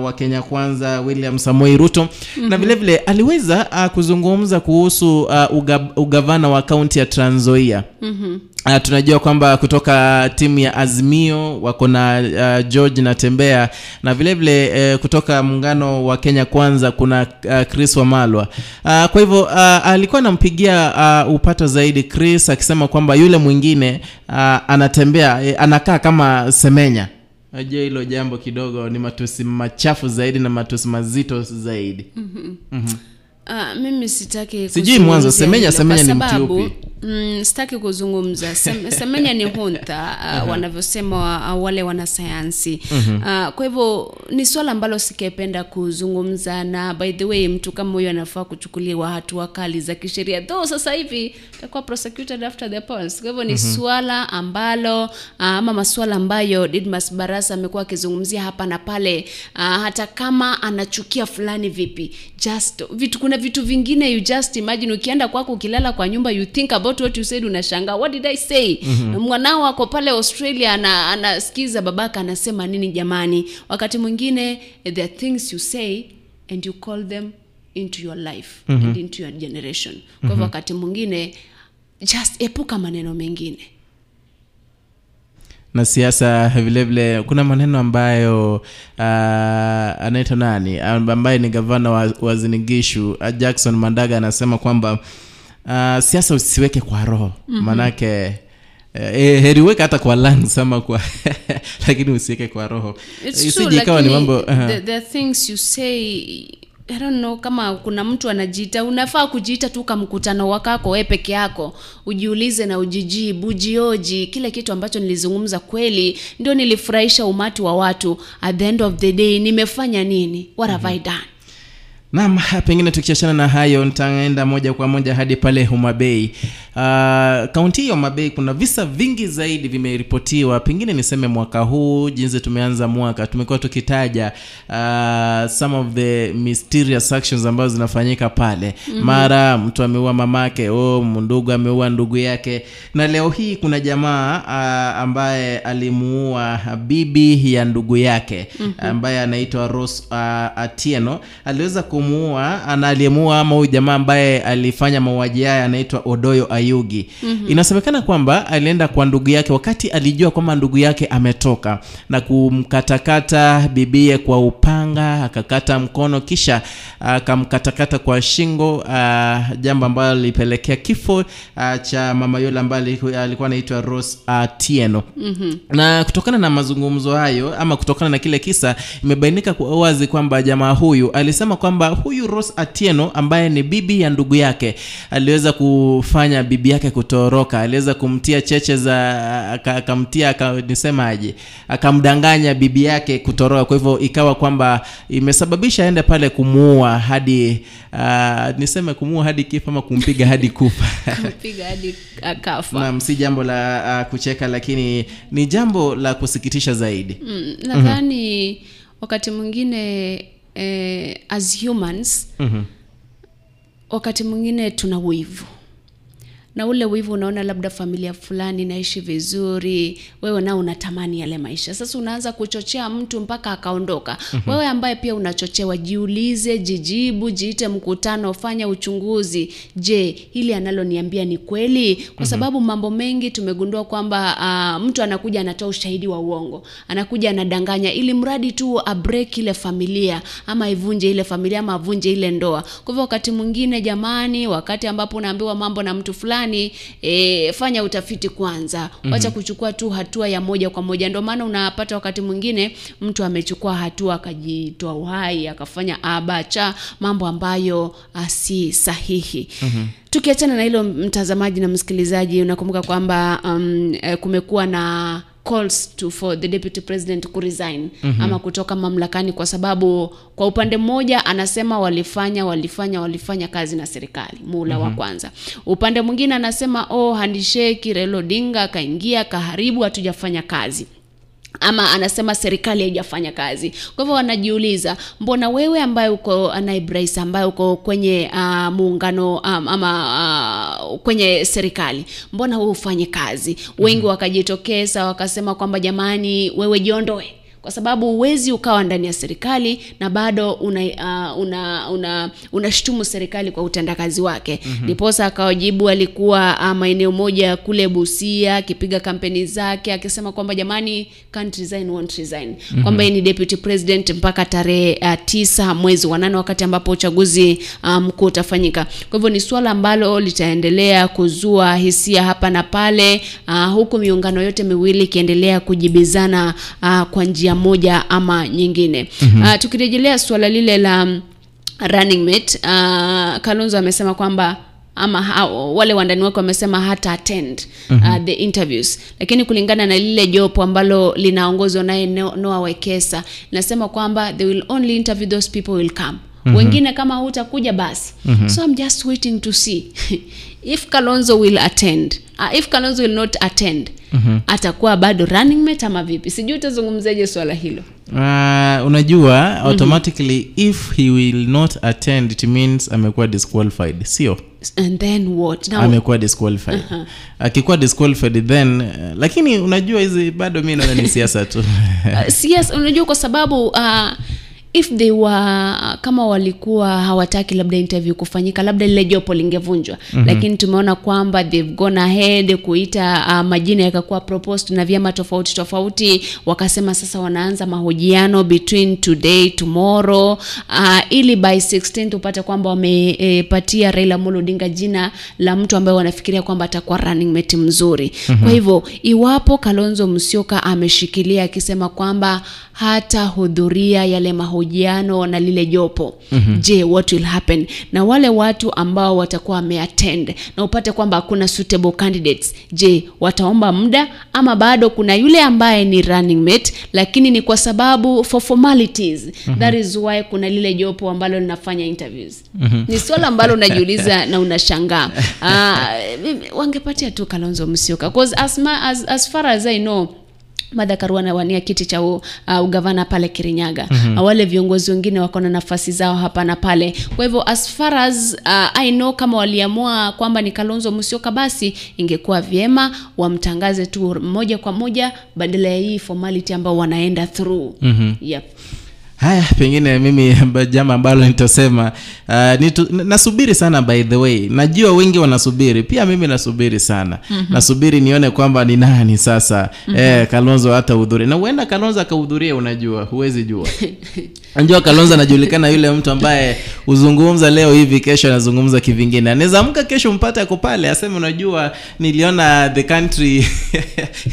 wa Kenya Kwanza William Samoei Ruto. Na vile vile aliweza kuzungumza kuhusu ugavana wa kaunti ya Trans Nzoia. Tunajua kwamba kutoka timu ya Azimio wako na George Natembea, na vile vile kutoka muungano wa Kenya Kwanza kuna Chris Wamalwa. Kwa hivyo alikuwa anampigia upato zaidi Chris akisema kwamba yule mwingine anatembea anakaa kama semenya. Ajua hilo jambo kidogo ni matusi machafu zaidi na matusi mazito zaidi. Mimi sitaki sijui mwanzo semenya ni mtiupi. Sitaki kuzungumza semenya ni honta wanavyosema wale wanasayansi. Kwa hivyo ni swala ambalo sikependa kuzungumza, na by the way mtu kama huyo anafaa kuchukuliwa hatua kali za kisheria, though sasa hivi atakuwa prosecuted after the polls. Kwa hivyo ni swala ambalo ama maswala ambayo Didmus Barasa amekuwa akizungumzia hapa na pale, hata kama anachukia fulani vipi, just kuna vitu vingine you just imagine ukienda kwako ukilala kwa nyumba you think about what you said, unashanga what did I say? Mwanao wako pale Australia anasikiza babaka anasema nini jamani. Wakati mwingine there are things you say and you call them into your life and into your generation. Kwa wakati mwingine just epuka maneno mengine. Na siasa vile vile kuna maneno ambayo anaitwa nani ambaye ni gavana wa Zinigishu Jackson Mandaga anasema kwamba siasa usiweke kwa roho. Manake heriweka hata kwa lungs ama kwa lakini usiweke kwa roho. Isije ikawa ni mambo the things you say, I don't know, kama kuna mtu anajiita, unafaa kujiita tu kama mkutano wakako wewe peke yako, ujiulize na ujijibu, jioji kile kitu ambacho nilizungumza kweli ndio nilifurahisha umati wa watu, at the end of the day nimefanya nini, what have I done. Naam, pengine tukiachana na hayo nitaenda moja kwa moja hadi pale Homa Bay. Kaunti ya Homa Bay kuna visa vingi zaidi vimeripotiwa. Pengine niseme mwaka huu jinsi tumeanza mwaka tumekuwa tukitaja some of the mysterious actions ambazo zinafanyika pale. Mara mtu ameua mamake, ndugu ameua ndugu yake, na leo hii kuna jamaa ambaye alimuua bibi ya ndugu yake ambaye anaitwa Rose Atieno. Aliweza kumuua, analiemua ama huyu jamaa ambaye alifanya mauaji haya anaitwa Odoyo Ayugi. Inasemekana kwamba alienda kwa ndugu yake wakati alijua kwamba ndugu yake ametoka na kumkatakata bibie kwa upanga, akakata mkono kisha akamkatakata kwa shingo, jambo ambalo lilipelekea kifo cha mama yule ambaye alikuwa anaitwa Rose Atieno. Na kutokana na mazungumzo hayo ama kutokana na kile kisa, imebainika kwa wazi kwamba jamaa huyu alisema kwamba huyu Rose Atieno ambaye ni bibi ya ndugu yake aliweza kufanya bibi yake kutoroka, aliweza kumtia cheche za akamdanganya bibi yake kutoroka. Kwa hivyo ikawa kwamba imesababisha aende pale kumuua hadi kumuua hadi kifo ama kumpiga hadi kufa. Kumpiga hadi akafa. Na si jambo la kucheka, lakini ni jambo la kusikitisha zaidi. Nadhani wakati mwingine as humans wakati mwingine tuna wivu, na ule wivu unaona labda familia fulani inaishi vizuri, wewe nao unatamani yale maisha, sasa unaanza kuchochea mtu mpaka akaondoka. Wewe ambaye pia unachochewa, jiulize, jijibu, jiite mkutano, fanya uchunguzi. Je, hili analoniambia ni kweli? Kwa sababu mambo mengi tumegundua kwamba mtu anakuja anatoa ushahidi wa uongo, anakuja anadanganya ili mradi tu abreak ile familia ama ivunje ile familia ama avunje ile ndoa. Kwa hivyo wakati mwingine jamani, wakati ambapo unaambiwa mambo na mtu fulani, fanya utafiti kwanza. Wacha kuchukua tu hatua ya moja kwa moja. Ndio maana unapata wakati mwingine mtu amechukua hatua akajitoa uhai, akafanya abacha mambo ambayo si sahihi. Tukiachana na hilo, mtazamaji na msikilizaji, unakumbuka kwamba kumekuwa na calls for the deputy president to resign ama kutoka mamlakani, kwa sababu kwa upande mmoja anasema walifanya kazi na serikali muula wa kwanza. Upande mwingine anasema handisheki, Raila Odinga kaingia kaharibu, hatujafanya kazi, ama anasema serikali haijafanya kazi. Kwa hivyo wanajiuliza, mbona wewe ambaye uko naibu rais, ambaye uko kwenye muungano ama kwenye serikali, mbona wewe ufanye kazi? Wengi wakajitokeza wakasema kwamba jamani, wewe jiondoe, kwa sababu uwezi ukawa ndani ya serikali na bado unashtumu serikali kwa utendakazi wake. Ndiposa akawajibu, alikuwa maeneo moja kule Busia akipiga kampeni zake akisema kwamba jamani, can't resign, won't resign, kwamba ni deputy president mpaka tarehe 9 mwezi wa 8, wakati ambapo uchaguzi mkuu utafanyika. Kwa hivyo ni swala ambalo litaendelea kuzua hisia hapa na pale, huku miungano yote miwili ikiendelea kujibizana kwa njia moja ama nyingine. Tukirejelea swala lile la running mate, Kalonzo amesema kwamba wale wandani wake wamesema hata attend the interviews, lakini kulingana na lile jopo ambalo linaongozwa naye Noah Wekesa, nasema kwamba they will only interview those people will come. Wengine kama hutakuja basi. So I'm just waiting to see if Kalonzo will attend. If Kalonzo will not attend, atakuwa bado running mate ama vipi? Sijui utazungumzaje swala hilo. Unajua automatically if he will not attend it means amekuwa disqualified, sio? And then what? Now amekuwa disqualified. Akikuwa disqualified then lakini unajua hizi bado mimi naona ni siasa tu. Yes, unajua kwa sababu if they were kama walikuwa hawataki labda interview kufanyika, labda lile jopo lingevunjwa. Lakini tumeona kwamba they've gone ahead kuita majina yakakuwa proposed na vyama tofauti tofauti, wakasema sasa wanaanza mahojiano between today tomorrow ili by 16 upate kwamba wamepatia Raila Odinga jina la mtu ambaye wanafikiria kwamba atakuwa running mate mzuri. Kwa hivyo iwapo Kalonzo Musyoka ameshikilia akisema kwamba hata hudhuria yale mahojiano na lile jopo, je, what will happen na wale watu ambao watakuwa wameattend na upate kwamba hakuna suitable candidates? Je, wataomba muda ama bado kuna yule ambaye ni running mate, lakini ni kwa sababu for formalities? That is why kuna lile jopo ambalo linafanya interviews. Ni swala ambalo unajiuliza na unashangaa. Wangepatia tu Kalonzo Musyoka, because as far as I know, Mada Karwana wania kiti cha ugavana pale Kirinyaga. Wale viongozi wengine wako na nafasi zao hapa na pale. Kwa hivyo as far as I know, kama waliamua kwamba ni Kalonzo Musyoka, basi ingekuwa vyema wamtangaze tu moja kwa moja badala ya hii formality ambao wanaenda through. Yep. Haya, pengine mimi jambo ambalo nitasema nasubiri sana, by the way. Najua wengi wanasubiri, pia mimi nasubiri sana. Nasubiri nione kwamba ni nani sasa Kalonzo hata hudhuria. Na huenda Kalonzo akahudhuria, unajua, huwezi jua. Anjua Kalonzo anajulikana yule mtu ambaye uzungumza leo hivi, kesho anazungumza kivingine. Anaweza amka kesho mpate ako pale aseme unajua niliona the country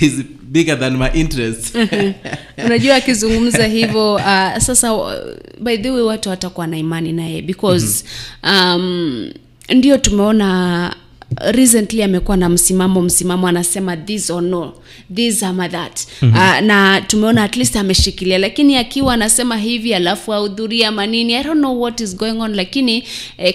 is bigger than my interest. Unajua akizungumza hivyo sasa by the way watu watakuwa na imani naye, because ndio tumeona recently amekuwa na msimamo anasema this or no, this ama that. Na tumeona at least ameshikilia, lakini akiwa anasema hivi alafu ahudhuria manini, I don't know what is going on. Lakini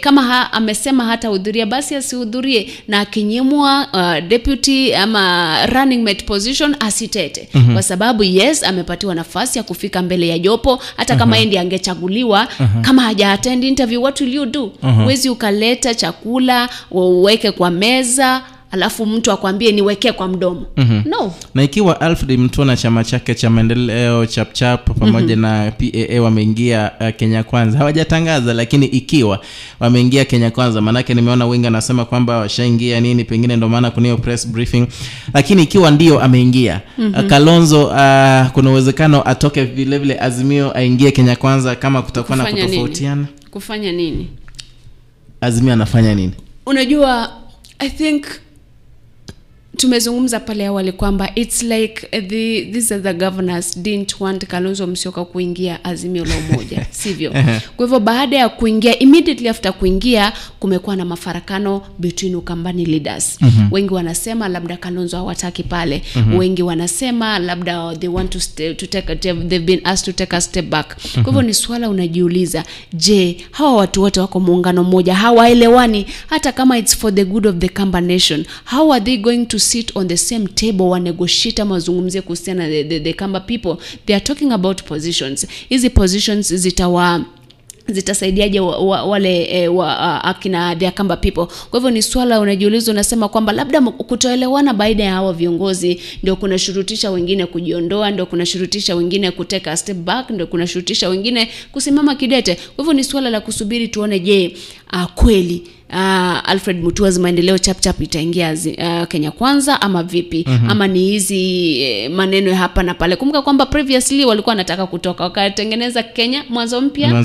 kama amesema hata hudhuria, basi asihudhurie, na akinyimwa deputy ama running mate position asitete, kwa sababu yes amepatiwa nafasi ya kufika mbele ya jopo. Hata kama yeye ndiye angechaguliwa, kama hajaattend interview, what will you do? Huwezi ukaleta chakula uweke kwa meza alafu mtu akwambie niwekee kwa mdomo. No. Na ikiwa Alfred Mutua na chama chake cha Maendeleo Chapchap pamoja na PAA wameingia Kenya Kwanza, hawajatangaza, lakini ikiwa wameingia Kenya Kwanza, maana yake nimeona wengi anasema kwamba washaingia nini, pengine ndio maana kuna press briefing. Lakini ikiwa ndio ameingia Kalonzo, kuna uwezekano atoke vile vile Azimio aingie Kenya Kwanza kama kutakuwa na kutofautiana. Kufanya nini? Azimio anafanya nini? Unajua, I think tumezungumza pale awali kwamba it's like these are the governors didn't want Kalonzo Musyoka kuingia Azimio la Umoja, sivyo? Kwa hivyo baada ya kuingia, immediately after kuingia, kumekuwa na mafarakano between ukambani leaders. Wengi wanasema labda Kalonzo hawataki pale. Wengi wanasema labda they want they've been asked to take a step back. Kwa hivyo ni swala unajiuliza, je, hawa watu wote wako muungano mmoja, hawaelewani? Hata kama it's for the good of the Kamba nation, how are they going to sit on the same table wa negotiate mazungumzie kuhusiana the Kamba people? They are talking about positions. Hizi positions zitasaidiaje wale akina the Kamba people? Kwa hivyo ni swala unajiuliza, unasema kwamba labda kutoelewana baada ya hawa viongozi ndio kunashurutisha wengine kujiondoa, ndio kunashurutisha wengine kuteka a step back, ndio kunashurutisha wengine kusimama kidete. Kwa hivyo ni swala la kusubiri tuone, je, kweli Alfred Mutua Maendeleo Chapchap itaingia Kenya Kwanza ama vipi? Ama ni hizi maneno hapa na pale? Kumbuka kwamba previously walikuwa wanataka kutoka, wakatengeneza Kenya mwanzo mpya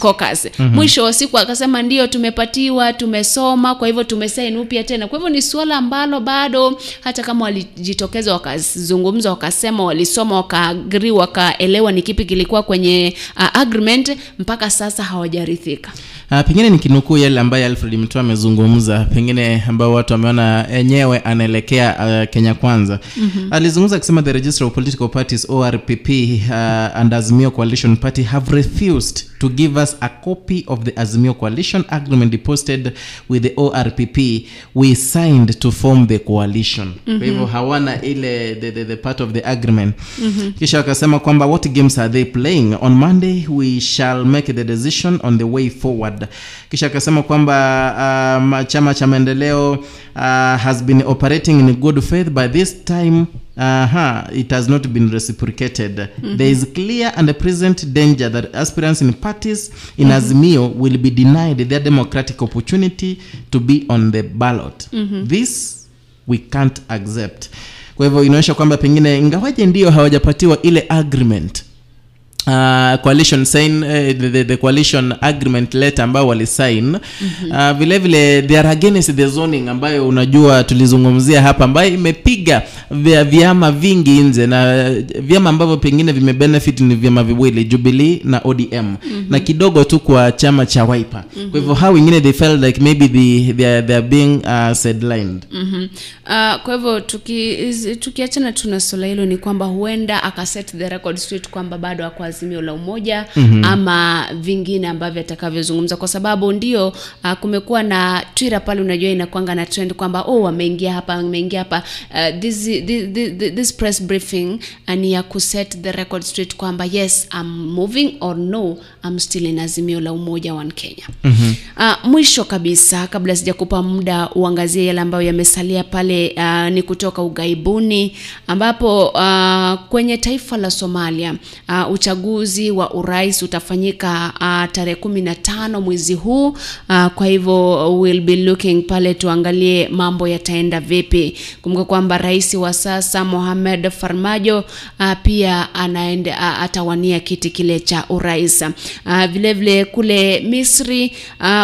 caucus. Mwisho wa siku akasema ndio tumepatiwa, tumesoma, kwa hivyo tumesaini upya tena. Kwa hivyo ni swala ambalo bado hata kama walijitokeza wakazungumza, wakasema, walisoma, wakaagri, wakaelewa ni kipi kilikuwa kwenye agreement, mpaka sasa hawajarithika. Pengine nikinukuu yale ambaye Alfred Mutua amezungumza, pengine ambao watu wameona enyewe anaelekea Kenya Kwanza. Alizungumza akisema the Register of Political Parties, ORPP, and Azimio Coalition Party have refused to give us a copy of the Azimio Coalition Agreement deposited with the ORPP we signed to form the coalition. Kwa hivyo hawana ile the part of the agreement. Kisha wakasema kwamba what games are they playing? On Monday we shall make the decision on the way forward. Kisha wakasema kwamba chama cha Maendeleo has been operating in good faith. By this time it has not been reciprocated. Mm-hmm. There is clear and a present danger that aspirants in parties in mm-hmm. Azimio will be denied their democratic opportunity to be on the ballot. Mm-hmm. This we can't accept. Kwa hivyo inaonyesha kwamba pengine ingawaje ndio hawajapatiwa ile agreement, coalition sign, the coalition agreement letter ambayo wali sign, vile vile they are against the zoning ambayo unajua tulizungumzia hapa, ambayo imepiga vyama vingi nje, na vyama ambavyo pengine vimebenefit ni vyama viwili, Jubilee na ODM, na kidogo tu kwa chama cha Wiper. Kwa hivyo hao wengine they felt like maybe they are being sidelined. Kwa hivyo tukiachana tunasula hilo, ni kwamba huenda akaset the record straight kwamba bado akwa Azimio la Umoja ama vingine ambavyo atakavyozungumza, kwa sababu ndio kumekuwa na Twitter pale, unajua inakuanga na trend kwamba wameingia hapa, wameingia hapa. This press briefing ni ya kuset the record straight kwamba yes, I'm moving or no, I'm still in Azimio la Umoja One Kenya. Mwisho kabisa, kabla sijakupa muda uangazie yale ambayo yamesalia pale, ni kutoka ugaibuni ambapo kwenye taifa la Somalia uchaguzi wa urais utafanyika tarehe 15 mwezi huu. Kwa hivyo we'll be looking pale, tuangalie mambo yataenda vipi. Kumbuka kwamba rais wa sasa Mohamed Farmajo pia anaenda atawania kiti kile cha urais. Vile vile kule Misri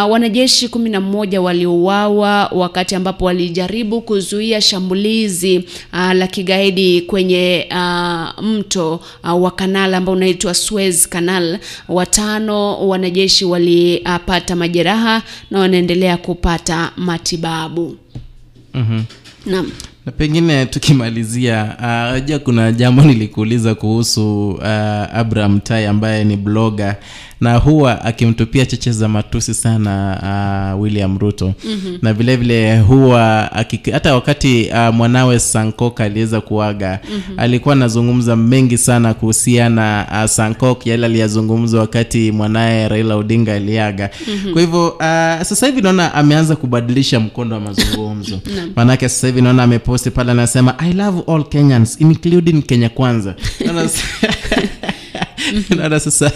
wanajeshi 11 waliuawa wakati ambapo walijaribu kuzuia shambulizi la kigaidi kwenye mto wa kanala ambao unaitwa Suez Canal. 5 wanajeshi walipata majeraha na wanaendelea kupata matibabu. Naam. Na pengine tukimalizia, kuna jambo nilikuuliza kuhusu Abraham Tai ambaye ni blogger na huwa akimtupia cheche za matusi sana William Ruto. Na vile vile huwa hata wakati mwanawe Sankok aliweza kuaga, alikuwa anazungumza mengi sana kuhusiana Sankok, yale aliyazungumza wakati mwanae Raila Odinga aliaga. Kwa hivyo sasa hivi naona ameanza kubadilisha mkondo wa mazungumzo. Maana yake sasa hivi naona ameposti pale anasema I love all Kenyans including Kenya Kwanza. Na sasa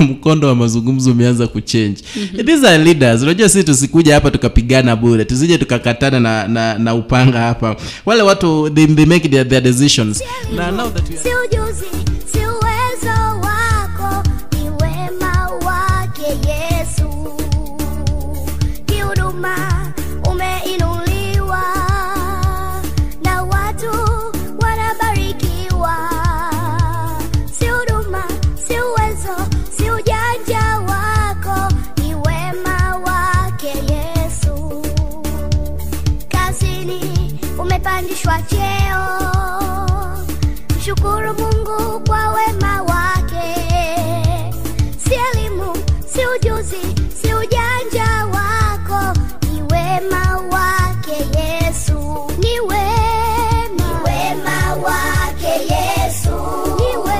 mkondo wa mazungumzo umeanza kuchange. These are leaders. Unajua sisi tusikuja hapa tukapigana bure, tusije tukakatana na upanga hapa. Wale watu they make their decisions. Na now that we are Shukuru Mungu kwa wema wake. Si elimu, si ujuzi, si ujanja wako, ni wema wake Yesu. Ni wema wake Yesu. Ni wema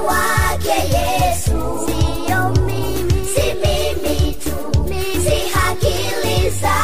wake Yesu. Siyo mimi, si mimi tu, si akili zangu.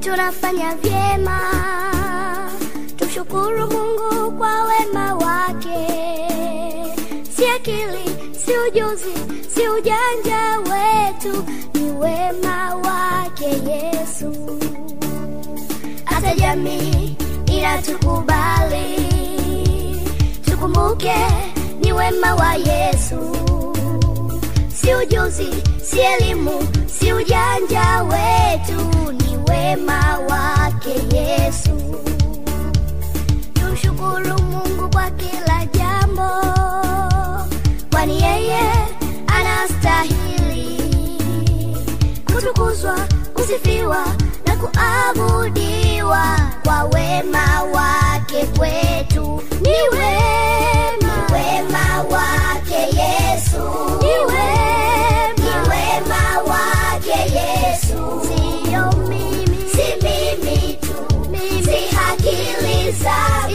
Tunafanya vyema, tushukuru Mungu kwa wema wake. Si akili, si ujuzi, si ujanja wetu, ni wema wake Yesu. Hata jamii inatukubali, tukumbuke ni wema wa Yesu. si ujuzi, si elimu, si ujanja wetu, ni wema wake Yesu. Tumshukuru Mungu kwa kila jambo, kwani yeye anastahili kutukuzwa, kusifiwa na kuabudiwa kwa wema wake kwetu. Ni wema wake Yesu, ni wema wake Yesu. Siyo mimi, si mimi tu, mimi si hakili zangu.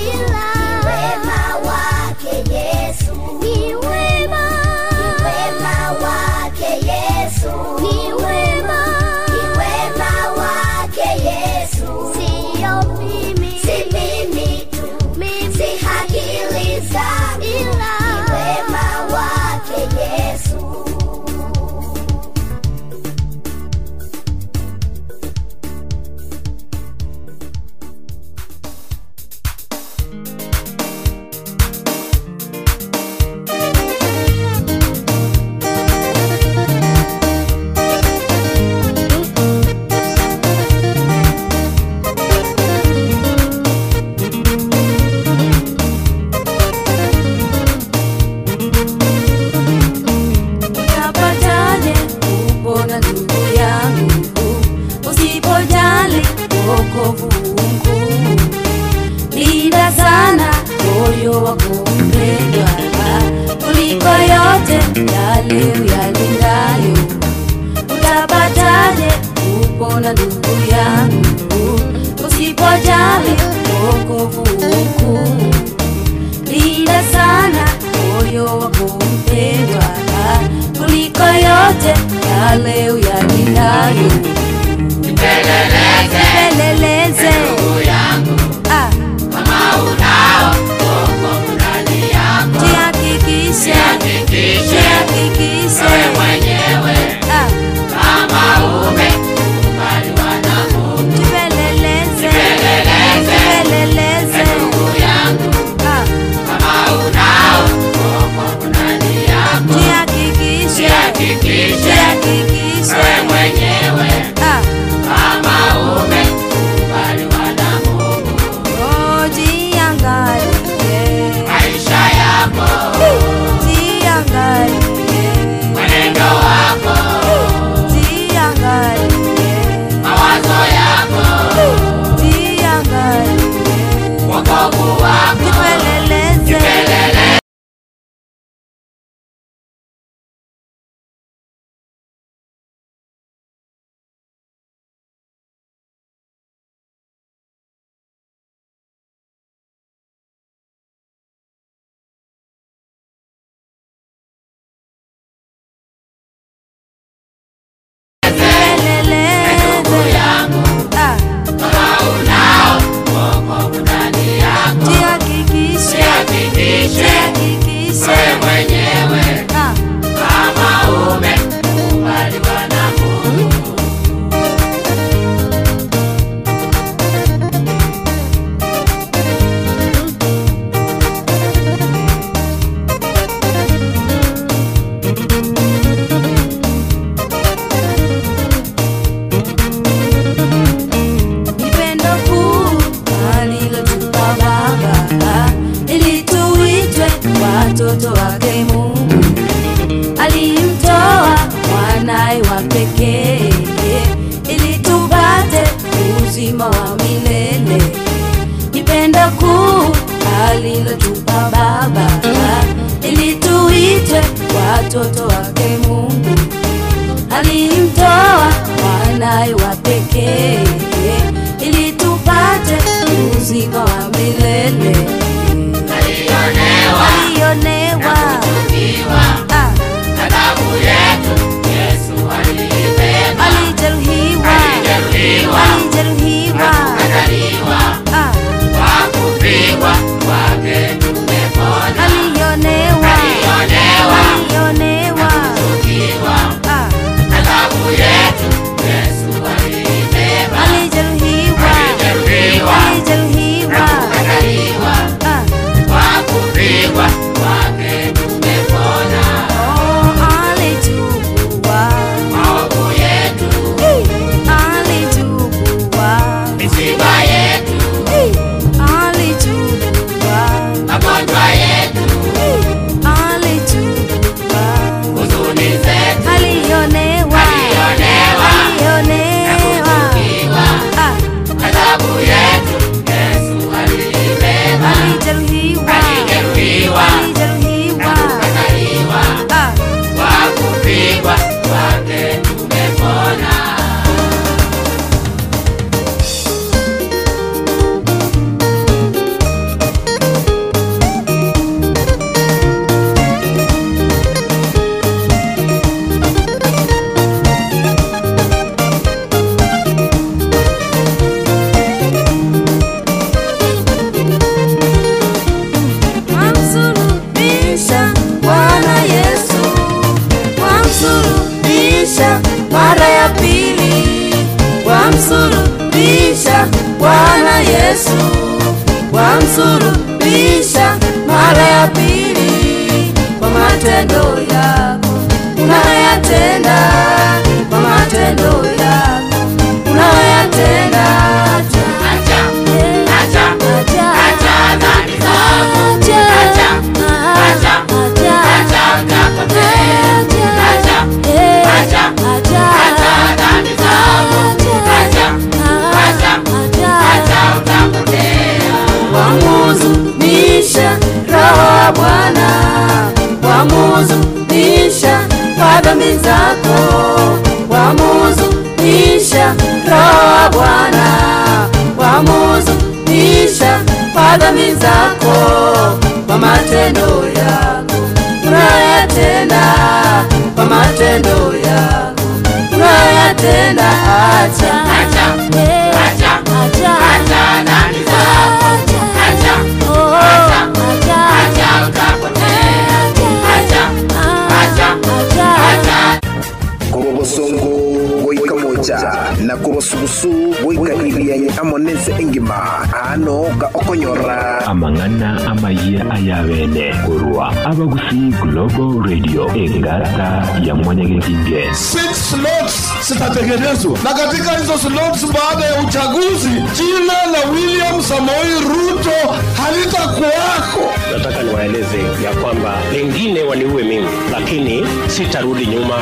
Na katika hizo slots baada ya uchaguzi, jina la William Samoei Ruto halitakuwako. Nataka niwaeleze ya kwamba wengine waniue mimi, lakini sitarudi nyuma.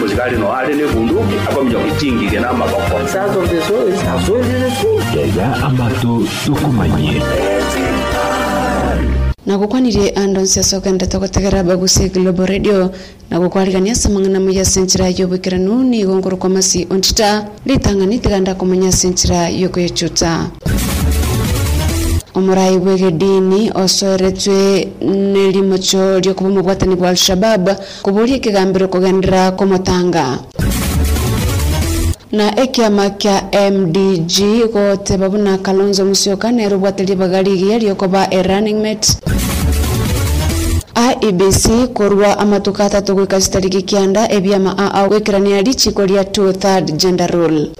Muzikari no hali bunduki, hapa mjomichingi genama kwa. Sounds of the soul is absolutely the soul. Kega amato tukumanye. Nagukwanire andonse sokanda tokotegera baguse Global Radio. Nakukwalingania samangana muya senchira yobikira nuni gongoro kwa masi ontita litangani tiganda kumanya senchira yokoyechuta omurai wegedini osoretwe nelimocho lyokubumu bwatani bwa Al-Shabaab kubuli kigambiro kugendera komotanga na ekiamakia MDG kote babuna Kalonzo Musyoka nero bwatali bagaligi yaliokoba a running mate IBC kurwa amatukata tukukasitariki kianda ebiyama au wekirania lichi kolia 2/3 gender rule.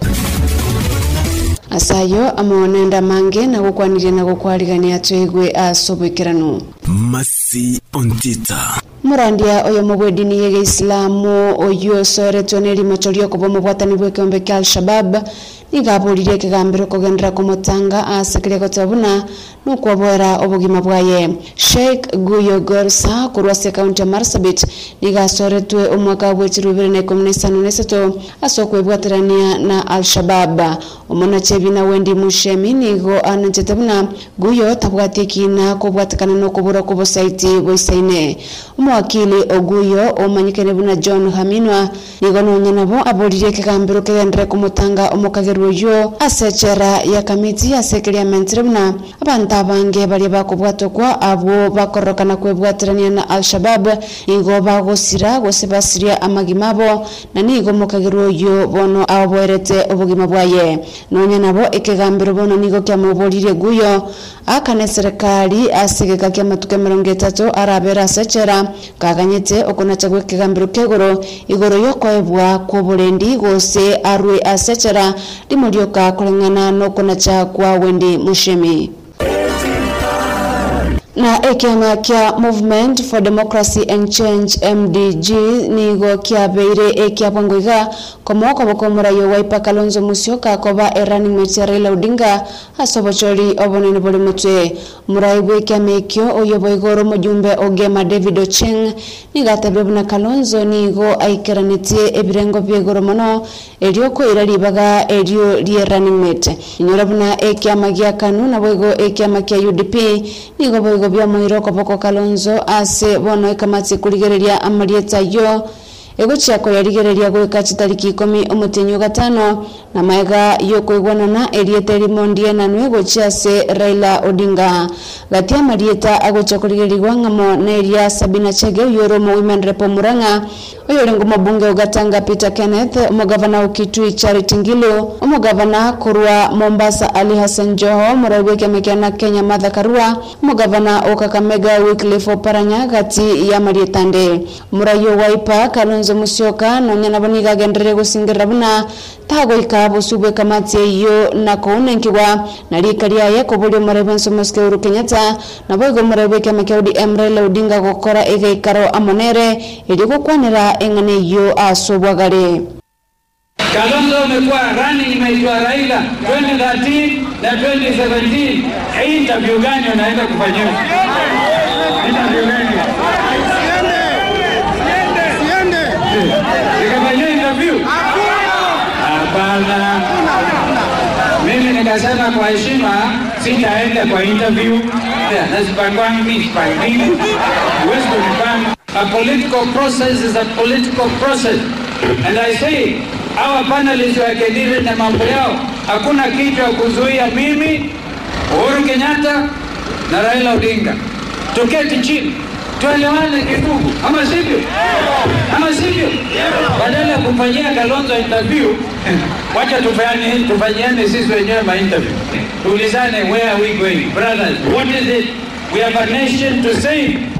Asayo amuonenda mange na kukwanile na kukwaligania tuigwe asubikiranu. Masi ontita. Murandia oyo mwedini yege Islamu oyo sore tuoneli macholio kubomu watani weke ombeke Al-Shabaab nikapulile kigambiro kugendera komotanga asakile kotabuna nukwabwera obugima bwaye. Sheikh Guyo Gorsa kurwase kaunti ya Marsabit niga sore tuwe umwaka wetirubiri na ikuminesa nunesato asokwe bwatirania na Al-Shabaab. Omona chebina Wendi Mushemi nigo ananchetabuna Guyo tabwatiki na kubwatikana nukubura kubosaiti weisaine. Mwakili Oguyo omanyikene buna John Haminwa nigono nyenabo abolije kigambiro kugendera komotanga omwakagiru yo asechera ya kamiti ya sekelia mentiremna abantu abange bali bakubwato kwa abo bakorokana kwebwatirania na Al-Shabaab ingo bagosira gose basiria amagimabo na nigo mukagiro yo bono aboerete obugima bwaye nonya nabo ekegambiro bono nigo kya mubolire Guyo akane serikali asigeka kya matuke 30 arabera asechera kaganyete okona chagwe kegambiro kegoro igoro yo kwebwa kubulendi gose arwe asechera dimulioka kulingana no kuna cha kwa Wendi Mushemi. Na ekiama kia Movement for Democracy and Change MDG nigo kia beire ekia panguiga kumoko wakumura yo Wiper Kalonzo Musyoka koba running mate Raila Odinga asobochori obonene boli mutwe muraiwe kia mekyo oyoboigoro mjumbe ogema David Ocheng niga tabibu na Kalonzo nigo aikiranite ebirengo biegoro mono Erioko iraribaga erio rie running mate. Inyorabuna ekia magia kanuna bwego ekia makia UDP. Nigo bwego bia muiroko poko Kalonzo ase bono ekamati kurigereria amarieta yo. Ego chako yarigereria goeka chitariki komi umutenyo gatano. Na maega yoko iguanana erieta erimondie na nuego chiase Raila Odinga. Gatia marieta ago chakurigeri wangamo na eria Sabina Chege uyoromo women repo muranga. Oyorengu mbunge ugatanga Peter Kenneth, umogavana ukitui Charity Ngilu, umogavana Kurwa Mombasa Ali Hassan Joho, muraweke mekiana Kenya Martha Karua, umogavana Okakamega Wycliffe Oparanya gati ya Marietande. Murayo Wiper Kalonzo Musyoka, na nyanaboniga genderego singerabuna, tago ikabu subwe kamati yo na kuhune nkiwa, na likaria yako buli umarebenso Moske Uhuru Kenyatta, na boigo muraweke mekia ODM Raila Odinga kokora ege ikaro amonere, iliko kwanera engane yo asobwagare. Kalonzo amekuwa running imeitwa Raila 2013 na 2017. Hii interview gani unaenda kufanyia? Interview gani? Siende. Nikafanyia interview? Hapana. Mimi nikasema kwa heshima sitaenda kwa interview. Nasipangwa mimi. Wewe unipanga. A political process is a political process. And I say, our panelists who are kediri na mambo yao, hakuna kitu kuzuia mimi, Uhuru Kenyatta, na Raila Odinga. Tuketi chini, tuelewane kifugu, ama sivyo. Badala kufanyia Kalonzo interview, wacha tufanyiane sisi wenyewe ma interview. Tuulizane, where are we going? Brothers, what is it? We have a nation to save.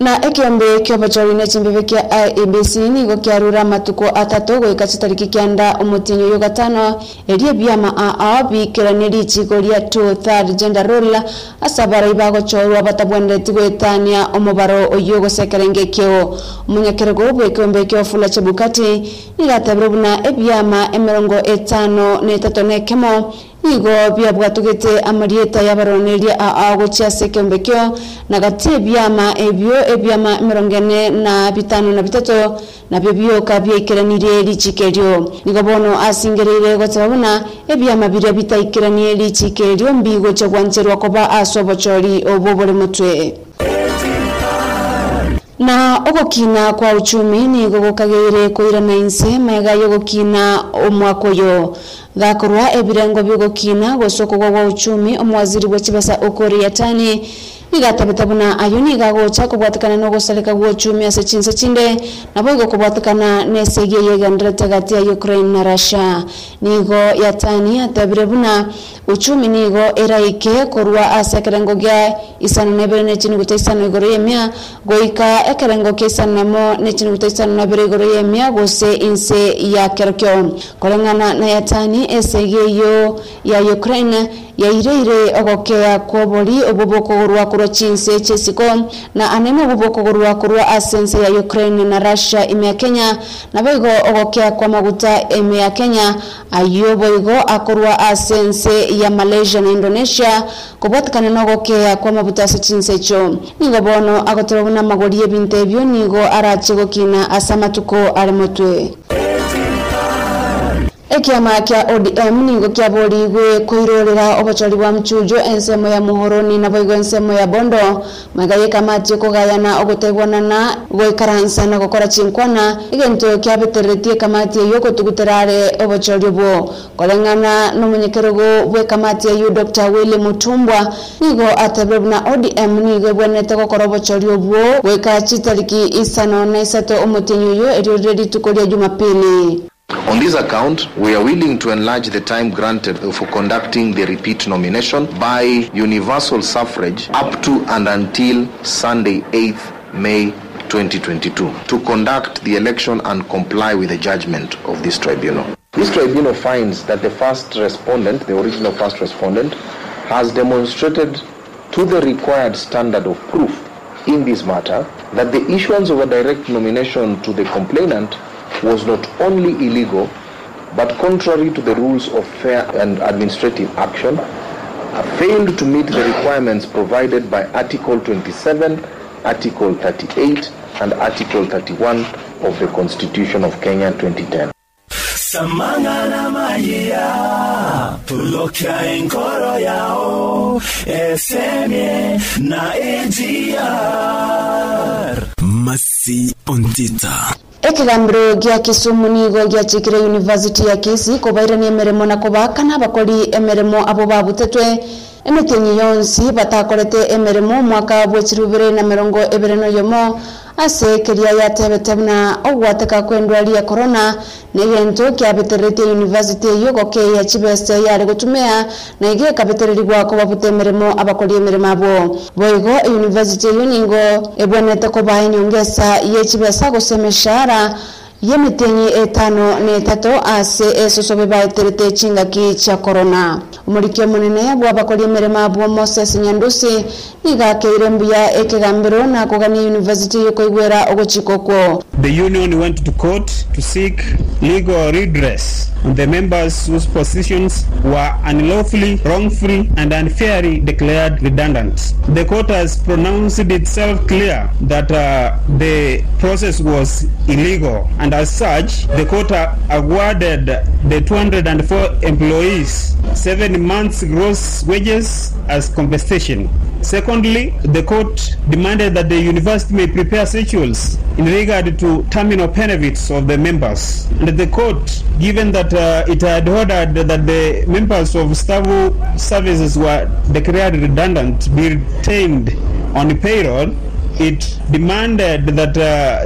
Na ekiambe kiopachori na chimbevekia IEBC nigo kia rura matuko atatogo ikachitariki kianda umutinyo yoga tano erie biyama aabi kira niri chikoria 2/3 gender role asabara ibago choru wabatabuende tigo etania omobaro oyogo sekerenge keo mwenye keregobu ekiambe kiofula chebukati nilatabrobu na ebiyama emerongo etano netatone kemo nigo bia bwatugete amarieta yabaronelia aago chiase kiombekeo na gatie biyama ebiyama merongene na bitano na bitato na bibio kabie ikiranire lichikerio nigobono asingerire gotabona ebiyama bire bita ikiranire lichikerio mbigo chagwancherwa koba asobochori obobole mutwe. Na ogokina kwa uchumi ni gogokagere koira na inse mega yogokina omwakoyo gakorwa ebirengo byogokina gosoko kwa uchumi omwaziri bwachibasa okori yatani igatabetabuna ayoni gagocha kubwatakana no gosaleka kwa uchumi ase chinse chinde nabogo kubwatakana nesege yegandra tagati ya Ukraine na Russia nigo yatani atabirebuna uchumi nigo eraike korwa ase kerengo gya isanebere nechini gutaisana igoremia goika ekerengo kesana mo nechini gutaisana igoremia gose inse ya kerkyo kolengana na yatani esege yo ya Ukraine ya ireire ogokea koboli obobokorwa kurochinse chesiko na aneme obobokorwa kurwa asense ya Ukraine na Russia ime ya Kenya na bego ogokea kwa maguta ime ya Kenya ayobo igo akorwa asense ya Malaysia na Indonesia kubotkana nogokea kwa mabuta sechinse cho nigo bono agotorobuna magorie bintebyo nigo arachego kina asamatuko arimotwe. Ekiama kia ODM nigo kia boli igwe kuhirolera obachori wa mchujo ensemo ya muhoroni na boigo ensemo ya bondo magaye kamati kogayana ogotegwana na goikaransa na kokora chinkwana igento kia beterretie kamati yoko tuguterare obachori bo kolengana no munyekerogo bwe kamati ya Dr. Willy Mutumbwa nigo atabebna ODM nigo bwenete kokora obachori bo weka chitariki isano na isato omutinyo yo eri ready tukolia Jumapili. On this account, we are willing to enlarge the time granted for conducting the repeat nomination by universal suffrage up to and until Sunday 8th May 2022 to conduct the election and comply with the judgment of this tribunal. This tribunal finds that the first respondent, the original first respondent, has demonstrated to the required standard of proof in this matter that the issuance of a direct nomination to the complainant was not only illegal but contrary to the rules of fair and administrative action, failed to meet the requirements provided by Article 27, Article 38 and Article 31 of the Constitution of Kenya 2010. Samanga na magia, tulokia inkoro yao, esemye na AGR. Masi ondita. Ekigambiro gya Kisumu nigo gyakikire University ya Kisii kubairania emeremo na kubakana bakori emeremo abo babutetwe emekenyi yonsi batakorete emeremo mwaka bw'ekirubire na mirongo ebere no yomo ase keria ya tebetemna ogwateka kwendwali ya corona nigento kyabeterete University yogoke ya chibeste yari gutumea na ige kabetereri gwako babutemeremo abakori emeremo abo boigo University yuningo ebonete ko bahini ongesa yechibesa gusemesha yemetenyi etano ne tato ase esosobe baiterete chingaki cha corona umurikyo munene abakori emeremo abo Moses Nyandusi The union went to court to seek legal redress on the members whose positions were unlawfully, wrongfully, and unfairly declared redundant. The court has pronounced itself clear that the process was illegal, and as such, the court awarded the 204 employees 7 months' gross wages as compensation. Secondly, the court demanded that the university may prepare schedules in regard to terminal benefits of the members. And the court, given that it had ordered that the members of staff services were declared redundant, be retained on payroll, it demanded that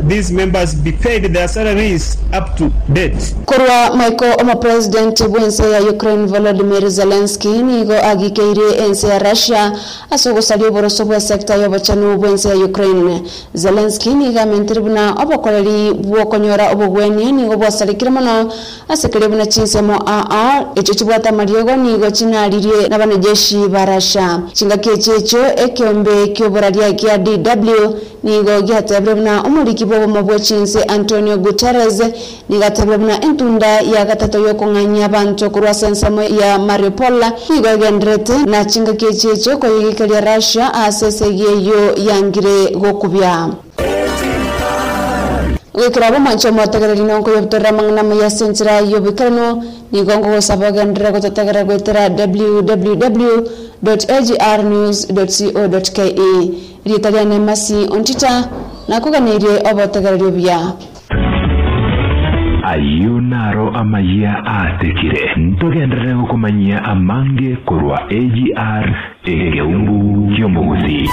these members be paid their salaries up to date. Korwa Michael Oma President Wense ya Ukraine Volodymyr Zelensky nigo agikeire ense ya Russia asogo salio borosobwa sekta ya bachanu wense ya Ukraine. Zelensky niga mentribuna obokoreri bwokonyora obogweni nigo bwasalikira mono asekerebuna chinsemo aa echechibwata mariego nigo chinaririe nabanejeshi ba Russia. Chingakechecho ekyombe kyoboraria kya DW nigo gyatabrebna umurikibo mabwachinse Antonio Gutierrez nigatabrebna entunda ya gatatu yokonganya bantu kurwa sensamo ya Mariupola nigo gendrete na chinga kechecho ko yikikali Russia asesege yo yangire gokubya Wikrabo mancho matagarari nonko yobtora mangna mya sentra yobikrano nigongo sabagendra gotatagara gwetera www.agrnews.co.ke Italiane masi ontita na kuganire obatagaryo bya ayunaro amaya atekire ntogendere ukumanya amange kurwa AGR egeumbu kyombuzi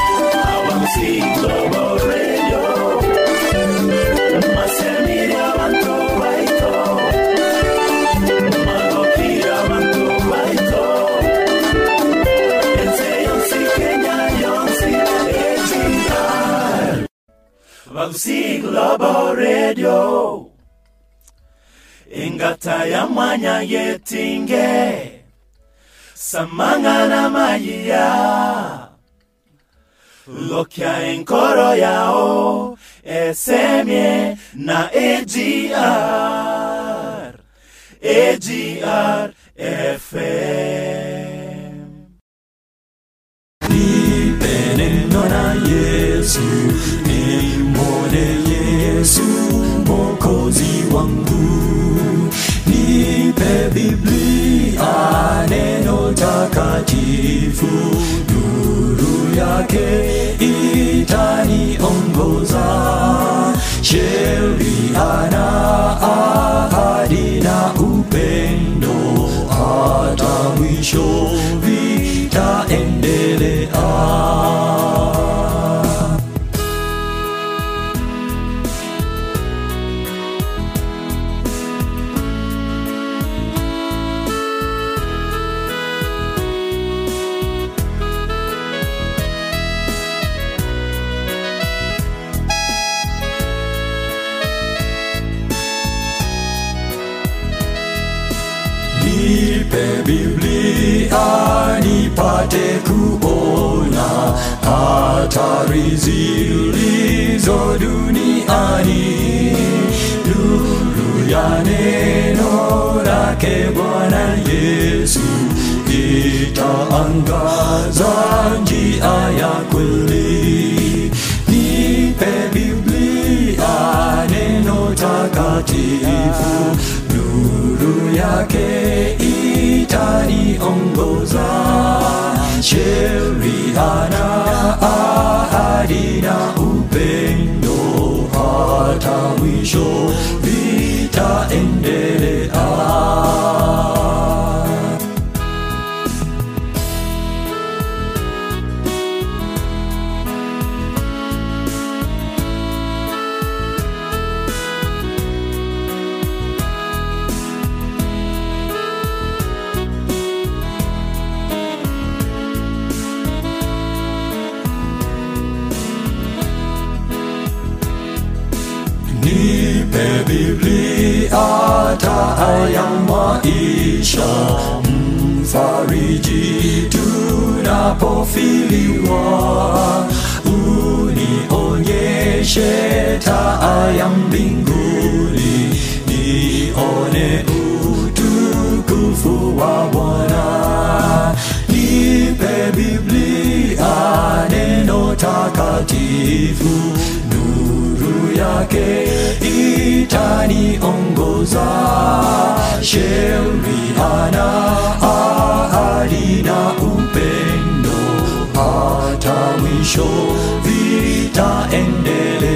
Vagusi Global Radio Ingata ya mwanya yetinge Samanga na magia Lokia enkoro yao Esemye na AGR FM Nipenendo na Yesu Yesu Mokozi wangu Nipe Biblia neno takatifu Nuru yake itaniongoza Sheria na ahadi na upendo Hata mwisho vitaendelea Biblia nipate kuona hatari zilizo duniani Nuru ya neno lake Bwana Yesu itaangaza njia ya kweli Nipe Biblia neno takatifu Nuru yake itaniongoza, sheria na ahadi na upendo hata mwisho vitaendelea. Biblia taa ya maisha, mfariji tunapofiliwa, unionyeshe taa ya mbinguni, nione utukufu wa Bwana. Nipe Biblia neno takatifu, yake itaniongoza, sheria na ahadi na upendo hata mwisho vitaendelea.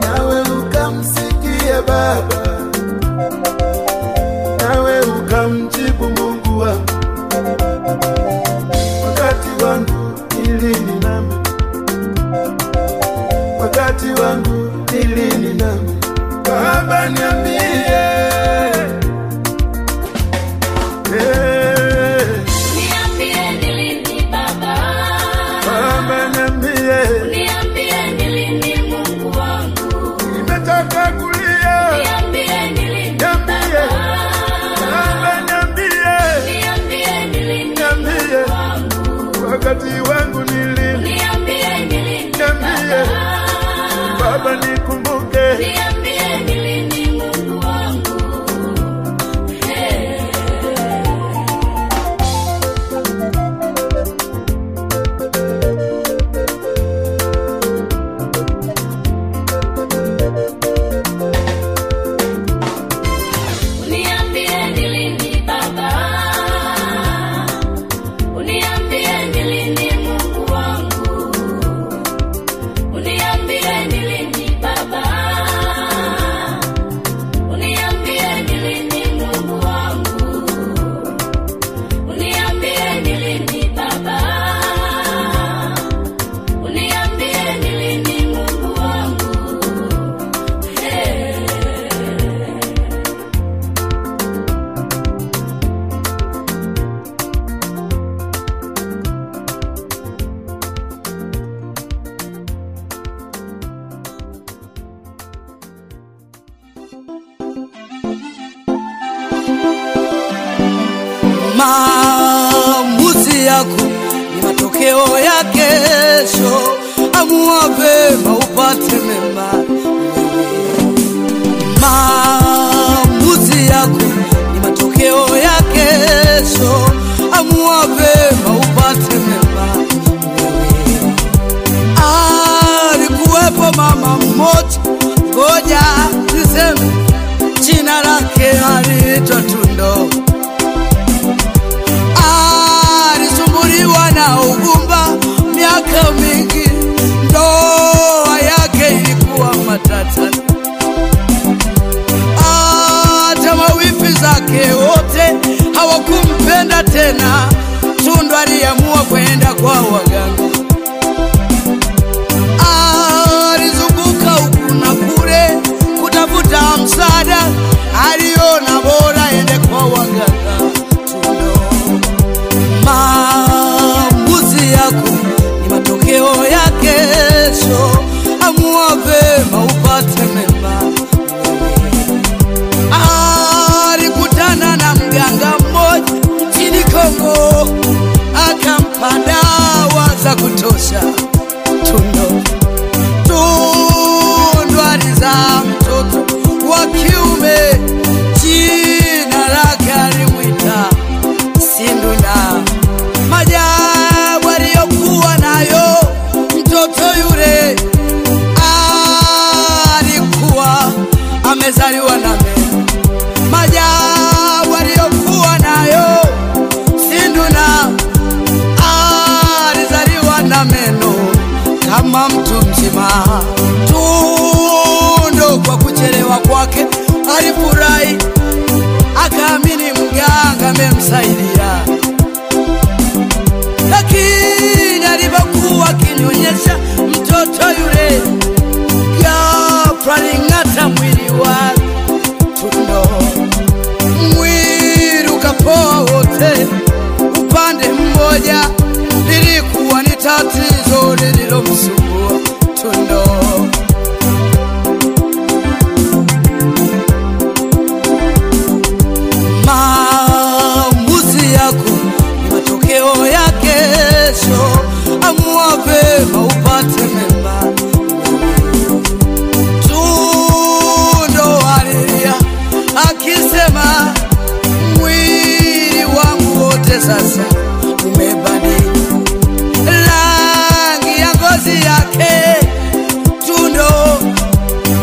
Nawe ukamsikia Baba, matokeo ya kesho. Amua vema upate mema. Maamuzi yako ni matokeo ya kesho. Amua vema upate mema. Alikuwepo mama mmoja, ngoja niseme jina lake, aliitwa Tundo. Alisumbuliwa na ugumba miaka mingi, ndoa yake ilikuwa matata. Hata mawifi zake wote hawakumpenda tena. Tundo aliamua kwenda kwa waganga. Alizunguka huku na kule kutafuta msaada, aliona bora aende kwa waganga. Tundo, maamuzi yako ni matokeo ya kesho. Amua vema upate mema. Alikutana na mganga mmoja chini Kongo, akampa dawa za kutosha. Tundo, Tundo alizaa mtoto wa kiume, jina lake alimwita Sinduna. Majabu aliyokuwa nayo mtoto yule, alikuwa amezaliwa na meno. Majabu aliyokuwa nayo Sinduna, alizaliwa na meno kama mtu mzima. Tundo kwa kuchelewa kwake alifurahi, akaamini mganga amemsaidia. Lakini alipokuwa akinyonyesha mtoto yule, ghafla aling'ata mwili wake. Tundo, mwili ukapoa wote upande mmoja. Lilikuwa ni tatizo lililomsumbua Tundo. Amua vema upate mema. Tundo alilia akisema, mwili wangu wote sasa umebadili rangi ya ngozi yake. Tundo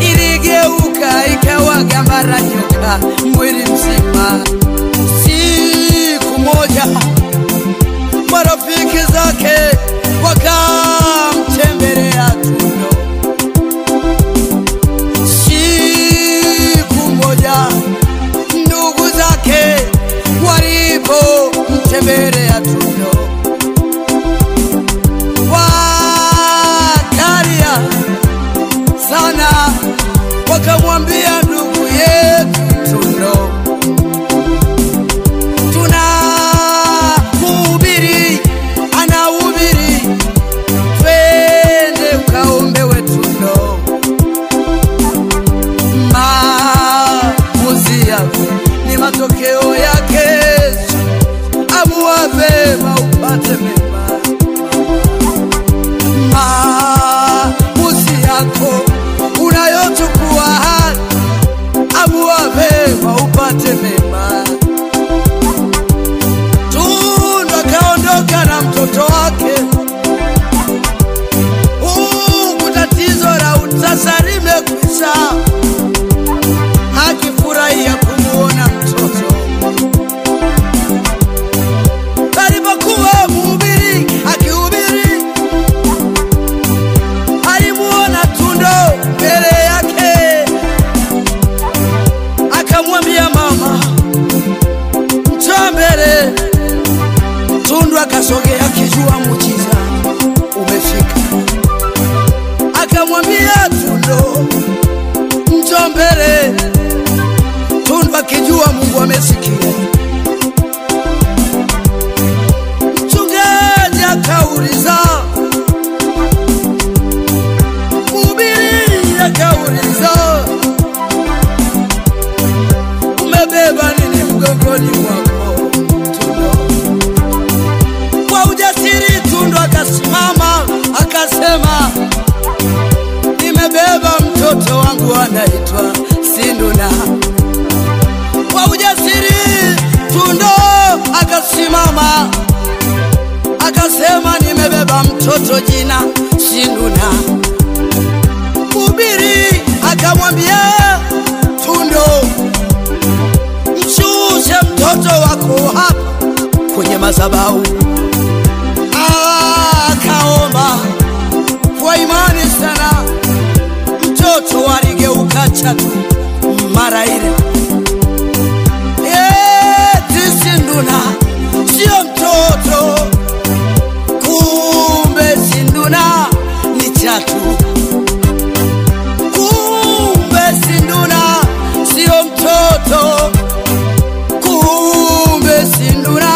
iligeuka ikawa gambara nyoka mwili mzima. Siku moja marafiki zake wakamtembelea Tundo. Siku moja ndugu zake walipomtembelea Tundo, wakalia sana. Wakamwambia ndugu yetu Tundo, matokeo ya kesho, amua vema upate mema. Maamuzi yako unayochukua, amua vema upate mema. Tundo akaondoka na mtoto wake, huku tatizo la utasa limekwisha. Hakifurahia kumuona mtoto. Alipokuwa mhubiri akihubiri, alimuona Tundo mbele yake, akamwambia mama, njoo mbele. Tundo akasogea akijua muujiza umefika, akamwambia Tundo, njoo mbele. Tundo akijua Mungu amesikia. Mchungaji akauliza, mhubiri akauliza, umebeba nini mgongoni mwako? Tundo, kwa ujasiri Tundo Mpendo wangu anaitwa Sinduna. Kwa ujasiri Tundo akasimama, akasema nimebeba mtoto jina Sinduna. Mhubiri akamwambia Tundo, mshushe mtoto wako hapa kwenye madhabahu. Akaomba kwa imani sana, mtoto aligeuka chatu mara ile. Sinduna sio mtoto, kumbe Sinduna ni chatu. Kumbe Sinduna sio mtoto, kumbe Sinduna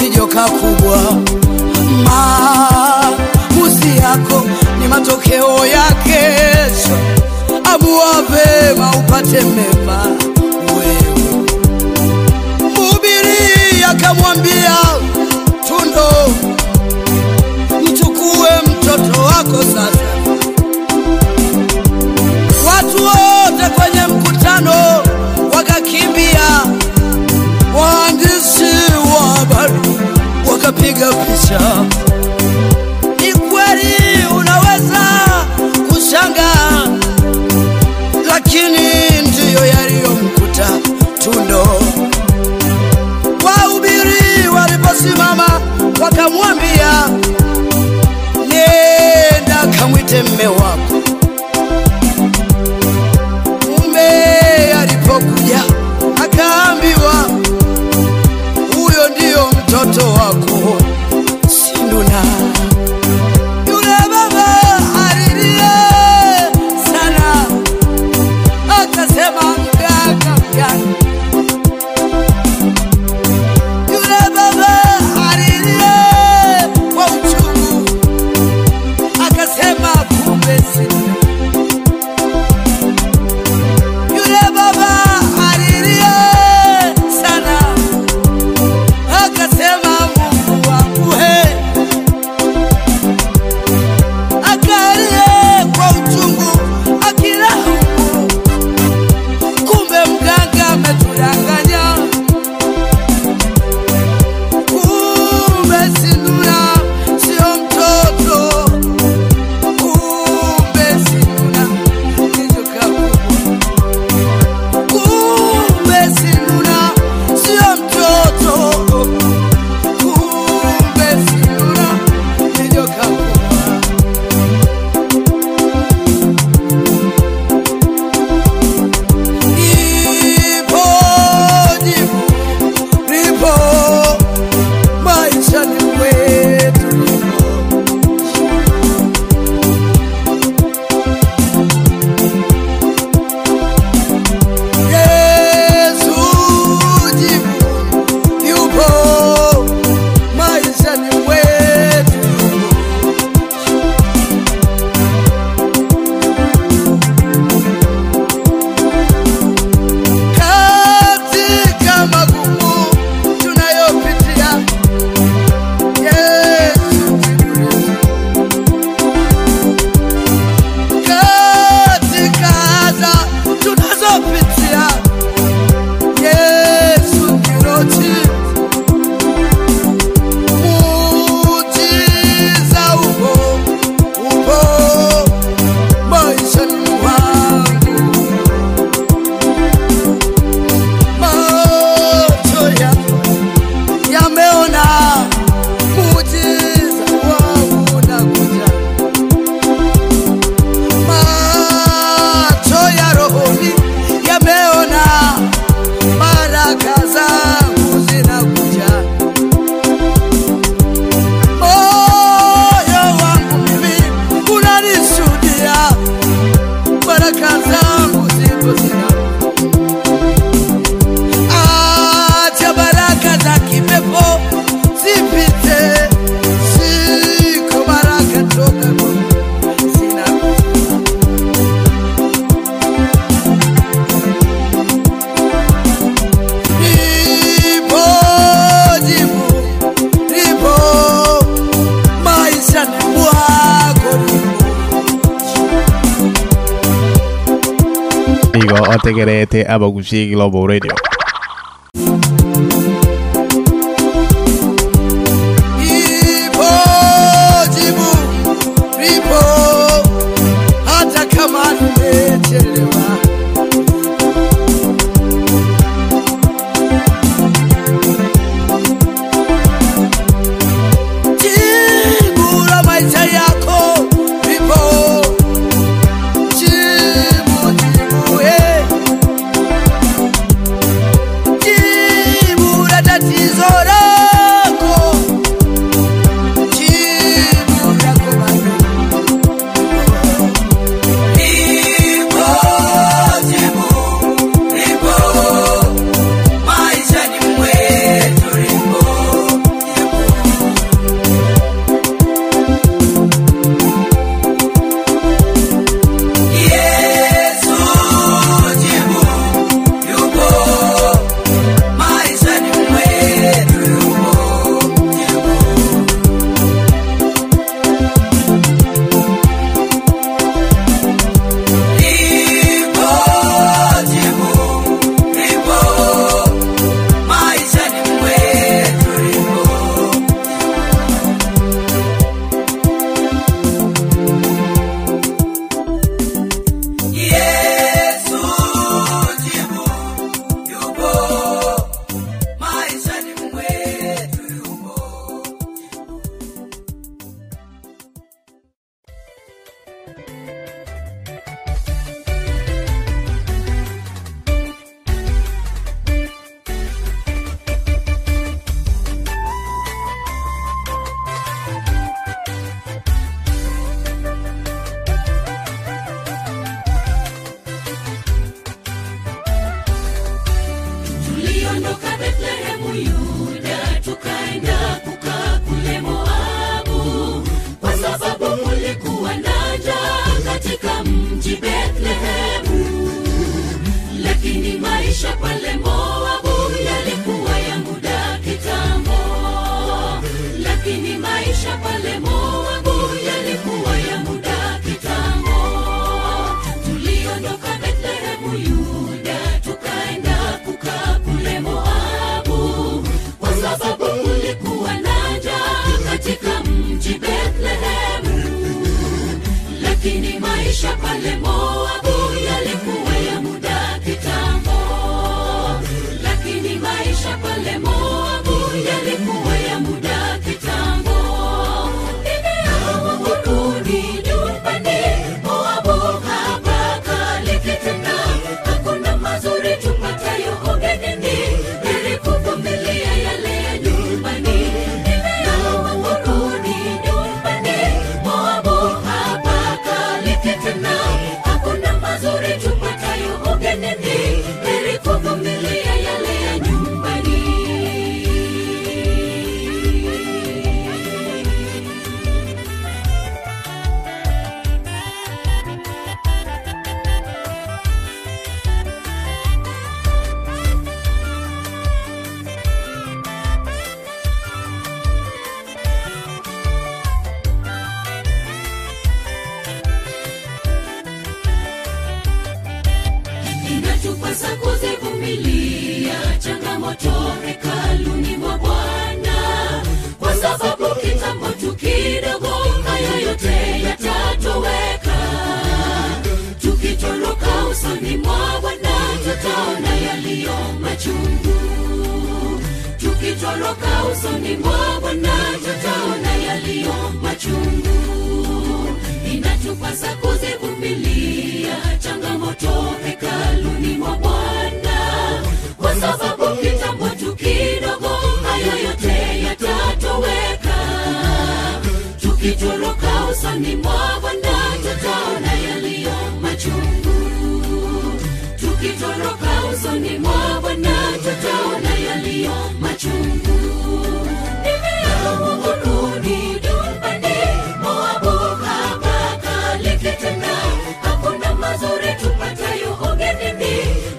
ni joka kubwa. Maamuzi yako ni matokeo ya kesho, amua vema upate mema. Akamwambia Tundo, mchukue mtoto wako sasa. Watu wote kwenye mkutano wakakimbia, waandishi wa habari wakapiga picha. Ni kweli unaweza kushangaa, lakini ndiyo yaliyomkuta Tundo. Simama wakamwambia, nenda kamwite mume wako. Mume alipokuja akaambiwa, huyo ndio mtoto wako Sinduna. Yule baba alilia sana, akasema mgaka. otegerete abagushi Global Radio. Hakuna mazuri tupatayo ugenini,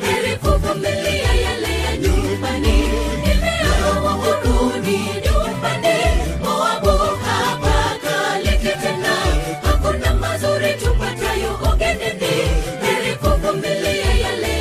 heri kuvumilia yale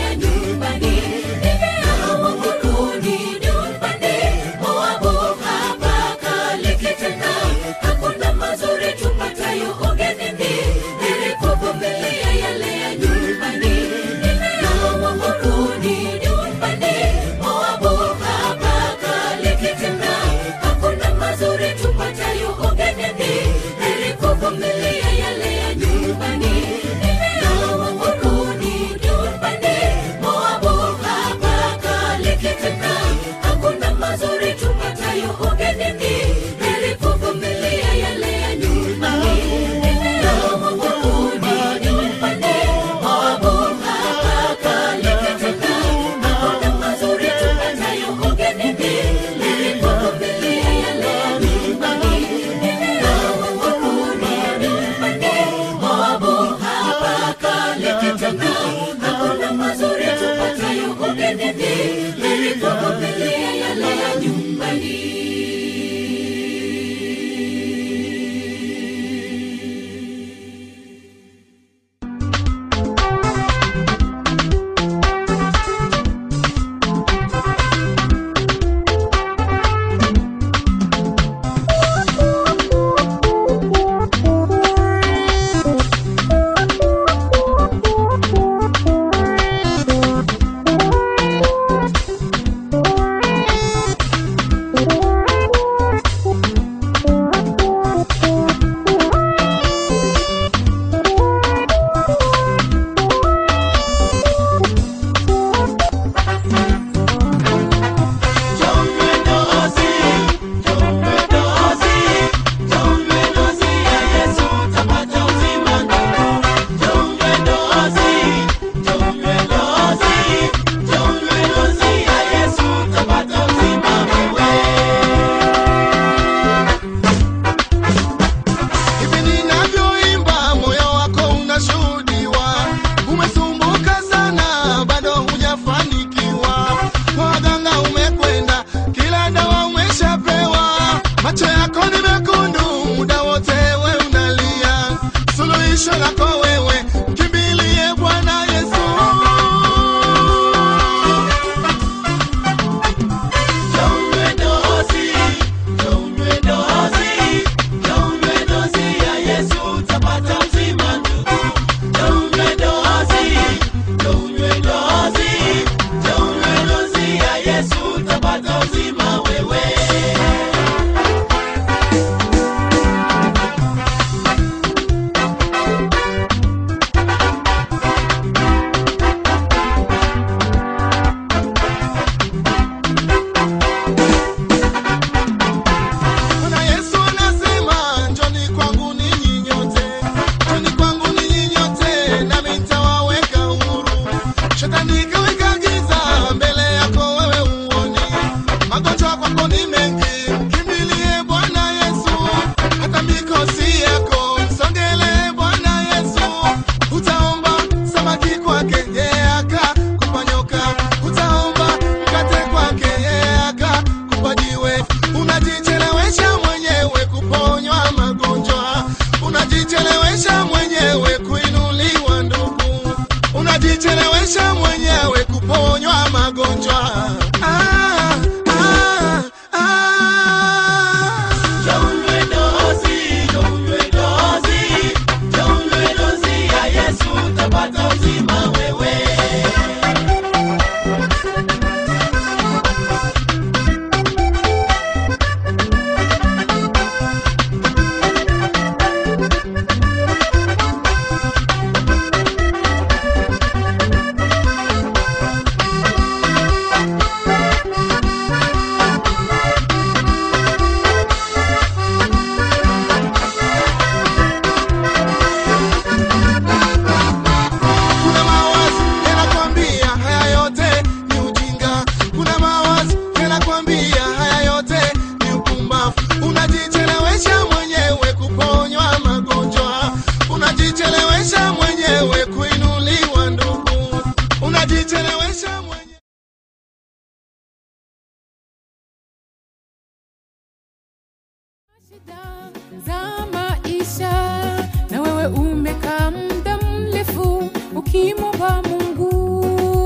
maisha, na wewe umekaa muda mrefu ukimwomba Mungu.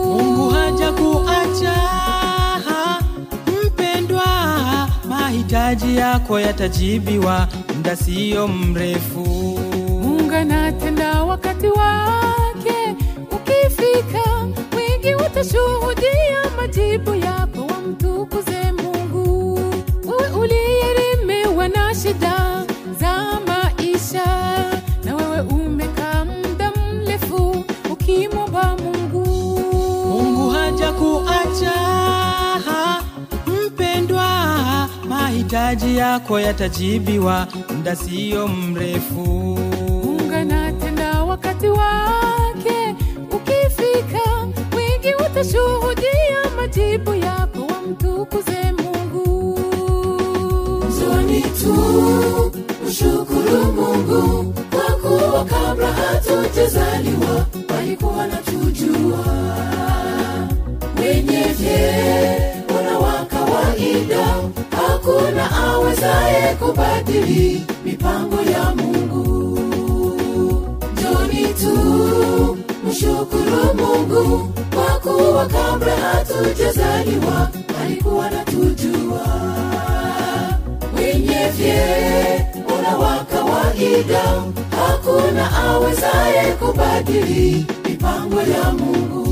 Mungu hajakuacha mpendwa, mahitaji yako yatajibiwa muda sio mrefu. Mungu anatenda wakati wake ukifika, wengi watashuhudia majibu yako. Mtukuze Mungu, wewe uliyeremewa na shida za maisha, na wewe umekaa muda mrefu ukimwomba Mungu. Mungu hajakuacha mpendwa, mahitaji yako yatajibiwa muda sio mrefu. Mungu anatenda wakati wake ukifika, wengi watashuhudia majibu yako. Mtukuze Mungu, nzoni tu mshukuru Mungu, kwa kuwa kabla hatujazaliwa alikuwa anatujua. Mwenye vyema wa kawaida, hakuna awezaye kubadili mipango ya Mungu. Nzoni tu mshukuru Mungu, kwa kuwa kabla hatujazaliwa alikuwa anatujua. Mwenye vyema wa kawaida, hakuna awezaye kubadili mipango ya Mungu.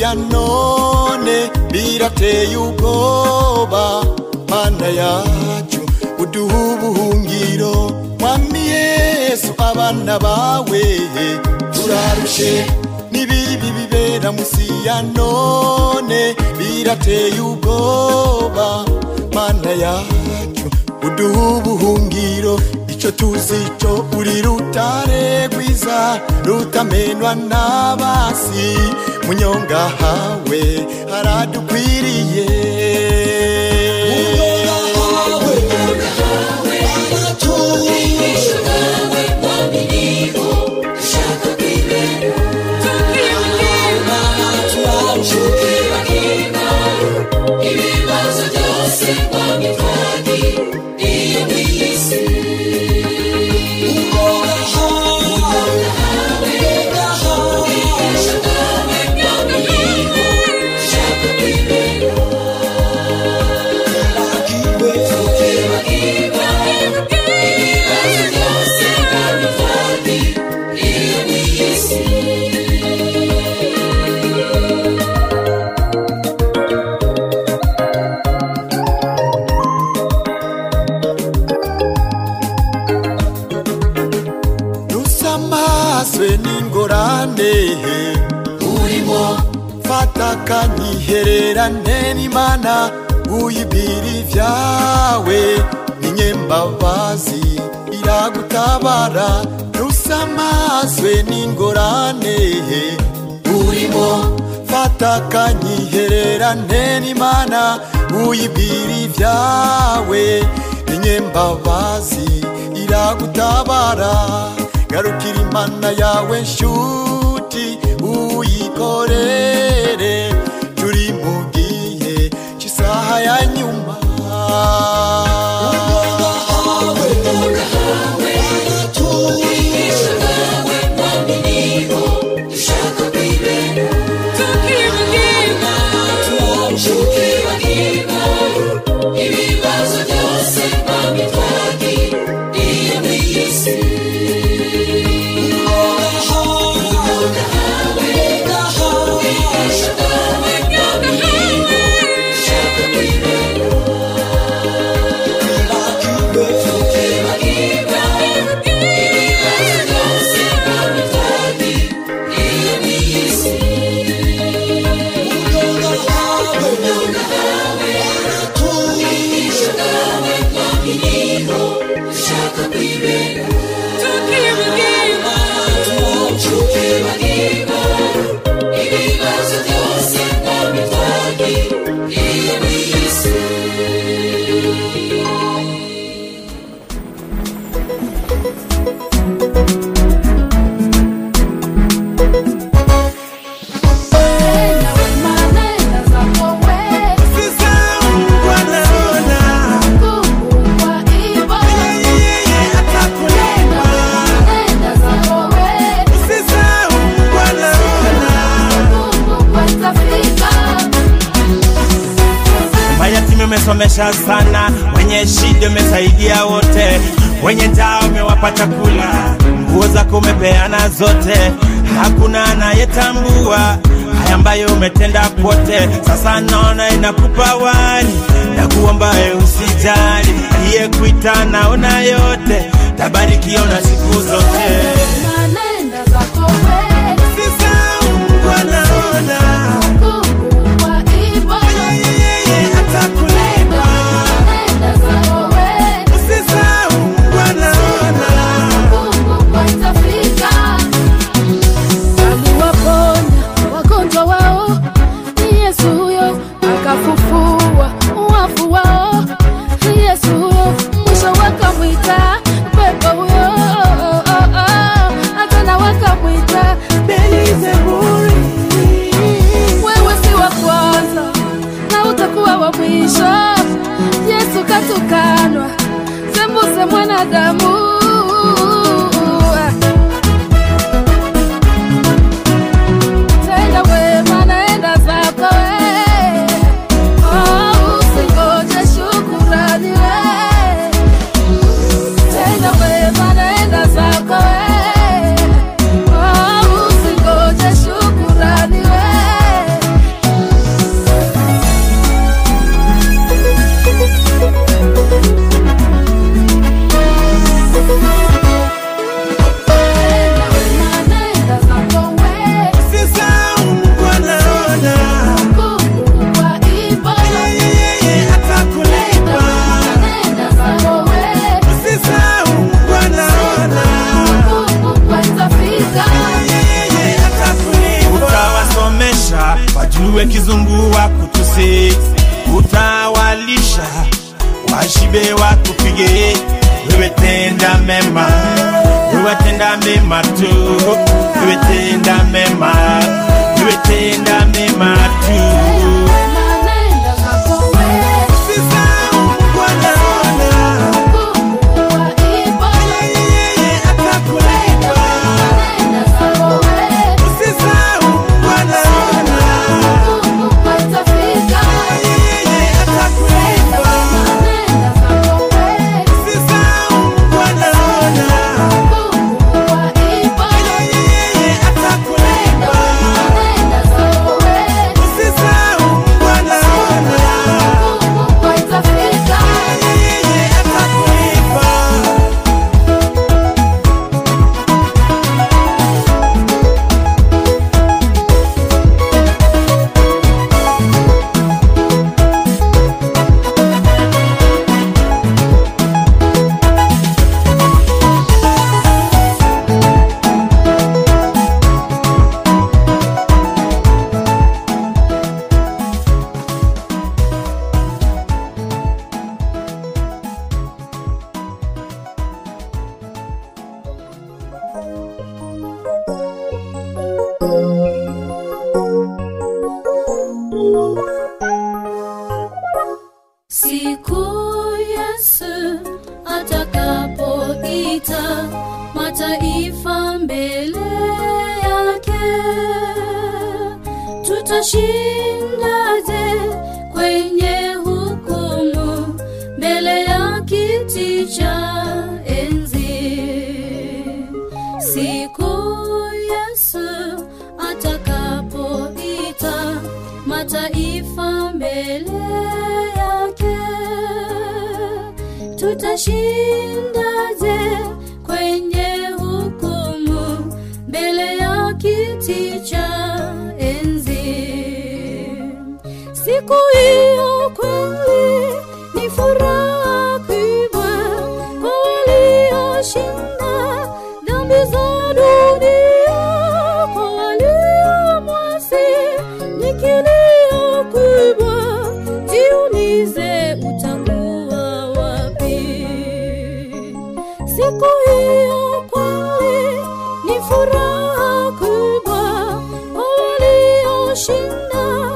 Yanone birateye ugoba mana yacu uduhubuhungiro, mwami Yesu abana bawe turarushe, nibibi bibera musi yanone birateye ugoba mana yacu uduhubuhungiro. Icho tuzi cho uri rutare gwiza rutamenwa nabasi, munyonga hawe haradukwiriye. Munyonga hawe haradukwiriye. Hererane n'Imana uyibiri vyawe, ninyembabazi iragutabara. Rusamazwe n'ingorane urimo, fatakanye hererane n'Imana uyibiri vyawe, ninyembabazi iragutabara. Garukira Imana yawe nshuti uyikorere, ya nyuma. Mungu hawe, Mungu hawe, tuisha nawe mwaminifu, tushaka bibero, tukimgima, tuamshukiwa kima, ibibazo jose mami kwaki, iyo miyisi. umesomesha sana, wenye shida umesaidia wote, wenye njaa umewapa chakula, nguo zako umepeana zote, hakuna anayetambua haya ambayo umetenda pote. Sasa naona inakupa wali na kuomba usijali, iye kuita naona yote, tabariki ona siku zote. Nanenda zako wewe sasa unaona tukanwa sembuse mwanadamu. Tenda we manaenda zako we, oh usingoje shukurani we. Tenda we manaenda zako we, oh usingoje shukurani we. Uwe kizungu wa kutuse, utawalisha washibe wa kupige. Wewe tenda mema, wewe tenda mema tu, wewe tenda mema, wewe tenda mema tu. Shinda,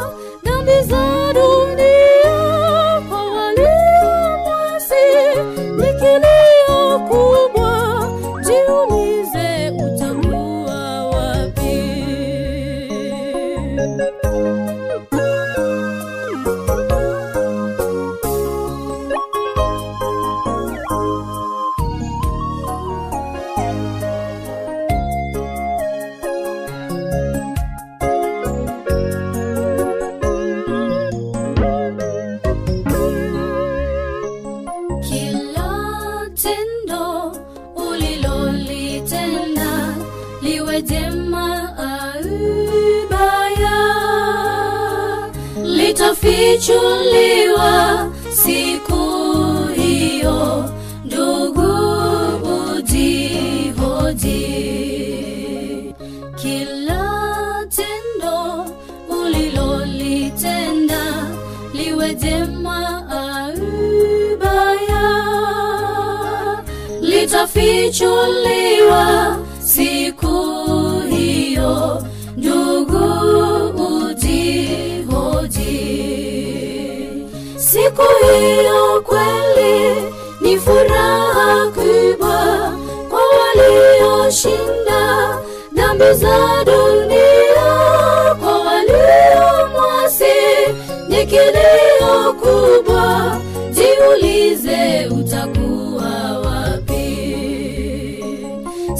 dambi za dunia. jamaa ubaya litafichuliwa siku hiyo ndugu budi hodi kila tendo ulilolitenda liwe jamaa ubaya litafichuliwa siku hiyo ndugu ujihoji siku hiyo kweli ni furaha kubwa kwa walioshinda dhambi za dunia kwa waliomwasi ni kilio kubwa jiulize utakuwa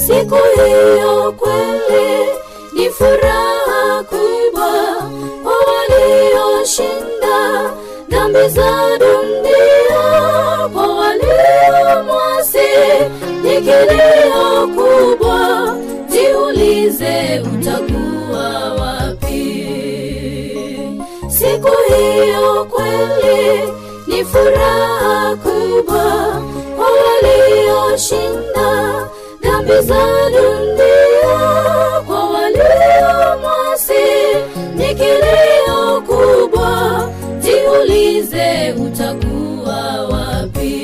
siku hiyo kweli ni furaha kubwa kwa walioshinda dhambi za dunia kwa waliomwasi ni kilio kubwa jiulize utakuwa wapi siku hiyo kweli ni furaha kubwa kwa walioshinda Bizarundia kwa walio mwasi nikileo kubwa jiulize utakuwa wapi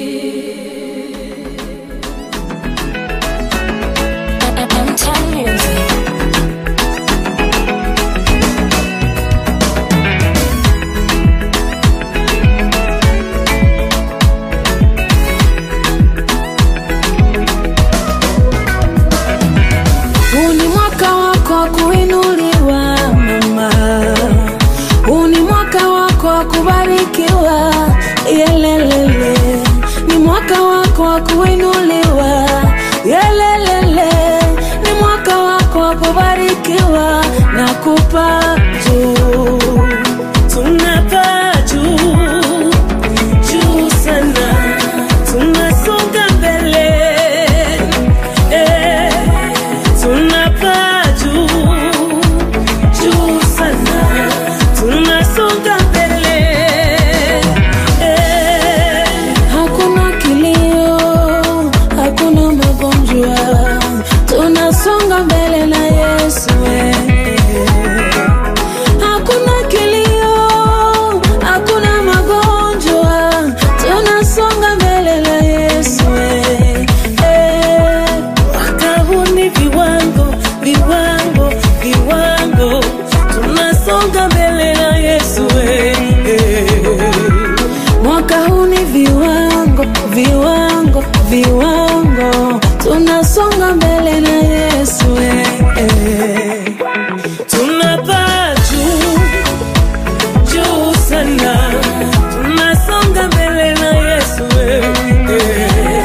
kuinuliwa yelelele ni mwaka wako wa kubarikiwa na kupaa juu tunapaa juu juu sana tunasonga mbele tunapaa juu juu sana tunasonga mbele hakuna kilio tunasonga mbele na Yesu hakuna kilio hakuna magonjwa tunasonga mbele na Yesu wakahuni viwango viwango viwango tunasonga mbele na Yesu wakahuni viwango viwango viwango tunasonga mbele na